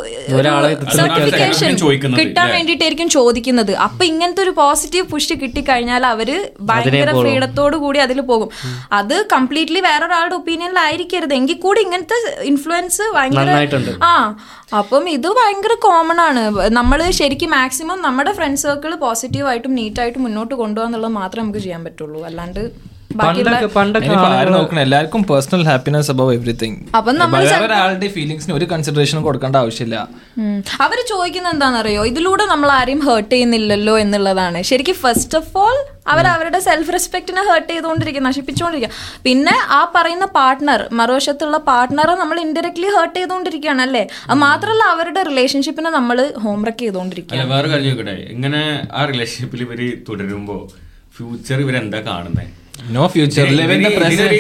സർട്ടിഫിക്കേഷൻ കിട്ടാൻ വേണ്ടിയിട്ടായിരിക്കും ചോദിക്കുന്നത്. അപ്പം ഇങ്ങനത്തെ ഒരു പോസിറ്റീവ് പുഷ് കിട്ടിക്കഴിഞ്ഞാൽ അവർ ഭയങ്കര ഫ്രീഡത്തോടു കൂടി അതിൽ പോകും. അത് കംപ്ലീറ്റ്ലി വേറൊരാളുടെ ഒപ്പീനിയനിലായിരിക്കരുത്, എങ്കിൽ കൂടി ഇങ്ങനത്തെ ഇൻഫ്ലുവൻസ് ഭയങ്കര ആ. അപ്പം ഇത് ഭയങ്കര കോമൺ ആണ്. നമ്മൾ ശരിക്കും മാക്സിമം നമ്മുടെ ഫ്രണ്ട് സർക്കിൾ പോസിറ്റീവായിട്ടും നീറ്റായിട്ടും മുന്നോട്ട് കൊണ്ടുപോകാന്നുള്ളത് മാത്രമേ നമുക്ക് ചെയ്യാൻ പറ്റുള്ളൂ, അല്ലാണ്ട് എല്ലാവർക്കും പേഴ്സണൽ ഹാപ്പിനെസ് അബവ് എവരിതിങ്. അപ്പം നമ്മൾ ഒരാളുടെ ഫീലിംഗ്സിന് ഒരു കൺസിഡറേഷനും കൊടുക്കേണ്ട ആവശ്യമില്ല. അവർ ചോദിക്കുന്നത് എന്താണെന്നറിയോ, ഇതിലൂടെ നമ്മൾ ആരെയും ഹേർട്ട് ചെയ്യുന്നില്ലല്ലോ എന്നുള്ളതാണ്. ശരിക്കും ഫസ്റ്റ് ഓഫ് ഓൾ അവരവരുടെ സെൽഫ് റെസ്പെക്റ്റിനെ ഹേർട്ട് ചെയ്തുകൊണ്ടിരിക്കുക, നശിപ്പിച്ചുകൊണ്ടിരിക്കുക. പിന്നെ ആ പറയുന്ന പാർട്ട്ണർ, മറുവശത്തുള്ള പാർട്ട്ണറെ നമ്മൾ ഇൻഡയറക്ട്ലി ഹേർട്ട് ചെയ്തുകൊണ്ടിരിക്കുകയാണ് അല്ലേ. അത് മാത്രമല്ല, അവരുടെ റിലേഷൻഷിപ്പിനെ നമ്മൾ ഹോംവർക്ക് ചെയ്തുകൊണ്ടിരിക്കുകയാണ്. വേറെ കാര്യം നോക്കട്ടെ, ഇങ്ങനെ ആ റിലേഷൻഷിപ്പിൽ ഇവർ തുടരുമ്പോൾ ഫ്യൂച്ചർ ഇവരെന്താ കാണുന്നത്? No future, live in the present.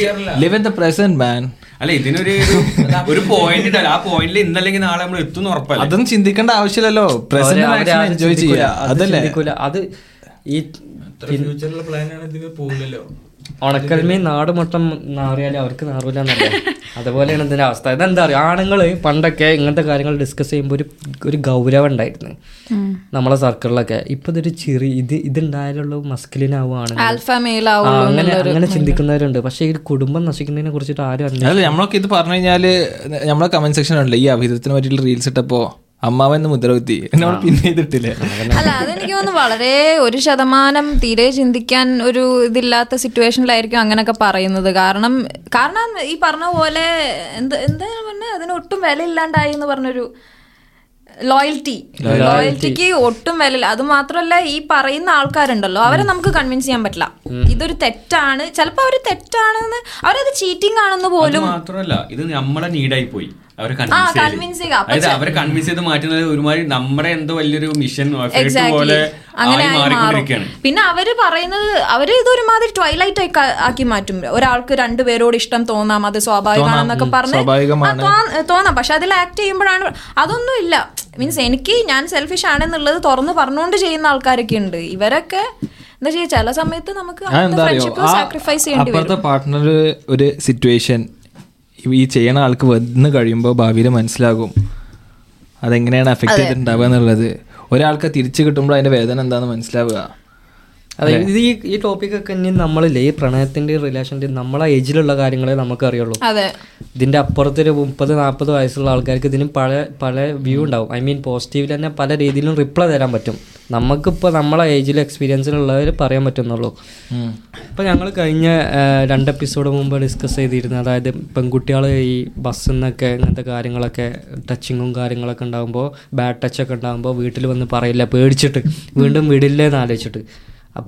Live in the present, man. അല്ല ഇതിനൊരു ഒരു പോയിന്റ് ഇല്ല, ആ പോയിന്റിൽ ഇന്നല്ലെങ്കിൽ നാളെ നമ്മൾ എത്തുന്ന ഉറപ്പല്ല. അതൊന്നും ചിന്തിക്കേണ്ട ആവശ്യമില്ലല്ലോ, പ്രസന്റ് എൻജോയ് ചെയ്യുക. അതല്ലേ അത് ഈ ഫ്യൂച്ചറിലെ പ്ലാൻ ആണ്, ഇതിന് പോകില്ലല്ലോ. ഉണക്കൽമേ നാട് മൊത്തം നാറിയാലും അവർക്ക് നാറൂല എന്നല്ല, അതുപോലെയാണ് ഇതിൻ്റെ അവസ്ഥ. ഇതെന്താ പറയുക, ആണുങ്ങൾ പണ്ടൊക്കെ ഇങ്ങനത്തെ കാര്യങ്ങൾ ഡിസ്കസ് ചെയ്യുമ്പോൾ ഒരു ഒരു ഗൗരവം ഉണ്ടായിരുന്നു നമ്മളെ സർക്കിളിലൊക്കെ. ഇപ്പം ഇതൊരു ചെറിയ ഇത് ഇതുണ്ടായാലുള്ള മസ്കുലിനാവുകയാണ്, അങ്ങനെ അങ്ങനെ ചിന്തിക്കുന്നവരുണ്ട്. പക്ഷേ ഈ കുടുംബം നശിക്കുന്നതിനെ കുറിച്ചിട്ട് ആരും അറിഞ്ഞില്ല. നമ്മളൊക്കെ ഇത് പറഞ്ഞു കഴിഞ്ഞാൽ നമ്മളെ കമന്റ് സെക്ഷൻ ഉണ്ടല്ലോ, ഈ അഭിഹിതത്തിനെ പറ്റിയുള്ള റീൽസ് ഇട്ടപ്പോൾ അമ്മാവെന്ന് മുദ്രകുത്തി എന്നോട് പിന്നെ ഇതിട്ടില്ലേ. അല്ല അതെനിക്ക് തോന്നുന്നു വളരെ ഒരു ശതമാനം തീരെ ചിന്തിക്കാൻ ഒരു ഇതില്ലാത്ത സിറ്റുവേഷനിലായിരിക്കും അങ്ങനെയൊക്കെ പറയുന്നത്. കാരണം കാരണം ഈ പറഞ്ഞ പോലെ എന്താ എന്താ പറഞ്ഞാൽ അതിനൊട്ടും വില ഇല്ലാണ്ടായി എന്ന് പറഞ്ഞൊരു ലോയൽറ്റി ലോയൽറ്റിക്ക് ഒട്ടും വിലയില്ല. അത് മാത്രമല്ല, ഈ പറയുന്ന ആൾക്കാരുണ്ടല്ലോ അവരെ നമുക്ക് കൺവിൻസ് ചെയ്യാൻ പറ്റില്ല, ഇതൊരു തെറ്റാണ്. ചിലപ്പോൾ അവർ തെറ്റാണെന്ന്, അവരത് ചീറ്റിംഗ് ആണെന്ന് പോലും. മാത്രമല്ല ഇത് നമ്മളെ നീഡായി പോയി അവരെ കൺവിൻസ് ചെയ്യുക. അതായത് അവരെ കൺവിൻസ് ചെയ്ത് മാറ്റുന്നത് ഒരുമാതിരി നമ്മുടെ എന്തോ വലിയൊരു മിഷൻ പോലെ അങ്ങനെ മാറിക്കൊണ്ടിരിക്കുകയാണ്. പിന്നെ അവര് പറയുന്നത് അവര് ഇതൊരുമാതിരി ട്വൈലൈറ്റ് ആക്കി മാറ്റും. ഒരാൾക്ക് രണ്ടുപേരോട് ഇഷ്ടം തോന്നാം, അത് സ്വാഭാവികമാണെന്നൊക്കെ പറഞ്ഞ് തോന്നാം, പക്ഷെ അതിൽ ആക്ട് ചെയ്യുമ്പോഴാണ് അതൊന്നും ഇല്ല. മീൻസ് എനിക്ക് ഞാൻ സെൽഫിഷ് ആണെന്നുള്ളത് തുറന്ന് പറഞ്ഞുകൊണ്ട് ചെയ്യുന്ന ആൾക്കാരൊക്കെ ഉണ്ട്. ഇവരൊക്കെ എന്താ ചെയ്യുക, ചില സമയത്ത് നമുക്ക് സാക്രിഫൈസ് ചെയ്യേണ്ടി വരും. പാർട്ട്ണർ ഒരു സിറ്റുവേഷൻ ഈ ചെയ്യണ ആൾക്ക് വന്ന് കഴിയുമ്പോൾ ഭാവിയിൽ മനസ്സിലാകും അതെങ്ങനെയാണ് അഫക്റ്റ് ചെയ്തിട്ടുണ്ടാവുക എന്നുള്ളത്. ഒരാൾക്ക് തിരിച്ചു കിട്ടുമ്പോൾ അതിൻ്റെ വേദന എന്താണെന്ന് മനസ്സിലാവുക. അതെ, ഇത് ഈ ഈ ടോപ്പിക്കൊക്കെ ഇനി നമ്മളില്ലേ ഈ പ്രണയത്തിൻ്റെയും റിലേഷൻ്റെയും നമ്മളെ ഏജിലുള്ള കാര്യങ്ങളെ നമുക്കറിയുള്ളൂ. ഇതിൻ്റെ അപ്പുറത്തൊരു മുപ്പത് നാൽപ്പത് വയസ്സുള്ള ആൾക്കാർക്ക് ഇതിന് പല പല വ്യൂ ഉണ്ടാവും. ഐ മീൻ പോസിറ്റീവിൽ തന്നെ പല രീതിയിലും റിപ്ലൈ തരാൻ പറ്റും. നമുക്കിപ്പോൾ നമ്മളെ ഏജിൽ എക്സ്പീരിയൻസിലുള്ളവർ പറയാൻ പറ്റുന്നുള്ളൂ. ഇപ്പോൾ ഞങ്ങൾ കഴിഞ്ഞ രണ്ട് എപ്പിസോഡ് മുമ്പ് ഡിസ്കസ് ചെയ്തിരുന്നു, അതായത് പെൺകുട്ടികൾ ഈ ബസ്സിൽ നിന്നൊക്കെ ഇങ്ങനത്തെ കാര്യങ്ങളൊക്കെ ടച്ചിങ്ങും കാര്യങ്ങളൊക്കെ ഉണ്ടാകുമ്പോൾ, ബാഡ് ടച്ചൊക്കെ ഉണ്ടാകുമ്പോൾ വീട്ടിൽ വന്ന് പറയില്ല, പേടിച്ചിട്ട് വീണ്ടും വിടില്ലേന്ന് ആലോചിച്ചിട്ട്.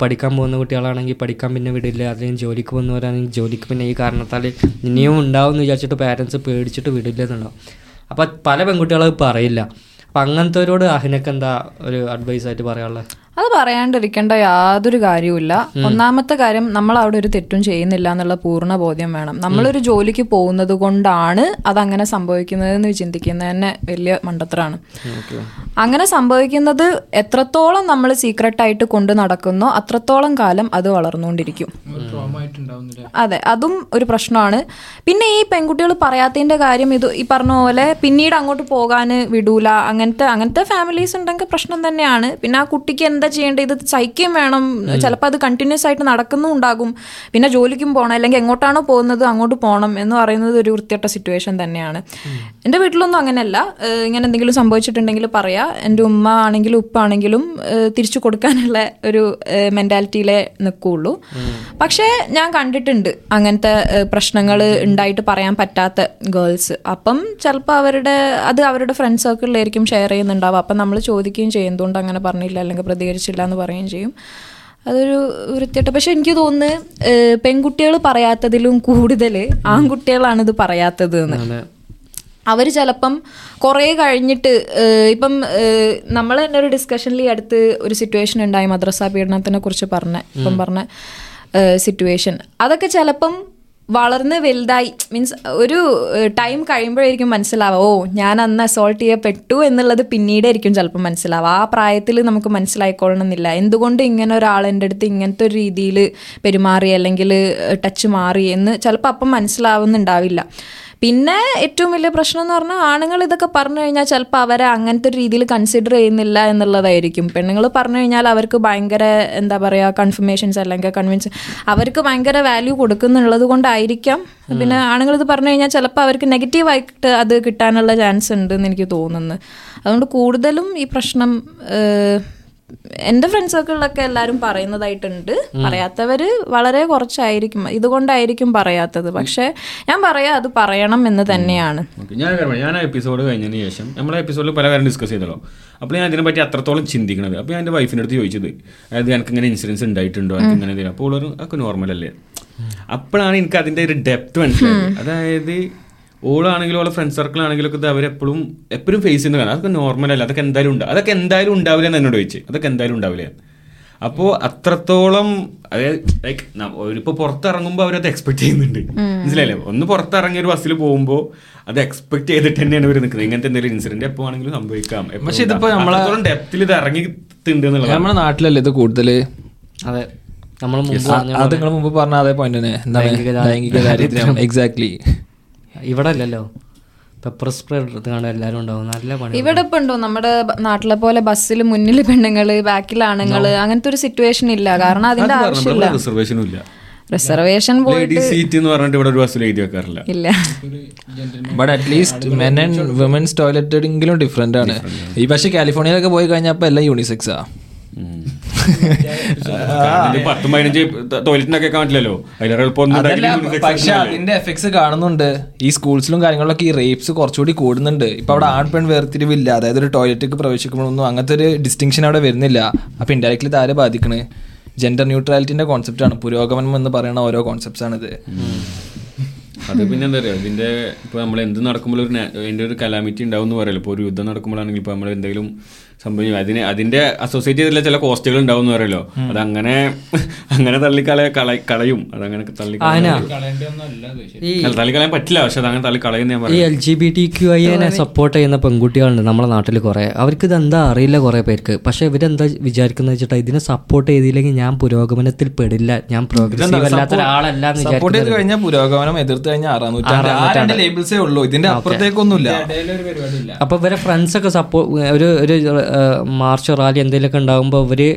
പഠിക്കാൻ പോകുന്ന കുട്ടികളാണെങ്കിൽ പഠിക്കാൻ പിന്നെ വിടില്ല, അല്ലെങ്കിൽ ജോലിക്ക് പോകുന്നവരാണെങ്കിൽ ജോലിക്ക് പിന്നെ ഈ കാരണത്താൽ ഇനിയും ഉണ്ടാവും എന്ന് വിചാരിച്ചിട്ട് പാരൻസ് പേടിച്ചിട്ട് വിടില്ല എന്നുണ്ടാവും. അപ്പോൾ പല പെൺകുട്ടികളും പറയില്ല. അപ്പം അങ്ങനത്തെ അവരോട് അഹിനൊക്കെ എന്താ ഒരു അഡ്വൈസായിട്ട് പറയാനുള്ളത്? അത് പറയാണ്ടിരിക്കേണ്ട യാതൊരു കാര്യവുമില്ല. ഒന്നാമത്തെ കാര്യം, നമ്മൾ അവിടെ ഒരു തെറ്റും ചെയ്യുന്നില്ല എന്നുള്ള പൂർണ്ണ ബോധ്യം വേണം. നമ്മളൊരു ജോലിക്ക് പോകുന്നത് കൊണ്ടാണ് അതങ്ങനെ സംഭവിക്കുന്നത് എന്ന് ചിന്തിക്കുന്നത് തന്നെ വലിയ മണ്ടത്തരാണ്. അങ്ങനെ സംഭവിക്കുന്നത് എത്രത്തോളം നമ്മൾ സീക്രട്ടായിട്ട് കൊണ്ടു നടക്കുന്നോ അത്രത്തോളം കാലം അത് വളർന്നുകൊണ്ടിരിക്കും. അതെ, അതും ഒരു പ്രശ്നമാണ്. പിന്നെ ഈ പെൺകുട്ടികൾ പറയാത്തതിന്റെ കാര്യം, ഇത് ഈ പറഞ്ഞ പോലെ പിന്നീട് അങ്ങോട്ട് പോകാൻ വിടൂല, അങ്ങനത്തെ അങ്ങനത്തെ ഫാമിലീസ് ഉണ്ടെങ്കിൽ പ്രശ്നം തന്നെയാണ്. പിന്നെ ആ കുട്ടിക്ക് എന്താ ചെയ്യേണ്ടത്, ഇത് സഹിക്കുകയും വേണം. ചിലപ്പോൾ അത് കണ്ടിന്യൂസ് ആയിട്ട് നടക്കുന്നുണ്ടാകും. പിന്നെ ജോലിക്കും പോകണം, അല്ലെങ്കിൽ എങ്ങോട്ടാണോ പോകുന്നത് അങ്ങോട്ട് പോകണം എന്ന് പറയുന്നത് ഒരു വൃത്തികെട്ട സിറ്റുവേഷൻ തന്നെയാണ്. എൻ്റെ വീട്ടിലൊന്നും അങ്ങനെയല്ല. ഇങ്ങനെ എന്തെങ്കിലും സംഭവിച്ചിട്ടുണ്ടെങ്കിൽ പറയാം. എൻ്റെ ഉമ്മ ആണെങ്കിലും ഉപ്പ ആണെങ്കിലും തിരിച്ചു കൊടുക്കാനുള്ള ഒരു മെൻറ്റാലിറ്റിയിലേ നിൽക്കുകയുള്ളൂ. പക്ഷേ ഞാൻ കണ്ടിട്ടുണ്ട് അങ്ങനത്തെ പ്രശ്നങ്ങൾ ഉണ്ടായിട്ട് പറയാൻ പറ്റാത്ത ഗേൾസ്. അപ്പം ചിലപ്പോൾ അവരുടെ അത് അവരുടെ ഫ്രണ്ട് സർക്കിളിലായിരിക്കും ഷെയർ ചെയ്യുന്നുണ്ടാവുക. അപ്പം നമ്മൾ ചോദിക്കുകയും ചെയ്യും, എന്തുകൊണ്ട് അങ്ങനെ പറഞ്ഞില്ല അല്ലെങ്കിൽ പ്രതികരിച്ചില്ല എന്ന് പറയുകയും ചെയ്യും. അതൊരു വൃത്തിയായിട്ട്. പക്ഷെ എനിക്ക് തോന്നുന്നു പെൺകുട്ടികൾ പറയാത്തതിലും കൂടുതൽ ആൺകുട്ടികളാണ് ഇത് പറയാത്തത് എന്ന്. അവർ ചിലപ്പം കുറേ കഴിഞ്ഞിട്ട്, ഇപ്പം നമ്മൾ തന്നെ ഒരു ഡിസ്കഷനിൽ ഈ അടുത്ത് ഒരു സിറ്റുവേഷൻ ഉണ്ടായി, മദ്രസ പീഡനത്തിനെ കുറിച്ച് പറഞ്ഞ ഇപ്പം പറഞ്ഞ സിറ്റുവേഷൻ. അതൊക്കെ ചിലപ്പം വളർന്ന് വലുതായി, മീൻസ് ഒരു ടൈം കഴിയുമ്പോഴായിരിക്കും മനസ്സിലാവുക, ഓ ഞാൻ അന്ന് അസോൾട്ട് ചെയ്യപ്പെട്ടു എന്നുള്ളത് പിന്നീടായിരിക്കും ചിലപ്പോൾ മനസ്സിലാവുക. ആ പ്രായത്തിൽ നമുക്ക് മനസ്സിലായിക്കൊള്ളണമെന്നില്ല എന്തുകൊണ്ട് ഇങ്ങനെ ഒരാൾ എൻ്റെ അടുത്ത് ഇങ്ങനത്തെ ഒരു രീതിയിൽ പെരുമാറി അല്ലെങ്കിൽ ടച്ച് മാറി എന്ന് ചിലപ്പോൾ അപ്പം മനസ്സിലാവുന്നുണ്ടാവില്ല. പിന്നെ ഏറ്റവും വലിയ പ്രശ്നം എന്ന് പറഞ്ഞാൽ ആണുങ്ങൾ ഇതൊക്കെ പറഞ്ഞു കഴിഞ്ഞാൽ ചിലപ്പോൾ അവരെ അങ്ങനത്തെ ഒരു രീതിയിൽ കൺസിഡർ ചെയ്യുന്നില്ല എന്നുള്ളതായിരിക്കും. പെണ്ണുങ്ങൾ പറഞ്ഞു കഴിഞ്ഞാൽ അവർക്ക് ഭയങ്കര എന്താ പറയുക കൺഫർമേഷൻസ് അല്ലെങ്കിൽ കൺവിൻസ് അവർക്ക് ഭയങ്കര വാല്യൂ കൊടുക്കുന്നുള്ളത് കൊണ്ടായിരിക്കാം. പിന്നെ ആണുങ്ങൾ ഇത് പറഞ്ഞു കഴിഞ്ഞാൽ ചിലപ്പോൾ അവർക്ക് നെഗറ്റീവായിട്ട് അത് കിട്ടാനുള്ള ചാൻസ് ഉണ്ട് എന്ന് എനിക്ക് തോന്നുന്നു. അതുകൊണ്ട് കൂടുതലും ഈ പ്രശ്നം എൻ്റെ ഫ്രണ്ട് സർക്കിളിലൊക്കെ എല്ലാവരും പറയുന്നതായിട്ടുണ്ട്. പറയാത്തവർ വളരെ കുറച്ചായിരിക്കും, ഇതുകൊണ്ടായിരിക്കും പറയാത്തത്. പക്ഷെ ഞാൻ പറയാ അത് പറയണം എന്ന് തന്നെയാണ്. ഞാൻ ആ എപ്പിസോഡ് കഴിഞ്ഞതിന് ശേഷം നമ്മൾ ആ എപ്പിസോഡിൽ പല കാര്യം ഡിസ്കസ് ചെയ്തല്ലോ. അപ്പോൾ ഞാൻ അതിനെപ്പറ്റി അത്രത്തോളം ചിന്തിക്കണത്. അപ്പോൾ ഞാൻ എൻ്റെ വൈഫിൻ്റെ അടുത്ത് ചോദിച്ചത്, അതായത് എനിക്ക് ഇങ്ങനെ ഇൻസിഡൻസ് ഉണ്ടായിട്ടുണ്ടോ, എനിക്ക് ഇങ്ങനെ എന്തെങ്കിലും. അപ്പോൾ ഉള്ളൊരു ഒക്കെ നോർമൽ അല്ലേ. അപ്പോഴാണ് എനിക്ക് അതിൻ്റെ ഒരു ഡെപ്ത് മനസ്സിലായത്. അതായത് ഓളാണെങ്കിലും ഓളെ ഫ്രണ്ട് സർക്കിൾ ആണെങ്കിലും ഒക്കെ അവരെപ്പോഴും എപ്പോഴും ഫേസ് ചെയ്യുന്ന കാണാം. അതൊക്കെ നോർമൽ അല്ല, അതൊക്കെ എന്തായാലും ഉണ്ട്, അതൊക്കെ എന്തായാലും ഉണ്ടാവില്ല എന്ന് എന്നോട് ചോദിച്ചു. അതൊക്കെ എന്തായാലും ഉണ്ടാവില്ല. അപ്പോൾ അത്രത്തോളം അതായത് ലൈക്ക് അവരിപ്പോൾ പുറത്തിറങ്ങുമ്പോൾ അവരത് എക്സ്പെക്ട് ചെയ്യുന്നുണ്ട്, മനസ്സിലായില്ലേ. ഒന്ന് പുറത്തിറങ്ങി ഒരു ബസ്സിൽ പോകുമ്പോൾ അത് എക്സ്പെക്ട് ചെയ്തിട്ട് തന്നെയാണ് ഇവർ നിൽക്കുന്നത്. ഇങ്ങനത്തെ എന്തെങ്കിലും ഇൻസിഡൻറ്റ് എപ്പോൾ ആണെങ്കിലും സംഭവിക്കാം. പക്ഷേ ഇതിപ്പോൾ നമ്മളോളം ഡെപ്തിൽ ഇത് ഇറങ്ങിയിട്ടുണ്ട് എന്നുള്ളത് നമ്മുടെ നാട്ടിലല്ലേ ഇത് കൂടുതൽ. അതെ, നമ്മൾ അത് നിങ്ങൾ മുമ്പ് പറഞ്ഞ അതേ പോയിന്റ് തന്നെ. എന്താണ് ലൈംഗിക ദാരിദ്ര്യം? എക്സാക്ട്ലി. ഇവിടെ അല്ലല്ലോ പെപ്പർ സ്പ്രേ എടുത്തുകൊണ്ട് എല്ലാവരും ഉണ്ടാവും. നല്ല പണി ഇവിടെ ഇപ്പം ഉണ്ടോ നമ്മുടെ നാട്ടിലെ പോലെ? ബസ്സിൽ മുന്നിൽ പെണ്ണുങ്ങൾ ബാക്കിൽ ആണുങ്ങൾ അങ്ങനത്തെ ഒരു സിറ്റുവേഷൻ ഇല്ല. കാരണം അതിന്റെ ആവശ്യമില്ല. റിസർവേഷനും ഇല്ല. റിസർവേഷൻ ലേഡി സീറ്റ് എന്ന് പറഞ്ഞിട്ട് ഇവിടെ ഒരു ബസ്സിൽ എഴുതി വെക്കാറില്ല. ഇല്ല. But at least men and women's toilet എങ്കിലും ഡിഫറെന്റ് ആണ്. ഈ പക്ഷേ കാലിഫോർണിയയിലൊക്കെ പോയി കഴിഞ്ഞപ്പോൾ എല്ലാം യൂണിസെക്സാ. പത്തും പതിനഞ്ച് ടോയ്ലറ്റിനൊക്കെ കാണില്ലല്ലോ. പക്ഷെ അതിന്റെ എഫക്ട്സ് കാണുന്നുണ്ട്. ഈ സ്കൂൾസിലും കാര്യങ്ങളിലൊക്കെ ഈ റേപ്സ് കുറച്ചുകൂടി കൂടുന്നുണ്ട്. ഇപ്പൊ അവിടെ ആൺ പെൺ വേർതിരിവില്ല. അതായത് ഒരു ടോയ്ലറ്റിലേക്ക് പ്രവേശിക്കുമ്പോഴൊന്നും അങ്ങനത്തെ ഒരു ഡിസ്റ്റിങ്ഷൻ അവിടെ വരുന്നില്ല. അപ്പൊ ഇൻഡയറക്ട്ലി താരെ ബാധിക്കണേ ജെൻഡർ ന്യൂട്രാലിറ്റിന്റെ കോൺസെപ്റ്റ് ആണ്. പുരോഗമനം എന്ന് പറയുന്ന ഓരോ കോൺസെപ്റ്റ്സ് ആണിത്. അത് പിന്നെ എന്താ പറയുക, ഇതിൻ്റെ ഇപ്പോൾ നമ്മൾ എന്ത് നടക്കുമ്പോൾ ഒരു അതിൻ്റെ ഒരു കലാമിറ്റി ഉണ്ടാവും എന്ന് പറയല്ലോ. ഇപ്പോൾ ഒരു യുദ്ധം നടക്കുമ്പോഴാണെങ്കിൽ ഇപ്പോൾ നമ്മൾ എന്തെങ്കിലും സംഭവിക്കും, അതിന് അതിൻ്റെ അസോസിയേറ്റ് ചെയ്തിട്ടുള്ള ചില കോസ്റ്റുകൾ ഉണ്ടാവും എന്ന് പറയല്ലോ. അതങ്ങനെ അങ്ങനെ തള്ളിക്കള കളയും. അതങ്ങനെ തള്ളിക്കളയാൻ തള്ളിക്കളയാൻ പറ്റില്ല. പക്ഷെ അതങ്ങനെ തള്ളിക്കളയെന്ന് ഞാൻ പറയും. L G B T Q ഐനെ സപ്പോർട്ട് ചെയ്യുന്ന പെൺകുട്ടികളുണ്ട് നമ്മുടെ നാട്ടിൽ കുറേ. അവർക്ക് ഇതെന്താ അറിയില്ല കുറേ പേർക്ക്. പക്ഷെ ഇവരെന്താ വിചാരിക്കുന്നത് വെച്ചിട്ടാണ്, ഇതിനെ സപ്പോർട്ട് ചെയ്തില്ലെങ്കിൽ ഞാൻ പുരോഗമനത്തിൽ പെടില്ല, ഞാൻ പ്രോഗ്രസീവ് അല്ലാത്ത ഒരാളല്ല എന്ന് വിചാരിക്കുന്നത്. പുരോഗമനം എതിർത്ത് കഴിഞ്ഞാൽ ആറാം നൂറ്റാണ്ട് ലേബിൾസേ ഉള്ളൂ, ഇതിന്റെ അപ്പുറത്തേക്കൊന്നുമില്ല. അപ്പൊ ഇവരെ ഫ്രണ്ട്സ് ഒക്കെ സപ്പോർട്ട്, ഒരു ഒരു മാർച്ച് റാലി എന്തെങ്കിലുമൊക്കെ ഉണ്ടാകുമ്പോൾ ഇവര്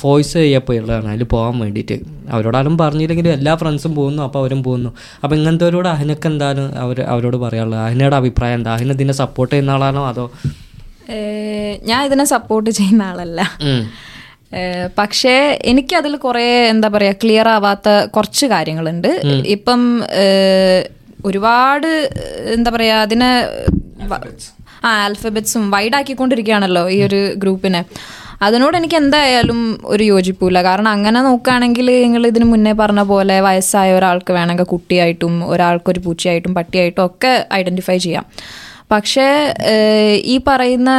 ഫോഴ്സ് ചെയ്യപ്പോഴുള്ളതാണ് അതിൽ പോകാൻ വേണ്ടിയിട്ട്. അവരോടാലും പറഞ്ഞില്ലെങ്കിലും എല്ലാ ഫ്രണ്ട്സും പോകുന്നു, അപ്പോൾ അവരും പോകുന്നു. അപ്പോൾ ഇങ്ങനത്തെവരോട് അഹിനക്ക് എന്താണ് അവർ അവരോട് പറയാനുള്ളത്? അഹിനയുടെ അഭിപ്രായം എന്താ? അഹിന ഇതിനെ സപ്പോർട്ട് ചെയ്യുന്ന ആളാണോ അതോ? ഞാൻ ഇതിനെ സപ്പോർട്ട് ചെയ്യുന്ന ആളല്ല. പക്ഷേ എനിക്കതിൽ കുറേ എന്താ പറയുക ക്ലിയർ ആവാത്ത കുറച്ച് കാര്യങ്ങളുണ്ട്. ഇപ്പം ഒരുപാട് എന്താ പറയുക അതിനെ ആ ആൽഫബറ്റ്സും വൈഡാക്കിക്കൊണ്ടിരിക്കുകയാണല്ലോ ഈ ഒരു ഗ്രൂപ്പിനെ. അതിനോട് എനിക്ക് എന്തായാലും ഒരു യോജിപ്പില്ല. കാരണം അങ്ങനെ നോക്കുകയാണെങ്കിൽ നിങ്ങൾ ഇതിന് മുന്നേ പറഞ്ഞ പോലെ വയസ്സായ ഒരാൾക്ക് വേണമെങ്കിൽ കുട്ടിയായിട്ടും ഒരാൾക്കൊരു പൂച്ചയായിട്ടും പട്ടിയായിട്ടും ഒക്കെ ഐഡൻറ്റിഫൈ ചെയ്യാം. പക്ഷേ ഈ പറയുന്ന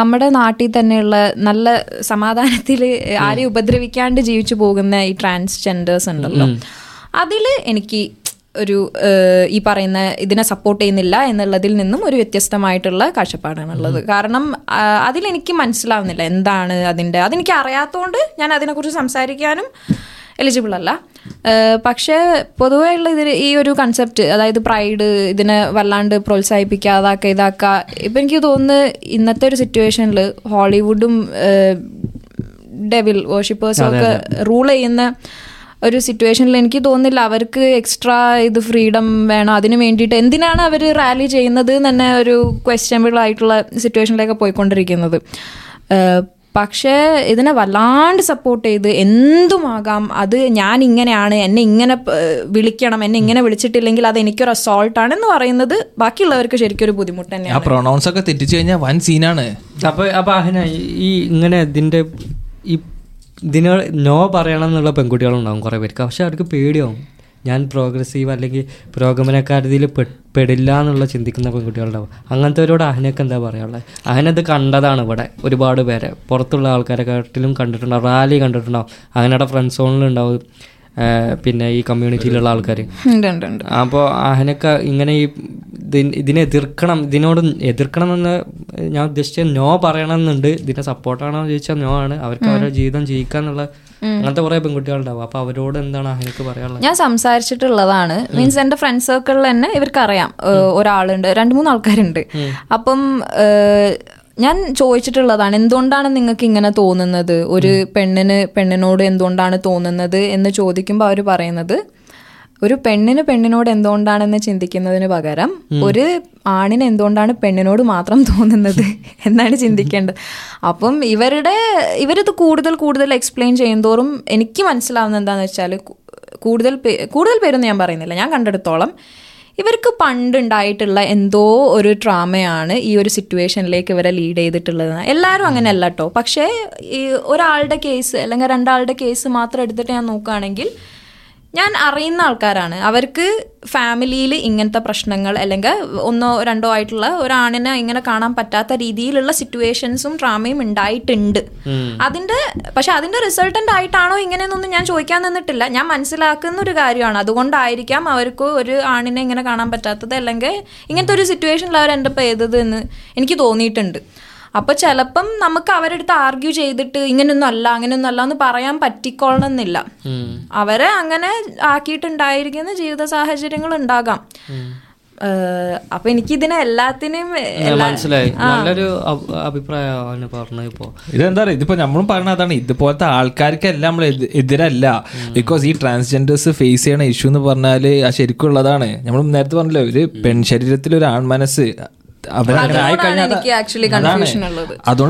നമ്മുടെ നാട്ടിൽ തന്നെയുള്ള നല്ല സമാധാനത്തിൽ ആരെയും ഉപദ്രവിക്കാണ്ട് ജീവിച്ചു പോകുന്ന ഈ ട്രാൻസ്ജെൻഡേഴ്സ് ഉണ്ടല്ലോ, അതിൽ എനിക്ക് ഒരു ഈ പറയുന്ന ഇതിനെ സപ്പോർട്ട് ചെയ്യുന്നില്ല എന്നുള്ളതിൽ നിന്നും ഒരു വ്യത്യസ്തമായിട്ടുള്ള കാഴ്ചപ്പാടാണുള്ളത്. കാരണം അതിലെനിക്ക് മനസ്സിലാവുന്നില്ല എന്താണ് അതിൻ്റെ, അതെനിക്ക് അറിയാത്തതുകൊണ്ട് ഞാൻ അതിനെക്കുറിച്ച് സംസാരിക്കാനും എലിജിബിൾ അല്ല. പക്ഷേ പൊതുവേ ഉള്ള ഇതിന് ഈ ഒരു കൺസെപ്റ്റ്, അതായത് പ്രൈഡ്, ഇതിനെ വല്ലാണ്ട് പ്രോത്സാഹിപ്പിക്കുക, അതാക്കുക ഇതാക്കുക. ഇപ്പം എനിക്ക് തോന്നുന്നു ഇന്നത്തെ ഒരു സിറ്റുവേഷനിൽ ഹോളിവുഡും ഡെവിൽ വേർഷിപ്പേഴ്സും ഒക്കെ റൂൾ ചെയ്യുന്ന ഒരു സിറ്റുവേഷനിൽ എനിക്ക് തോന്നുന്നില്ല അവർക്ക് എക്സ്ട്രാ ഇത് ഫ്രീഡം വേണം, അതിന് വേണ്ടിയിട്ട് എന്തിനാണ് അവർ റാലി ചെയ്യുന്നത് തന്നെ ഒരു ക്വസ്റ്റ്യനബിൾ ആയിട്ടുള്ള സിറ്റുവേഷനിലേക്ക് പോയിക്കൊണ്ടിരിക്കുന്നത്. പക്ഷേ ഇതിനെ വല്ലാണ്ട് സപ്പോർട്ട് ചെയ്ത് എന്തുമാകാം, അത് ഞാൻ ഇങ്ങനെയാണ്, എന്നെ ഇങ്ങനെ വിളിക്കണം, എന്നെ ഇങ്ങനെ വിളിച്ചിട്ടില്ലെങ്കിൽ അത് എനിക്കൊരു അസോൾട്ടാണെന്ന് പറയുന്നത് ബാക്കിയുള്ളവർക്ക് ശരിക്കും ഒരു ബുദ്ധിമുട്ട് തന്നെയാണ്. ആ പ്രൊനൗൺസ് ഒക്കെ തെറ്റിച്ചു കഴിഞ്ഞാൽ വൻ സീനാണ്. അപ്പോൾ അപ്പോൾ അഹന ഈ ഇങ്ങനെ ഇതിൻ്റെ ഈ ഇതിന് നോ പറയണം എന്നുള്ള പെൺകുട്ടികളുണ്ടാകും കുറേ പേർക്ക്. പക്ഷെ അവർക്ക് പേടിയാവും, ഞാൻ പ്രോഗ്രസീവ് അല്ലെങ്കിൽ പുരോഗമനക്കാരതിയിൽ പെടില്ല എന്നുള്ള ചിന്തിക്കുന്ന പെൺകുട്ടികളുണ്ടാവും. അങ്ങനത്തെവരോട് അഹനൊക്കെ എന്താ പറയാനുള്ളത്? അഹനത് കണ്ടതാണ് ഇവിടെ ഒരുപാട് പേരെ, പുറത്തുള്ള ആൾക്കാരെക്കാട്ടിലും കണ്ടിട്ടുണ്ടാവും, റാലി കണ്ടിട്ടുണ്ടാവും, അഹനയുടെ ഫ്രണ്ട് സോണിലുണ്ടാവും, പിന്നെ ഈ കമ്മ്യൂണിറ്റിയിലുള്ള ആൾക്കാർ. അപ്പോൾ അഹനൊക്കെ ഇങ്ങനെ ഈ ഇതിനെ എതിർക്കണം, ഇതിനോട് എതിർക്കണം എന്ന് ഞാൻ ഉദ്ദേശിച്ചത് നോ പറയണമെന്നുണ്ട്. ഇതിനെ സപ്പോർട്ടാണോ ചോദിച്ചാൽ നോ ആണ്. അവർക്ക് അവരുടെ ജീവിതം ജീവിക്കാന്നുള്ള അങ്ങനത്തെ കുറെ പെൺകുട്ടികളുണ്ടാവും. അപ്പൊ അവരോട് എന്താണ് അഹനക്ക് പറയാനുള്ളത്? ഞാൻ സംസാരിച്ചിട്ടുള്ളതാണ്, മീൻസ് എന്റെ ഫ്രണ്ട് സർക്കിളിൽ തന്നെ ഇവർക്കറിയാം, ഒരാളുണ്ട്, രണ്ട് മൂന്ന് ആൾക്കാരുണ്ട്. അപ്പം ഞാൻ ചോദിച്ചിട്ടുള്ളതാണ് എന്തുകൊണ്ടാണ് നിങ്ങൾക്ക് ഇങ്ങനെ തോന്നുന്നത്, ഒരു പെണ്ണിന് പെണ്ണിനോട് എന്തുകൊണ്ടാണ് തോന്നുന്നത് എന്ന് ചോദിക്കുമ്പോൾ അവർ പറയുന്നത് ഒരു പെണ്ണിന് പെണ്ണിനോട് എന്തുകൊണ്ടാണെന്ന് ചിന്തിക്കുന്നതിന് പകരം ഒരു ആണിന് എന്തുകൊണ്ടാണ് പെണ്ണിനോട് മാത്രം തോന്നുന്നത് എന്നാണ് ചിന്തിക്കേണ്ടത്. അപ്പം ഇവരുടെ ഇവരിത് കൂടുതൽ കൂടുതൽ എക്സ്പ്ലെയിൻ ചെയ്യുന്തോറും എനിക്ക് മനസ്സിലാവുന്നത് എന്താണെന്ന് വെച്ചാൽ, കൂടുതൽ പേ കൂടുതൽ പേരൊന്നും ഞാൻ പറയുന്നില്ല, ഞാൻ കണ്ടെടുത്തോളം ഇവർക്ക് പണ്ടുണ്ടായിട്ടുള്ള എന്തോ ഒരു ഡ്രാമയാണ് ഈ ഒരു സിറ്റുവേഷനിലേക്ക് ഇവരെ ലീഡ് ചെയ്തിട്ടുള്ളത്. എല്ലാവരും അങ്ങനെയല്ല കേട്ടോ, പക്ഷേ ഈ ഒരാളുടെ കേസ് അല്ലെങ്കിൽ രണ്ടാളുടെ കേസ് മാത്രം എടുത്തിട്ട് ഞാൻ നോക്കുകയാണെങ്കിൽ ഞാൻ അറിയുന്ന ആൾക്കാരാണ്, അവർക്ക് ഫാമിലിയിൽ ഇങ്ങനത്തെ പ്രശ്നങ്ങൾ അല്ലെങ്കിൽ ഒന്നോ രണ്ടോ ആയിട്ടുള്ള ഒരാണിനെ ഇങ്ങനെ കാണാൻ പറ്റാത്ത രീതിയിലുള്ള സിറ്റുവേഷൻസും ഡ്രാമയും ഉണ്ടായിട്ടുണ്ട്. അതിൻ്റെ പക്ഷെ അതിൻ്റെ റിസൾട്ടൻ്റ് ആയിട്ടാണോ ഇങ്ങനെയെന്നൊന്നും ഞാൻ ചോദിക്കാൻ നിന്നിട്ടില്ല. ഞാൻ മനസ്സിലാക്കുന്ന ഒരു കാര്യമാണ്, അതുകൊണ്ടായിരിക്കാം അവർക്ക് ഒരു ആണിനെ ഇങ്ങനെ കാണാൻ പറ്റാത്തത് അല്ലെങ്കിൽ ഇങ്ങനത്തെ ഒരു സിറ്റുവേഷനിൽ അവർ എൻ്റെ ഇപ്പോൾ ഏതത് എന്ന് എനിക്ക് തോന്നിയിട്ടുണ്ട്. അപ്പോൾ ചിലപ്പം നമുക്ക് അവരെടുത്ത് ആർഗ്യൂ ചെയ്തിട്ട് ഇങ്ങനെയൊന്നും അല്ല അങ്ങനെയൊന്നും അല്ല എന്ന് പറയാൻ പറ്റിക്കൊള്ളണമെന്നില്ല. അവരെ അങ്ങനെ ആക്കിയിട്ടുണ്ടായിരിക്കുന്ന ജീവിത സാഹചര്യങ്ങൾ ഉണ്ടാകാം. അപ്പൊ എനിക്കിതിനെ എല്ലാത്തിനും മനസ്സിലായി. നല്ലൊരു അഭിപ്രായമാണ് പറഞ്ഞത്. ഇപ്പോൾ ഇതെന്താ പറയുക, ഇതിപ്പോ നമ്മളും പറയുന്നത് അതാണ്, ഇതുപോലത്തെ ആൾക്കാർക്കെല്ലാം നമ്മൾ എതിരല്ല. ബിക്കോസ് ഈ ട്രാൻസ്ജെൻഡേഴ്സ് ഫേസ് ചെയ്യണ ഇഷ്യൂ എന്ന് പറഞ്ഞാല് ആ ശരിക്കും ഉള്ളതാണ്. നമ്മൾ നേരത്തെ പറഞ്ഞല്ലോ, ഒരു പെൺശരീരത്തിൽ ഒരു ആൺമനസ്സ്, അതുകൊണ്ട്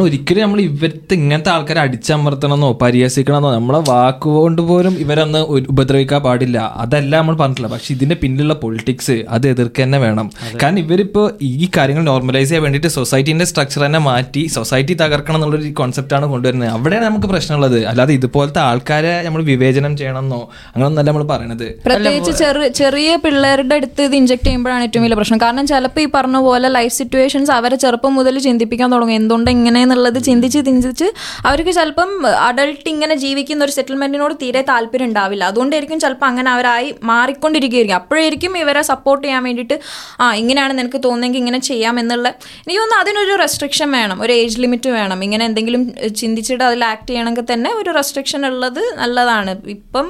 ഒരിക്കലും നമ്മൾ ഇവരത്തെ ഇങ്ങനത്തെ ആൾക്കാരെ അടിച്ചമർത്തണമെന്നോ പരിഹസിക്കണമെന്നോ നമ്മളെ വാക്കുകൊണ്ട് പോലും ഇവരൊന്ന് ഉപദ്രവിക്കാൻ പാടില്ല, അതല്ല നമ്മൾ പറഞ്ഞിട്ടില്ല. പക്ഷെ ഇതിന്റെ പിന്നിലുള്ള പൊളിറ്റിക്സ് അത് എതിർക്കുക തന്നെ വേണം. കാരണം ഇവരിപ്പോ ഈ കാര്യങ്ങൾ നോർമലൈസ് ചെയ്യാൻ വേണ്ടിയിട്ട് സൊസൈറ്റിന്റെ സ്ട്രക്ചർ തന്നെ മാറ്റി സൊസൈറ്റി തകർക്കണം എന്നുള്ളൊരു കോൺസെപ്റ്റാണ് കൊണ്ടുവരുന്നത്. അവിടെയാണ് നമുക്ക് പ്രശ്നമുള്ളത്, അല്ലാതെ ഇതുപോലത്തെ ആൾക്കാരെ നമ്മൾ വിവേചനം ചെയ്യണമെന്നോ അങ്ങനെയൊന്നല്ല നമ്മൾ പറയണത്. പ്രത്യേകിച്ച് ചെറിയ പിള്ളേരുടെ അടുത്ത് ഇത് ഇൻജെക്ട് ചെയ്യുമ്പോഴാണ് ഏറ്റവും വലിയ പ്രശ്നം. കാരണം ചിലപ്പോൾ ഈ പറഞ്ഞ പോലെ ലൈഫ് സിറ്റുവേഷൻസ് അവരെ ചെറുപ്പം മുതൽ ചിന്തിപ്പിക്കാൻ തുടങ്ങും, എന്തുകൊണ്ട് എങ്ങനെയെന്നുള്ളത് ചിന്തിച്ച് ചിന്തിച്ച് അവർക്ക് ചിലപ്പം അഡൾട്ട് ഇങ്ങനെ ജീവിക്കുന്ന ഒരു സെറ്റിൽമെൻറ്റിനോട് തീരെ താല്പര്യം ഉണ്ടാവില്ല. അതുകൊണ്ടായിരിക്കും ചിലപ്പോൾ അങ്ങനെ അവരായി മാറിക്കൊണ്ടിരിക്കുകയായിരിക്കും. അപ്പോഴായിരിക്കും ഇവരെ സപ്പോർട്ട് ചെയ്യാൻ വേണ്ടിയിട്ട് ആ ഇങ്ങനെയാണ് നിനക്ക് തോന്നുന്നെങ്കിൽ ഇങ്ങനെ ചെയ്യാം എന്നുള്ള, എനിക്ക് തോന്നുന്നു അതിനൊരു റെസ്ട്രിക്ഷൻ വേണം, ഒരു ഏജ് ലിമിറ്റ് വേണം. ഇങ്ങനെ എന്തെങ്കിലും ചിന്തിച്ചിട്ട് അതിൽ ആക്ട് ചെയ്യണമെങ്കിൽ തന്നെ ഒരു റെസ്ട്രിക്ഷൻ ഉള്ളത് നല്ലതാണ്. ഇപ്പം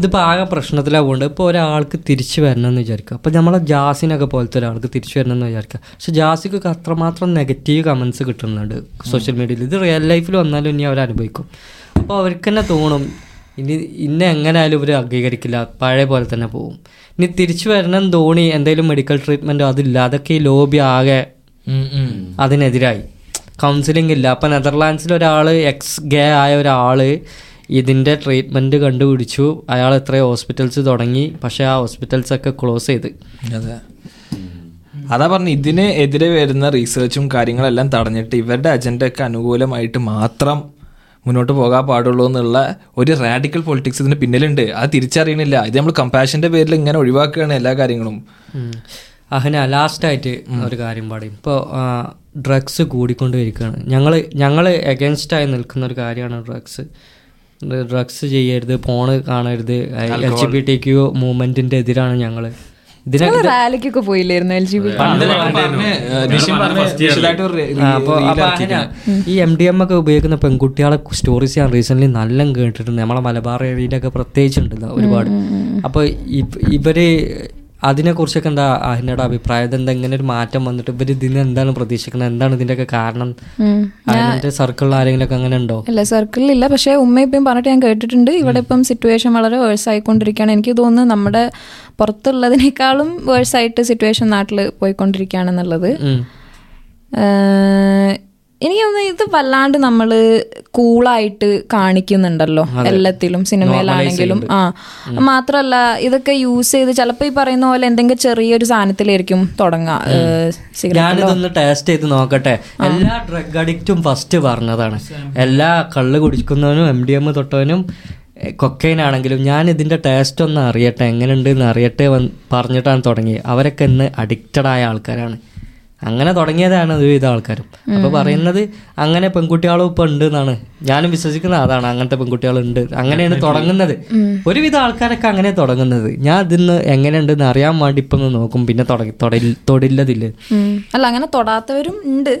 ഇതിപ്പോൾ ആകെ പ്രശ്നത്തിലാവുകൊണ്ട് ഇപ്പോൾ ഒരാൾക്ക് തിരിച്ചു വരണം ന്ന് വിചാരിക്കുക. അപ്പോൾ നമ്മളെ ജാസിനൊക്കെ പോലത്തെ ഒരാൾക്ക് തിരിച്ചു വരണം എന്ന് വിചാരിക്കുക. പക്ഷെ ജാസിക്കൊക്കെ അത്രമാത്രം നെഗറ്റീവ് കമൻസ് കിട്ടുന്നുണ്ട് സോഷ്യൽ മീഡിയയിൽ. ഇത് റിയൽ ലൈഫിൽ വന്നാലും ഇനി അവർ അനുഭവിക്കും. അപ്പോൾ അവർക്ക് തന്നെ തോന്നും ഇനി ഇന്നെ എങ്ങനെയായാലും ഇവർ അംഗീകരിക്കില്ല, പഴയ പോലെ തന്നെ പോകും. ഇനി തിരിച്ചു വരണം തോന്നി എന്തെങ്കിലും മെഡിക്കൽ ട്രീറ്റ്മെൻറ്റോ അതില്ല, അതൊക്കെ ഈ ലോബി ആകെ അതിനെതിരായി. കൗൺസിലിംഗ് ഇല്ല. അപ്പോൾ നെതർലാൻഡ്സിൽ ഒരാൾ എക്സ് ഗേ ആയ ഒരാൾ ഇതിൻ്റെ ട്രീറ്റ്മെൻറ്റ് കണ്ടുപിടിച്ചു. അയാൾ എത്രയോ ഹോസ്പിറ്റൽസ് തുടങ്ങി, പക്ഷേ ആ ഹോസ്പിറ്റൽസൊക്കെ ക്ലോസ് ചെയ്ത്. അതെ അതാ പറഞ്ഞു, ഇതിന് എതിരെ വരുന്ന റീസേർച്ചും കാര്യങ്ങളെല്ലാം തടഞ്ഞിട്ട് ഇവരുടെ അജണ്ടയ്ക്ക് അനുകൂലമായിട്ട് മാത്രം മുന്നോട്ട് പോകാൻ പാടുള്ളൂ എന്നുള്ള ഒരു റാഡിക്കൽ പൊളിറ്റിക്സ് ഇതിന് പിന്നിലുണ്ട്. അത് തിരിച്ചറിയണില്ല. ഇത് നമ്മൾ കമ്പാഷൻ്റെ പേരിൽ ഇങ്ങനെ ഒഴിവാക്കുകയാണ് എല്ലാ കാര്യങ്ങളും. അഹന ലാസ്റ്റായിട്ട് ഒരു കാര്യം പറയും. ഇപ്പോൾ ഡ്രഗ്സ് കൂടിക്കൊണ്ടിരിക്കുകയാണ്. ഞങ്ങൾ ഞങ്ങൾ എഗൻസ്റ്റായി നിൽക്കുന്ന ഒരു കാര്യമാണ് ഡ്രഗ്സ്. ഡ്രഗ്സ് ചെയ്യരുത്, ഫോണ് കാണരുത്, L G B T Q മൂവ്മെന്റിന്റെ എതിരാണ് ഞങ്ങൾ. ഇതിനൊക്കെ പോയില്ലായിരുന്നു എൽ ജി ബി. അപ്പോൾ ഈ എം ഡി എം ഒക്കെ ഉപയോഗിക്കുന്ന പെൺകുട്ടികളെ സ്റ്റോറീസ് ഞാൻ റീസെന്റ്ലി നല്ല കേട്ടിട്ടുണ്ട്. നമ്മളെ മലബാർ ഏരിയയിലൊക്കെ പ്രത്യേകിച്ചുണ്ടല്ലോ ഒരുപാട്. അപ്പോൾ ഇവര് അതിനെക്കുറിച്ചൊക്കെ എന്താ അതിനോട് അഭിപ്രായം? എന്താ ഇങ്ങനെ ഒരു മാറ്റം വന്നിട്ട് ഇവർ ഇതിന് എന്താണ് പ്രതീക്ഷിക്കുന്നത്? എന്താണ് ഇതിൻ്റെയൊക്കെ കാരണം? അതിൻ്റെ സർക്കിളിൽ ആരെങ്കിലുമൊക്കെ അങ്ങനെ ഉണ്ടോ? അല്ല, സർക്കിളിലില്ല. പക്ഷേ ഉമ്മ ഇപ്പം പറഞ്ഞിട്ട് ഞാൻ കേട്ടിട്ടുണ്ട് ഇവിടെ ഇപ്പം സിറ്റുവേഷൻ വളരെ വേഴ്സ് ആയിക്കൊണ്ടിരിക്കുകയാണ്. എനിക്ക് തോന്നുന്നു നമ്മുടെ പുറത്തുള്ളതിനേക്കാളും വേഴ്സായിട്ട് സിറ്റുവേഷൻ നാട്ടിൽ പോയിക്കൊണ്ടിരിക്കുകയാണെന്നുള്ളത്. എനിക്ക് തോന്നുന്നു ഇത് വല്ലാണ്ട് നമ്മൾ കൂളായിട്ട് കാണിക്കുന്നുണ്ടല്ലോ എല്ലാത്തിലും, സിനിമയിലാണെങ്കിലും. ആ മാത്രമല്ല ഇതൊക്കെ യൂസ് ചെയ്ത് ചിലപ്പോൾ ഈ പറയുന്ന പോലെ എന്തെങ്കിലും ചെറിയൊരു സാധനത്തിലായിരിക്കും തുടങ്ങാം. ഞാനിതൊന്ന് ടേസ്റ്റ് ചെയ്ത് നോക്കട്ടെ. എല്ലാ ഡ്രഗ് അഡിക്റ്റും ഫസ്റ്റ് പറഞ്ഞതാണ്, എല്ലാ കള്ള് കുടിക്കുന്നവനും എം ഡി എം തൊട്ടവനും കൊക്കൈനാണെങ്കിലും ഞാൻ ഇതിൻ്റെ ടേസ്റ്റ് ഒന്ന് അറിയട്ടെ, എങ്ങനെയുണ്ട് എന്ന് അറിയട്ടെ പറഞ്ഞിട്ടാണ് തുടങ്ങിയത്. അവരൊക്കെ ഇന്ന് അഡിക്റ്റഡായ ആൾക്കാരാണ്. അങ്ങനെ തുടങ്ങിയതാണ് ഒരുവിധ ആൾക്കാരും. അപ്പോൾ പറയുന്നത് അങ്ങനെ പെൺകുട്ടികളും ഇപ്പം ഉണ്ട് എന്നാണ് ഞാനും വിശ്വസിക്കുന്നത്. അതാണ് അങ്ങനത്തെ പെൺകുട്ടികളുണ്ട്. അങ്ങനെയാണ് തുടങ്ങുന്നത് ഒരുവിധ ആൾക്കാരൊക്കെ, അങ്ങനെ തുടങ്ങുന്നത്. ഞാൻ ഇതിന്ന് എങ്ങനെയുണ്ടെന്ന് അറിയാൻ വേണ്ടി ഇപ്പം ഒന്ന് നോക്കും, പിന്നെ തൊടില്ലതില്ല. അല്ല, അങ്ങനെ തൊടാത്തവരും ഉണ്ട്.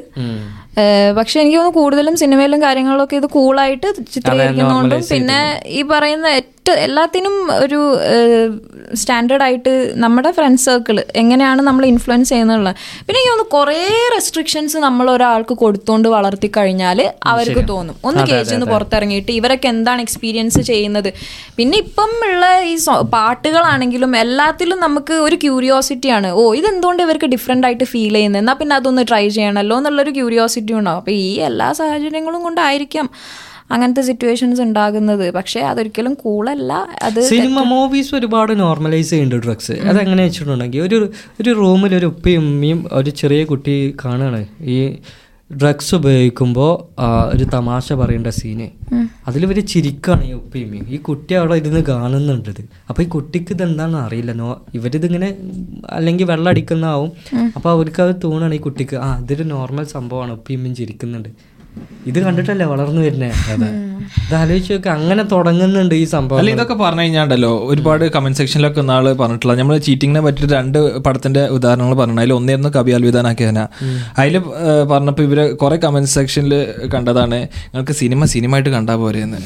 പക്ഷെ എനിക്ക് തോന്നുന്നു കൂടുതലും സിനിമയിലും കാര്യങ്ങളിലൊക്കെ ഇത് കൂളായിട്ട് ചിത്രീകരിക്കുന്നതുകൊണ്ടും പിന്നെ ഈ പറയുന്ന എല്ലാത്തിനും ഒരു സ്റ്റാൻഡേർഡായിട്ട് നമ്മുടെ ഫ്രണ്ട് സർക്കിൾ എങ്ങനെയാണ് നമ്മൾ ഇൻഫ്ലുവൻസ് ചെയ്യുന്നുള്ള പിന്നെ എനിക്ക് തോന്നുന്നു കുറേ റെസ്ട്രിക്ഷൻസ് നമ്മൾ ഒരാൾക്ക് കൊടുത്തോണ്ട് വളർത്തി കഴിഞ്ഞാൽ അവർക്ക് തോന്നും ഒന്ന് കേസിൽ നിന്ന് പുറത്തിറങ്ങിയിട്ട് ഇവരൊക്കെ എന്താണ് എക്സ്പീരിയൻസ് ചെയ്യുന്നത്. പിന്നെ ഇപ്പം ഉള്ള ഈ പാട്ടുകളാണെങ്കിലും എല്ലാത്തിലും നമുക്ക് ഒരു ക്യൂരിയോസിറ്റിയാണ്. ഓ, ഇതെന്തുകൊണ്ട് ഇവർക്ക് ഡിഫറെൻ്റ് ആയിട്ട് ഫീൽ ചെയ്യുന്നത്, എന്നാൽ പിന്നെ അതൊന്ന് ട്രൈ ചെയ്യണമല്ലോ എന്നുള്ളൊരു ക്യൂരിയോസിറ്റി ഉണ്ടാവും. അപ്പോൾ ഈ എല്ലാ സാഹചര്യങ്ങളും കൊണ്ടായിരിക്കാം അങ്ങനത്തെ സിറ്റുവേഷൻസ് ഉണ്ടാകുന്നത്. പക്ഷേ അതൊരിക്കലും കൂളല്ല. അത് സിനിമ മൂവീസ് ഒരുപാട് നോർമലൈസ് ചെയ്യുന്നുണ്ട് ഡ്രഗ്സ്. അതെങ്ങനെ വെച്ചിട്ടുണ്ടെങ്കിൽ ഒരു ഒരു റൂമിൽ ഒരു ഉപ്പയും ഉമ്മയും ഒരു ചെറിയ കുട്ടി കാണുകയാണ് ഈ ഡ്രഗ്സ് ഉപയോഗിക്കുമ്പോൾ ഒരു തമാശ പറയേണ്ട സീന്. അതിലിവർ ചിരിക്കുകയാണ് ഈ ഉപ്പയും ഈ കുട്ടി അവിടെ ഇരുന്ന് കാണുന്നുണ്ടത്. അപ്പോൾ ഈ കുട്ടിക്ക് ഇതെന്താണെന്ന് അറിയില്ല. നോ ഇവരിതിങ്ങനെ അല്ലെങ്കിൽ വെള്ളം അടിക്കുന്നതാവും. അപ്പോൾ അവർക്ക് അത് തോന്നുകയാണ് ഈ കുട്ടിക്ക് ആ ഇതൊരു നോർമൽ സംഭവമാണ്, ഉപ്പയും ചിരിക്കുന്നുണ്ട്. ഇത് കണ്ടിട്ടല്ലേ വളർന്നു വരുന്നേ. ഇതാലോചിച്ച് നോക്കി അങ്ങനെ തുടങ്ങുന്നുണ്ട് ഈ സംഭവം. അല്ല, ഇതൊക്കെ പറഞ്ഞു കഴിഞ്ഞാണ്ടല്ലോ ഒരുപാട് കമന്റ് സെക്ഷനിലൊക്കെ ഒന്നാൾ പറഞ്ഞിട്ടുള്ള നമ്മൾ ചീറ്റിങ്ങിനെ പറ്റിയിട്ട് രണ്ട് പടത്തിന്റെ ഉദാഹരണങ്ങൾ പറഞ്ഞു. അതിൽ ഒന്നായിരുന്നു കബി അൽവിദാനാക്കിയന. അതിൽ പറഞ്ഞപ്പോൾ ഇവര് കുറെ കമന്റ് സെക്ഷനിൽ കണ്ടതാണ് നിങ്ങൾക്ക് സിനിമ സിനിമയായിട്ട് കണ്ടാൽ പോരെയെന്ന്.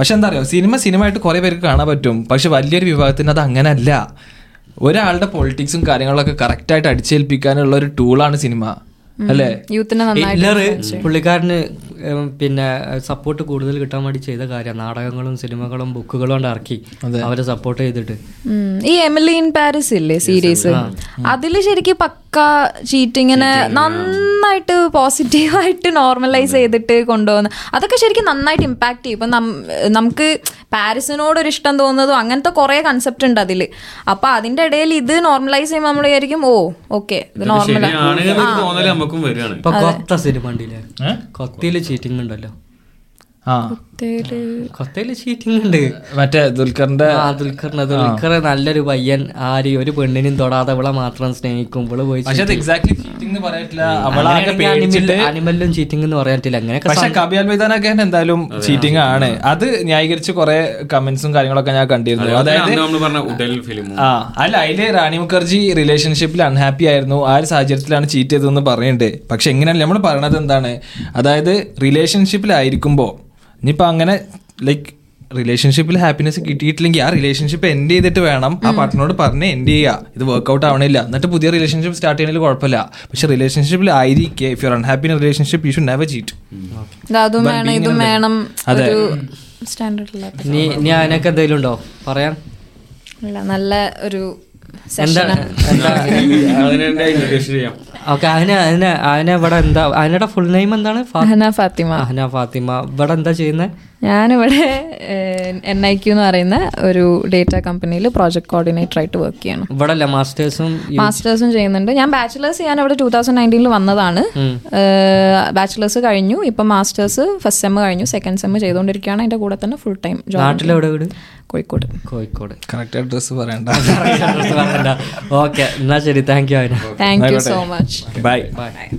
പക്ഷെ എന്താ അറിയോ, സിനിമ സിനിമയായിട്ട് കുറെ പേർക്ക് കാണാൻ പറ്റും. പക്ഷെ വലിയൊരു വിഭാഗത്തിന് അത് അങ്ങനല്ല. ഒരാളുടെ പൊളിറ്റിക്സും കാര്യങ്ങളൊക്കെ കറക്റ്റായിട്ട് അടിച്ചേൽപ്പിക്കാനുള്ള ഒരു ടൂളാണ് സിനിമ. പുള്ളിക്കാരന് പിന്നെ സപ്പോർട്ട് കൂടുതൽ കിട്ടാൻ വേണ്ടി ചെയ്ത കാര്യം നാടകങ്ങളും സിനിമകളും ബുക്കുകളും കൊണ്ട് ഇറക്കി അവരെ സപ്പോർട്ട് ചെയ്തിട്ട്. ഈ എമിലി ഇൻ പാരീസ് ഇല്ലേ സീരീസ്, അതില് ശരിക്കും പക്ക ചീറ്റിങ്ങിനെ നന്നായിട്ട് പോസിറ്റീവായിട്ട് നോർമലൈസ് ചെയ്തിട്ട് കൊണ്ടുപോകുന്ന അതൊക്കെ ശരിക്കും നന്നായിട്ട് ഇമ്പാക്ട് ചെയ്യും. ഇപ്പം നമുക്ക് പാരീസിനോടൊരു ഇഷ്ടം തോന്നുന്നതും അങ്ങനത്തെ കുറെ കൺസെപ്റ്റ് ഉണ്ട് അതില്. അപ്പൊ അതിന്റെ ഇടയിൽ ഇത് നോർമലൈസ് ചെയ്യുമ്പോൾ നമ്മൾ വിചാരിക്കും ഓ ഓക്കെ ഇത് നോർമലാണ്. ഇപ്പൊ കൊത്ത സിനിമ ഉണ്ടല്ലേ, കൊത്തയില് ചീറ്റിംഗ് ഉണ്ടല്ലോ. കൊത്തയില് ചീറ്റിംഗ് ഉണ്ട്. മറ്റേ ദുൽഖറിന്റെ ദുൽഖറിന് ദുൽഖർ നല്ലൊരു പയ്യൻ, ആര് ഒരു പെണ്ണിനും തൊടാതെ അവളെ മാത്രം സ്നേഹിക്കും. അനിമലിലും ചീറ്റിംഗ് എന്ന് പറയാൻ പറ്റില്ല. അങ്ങനെ കബിയാൽ മൈതാനൊക്കെ എന്തായാലും ചീറ്റിംഗ് ആണ്. അത് ന്യായീകരിച്ച് കുറെ കമന്റ്സും കാര്യങ്ങളൊക്കെ ഞാൻ കണ്ടിരുന്നു. അതായത് അല്ല, അതില് റാണി മുഖർജി റിലേഷൻഷിപ്പിൽ അൺഹാപ്പി ആയിരുന്നു, ആ ഒരു സാഹചര്യത്തിലാണ് ചീറ്റ് ചെയ്തതെന്ന് പറയുന്നുണ്ട്. പക്ഷെ എങ്ങനെയാണ് നമ്മൾ പറയണത് എന്താണ്, അതായത് റിലേഷൻഷിപ്പിലായിരിക്കുമ്പോൾ ഇനിയിപ്പോൾ അങ്ങനെ ലൈക്ക് റിലേഷൻഷിപ്പിൽ ഹാപ്പിനെസ് കിട്ടിയിട്ടില്ലെങ്കിൽ ആ റിലേഷൻഷിപ്പ് എൻഡ് ചെയ്തിട്ട് വേണം ആ പാർട്ട്നറോട് പറഞ്ഞ് എൻഡ് ചെയ്യുക. ഇത് വർക്ക്ഔട്ട് ആവണില്ല എന്നിട്ട് പുതിയ റിലേഷൻഷിപ്പ് സ്റ്റാർട്ട് ചെയ്യണമെങ്കിൽ കുഴപ്പമില്ല. പക്ഷെ റിലേഷൻഷിപ്പിൽ ആയിരിക്കെ if you are unhappy in a relationship you should never cheat. അതിനൊക്കെ എന്തെങ്കിലും ഉണ്ടോ പറയാൻ? നല്ല ഒരു ഇവിടെ എന്താ അതിനെ ഫുൾ നെയിം എന്താണ്? ഫാത്തിമ. ഇവിടെ എന്താ ചെയ്യുന്നത്? ഞാനിവിടെ എൻ ഐ ക്യു എന്ന് പറയുന്ന ഒരു ഡേറ്റ കമ്പനിയിൽ പ്രോജക്ട് കോർഡിനേറ്റർ ആയിട്ട് വർക്ക് ചെയ്യണം. ഇവിടെ മാസ്റ്റേഴ്സും മാസ്റ്റേഴ്സും ചെയ്യുന്നുണ്ട്. ഞാൻ ബാച്ചിലേഴ്സ് ഞാൻ ഇവിടെ ടൂ തൗസൻഡ് നയൻറ്റീനിൽ വന്നതാണ്. ബാച്ചിലേഴ്സ് കഴിഞ്ഞു, ഇപ്പം മാസ്റ്റേഴ്സ് ഫസ്റ്റ് സെമ്മ് കഴിഞ്ഞു, സെക്കൻഡ് സെമ്മ് ചെയ്തുകൊണ്ടിരിക്കുകയാണ്. അതിൻ്റെ കൂടെ തന്നെ full time job. Kozhikode. Kozhikode correct address പറയണ്ട. ഓക്കെ, എന്നാൽ ശരി. Thank you thank you so much. Bye by.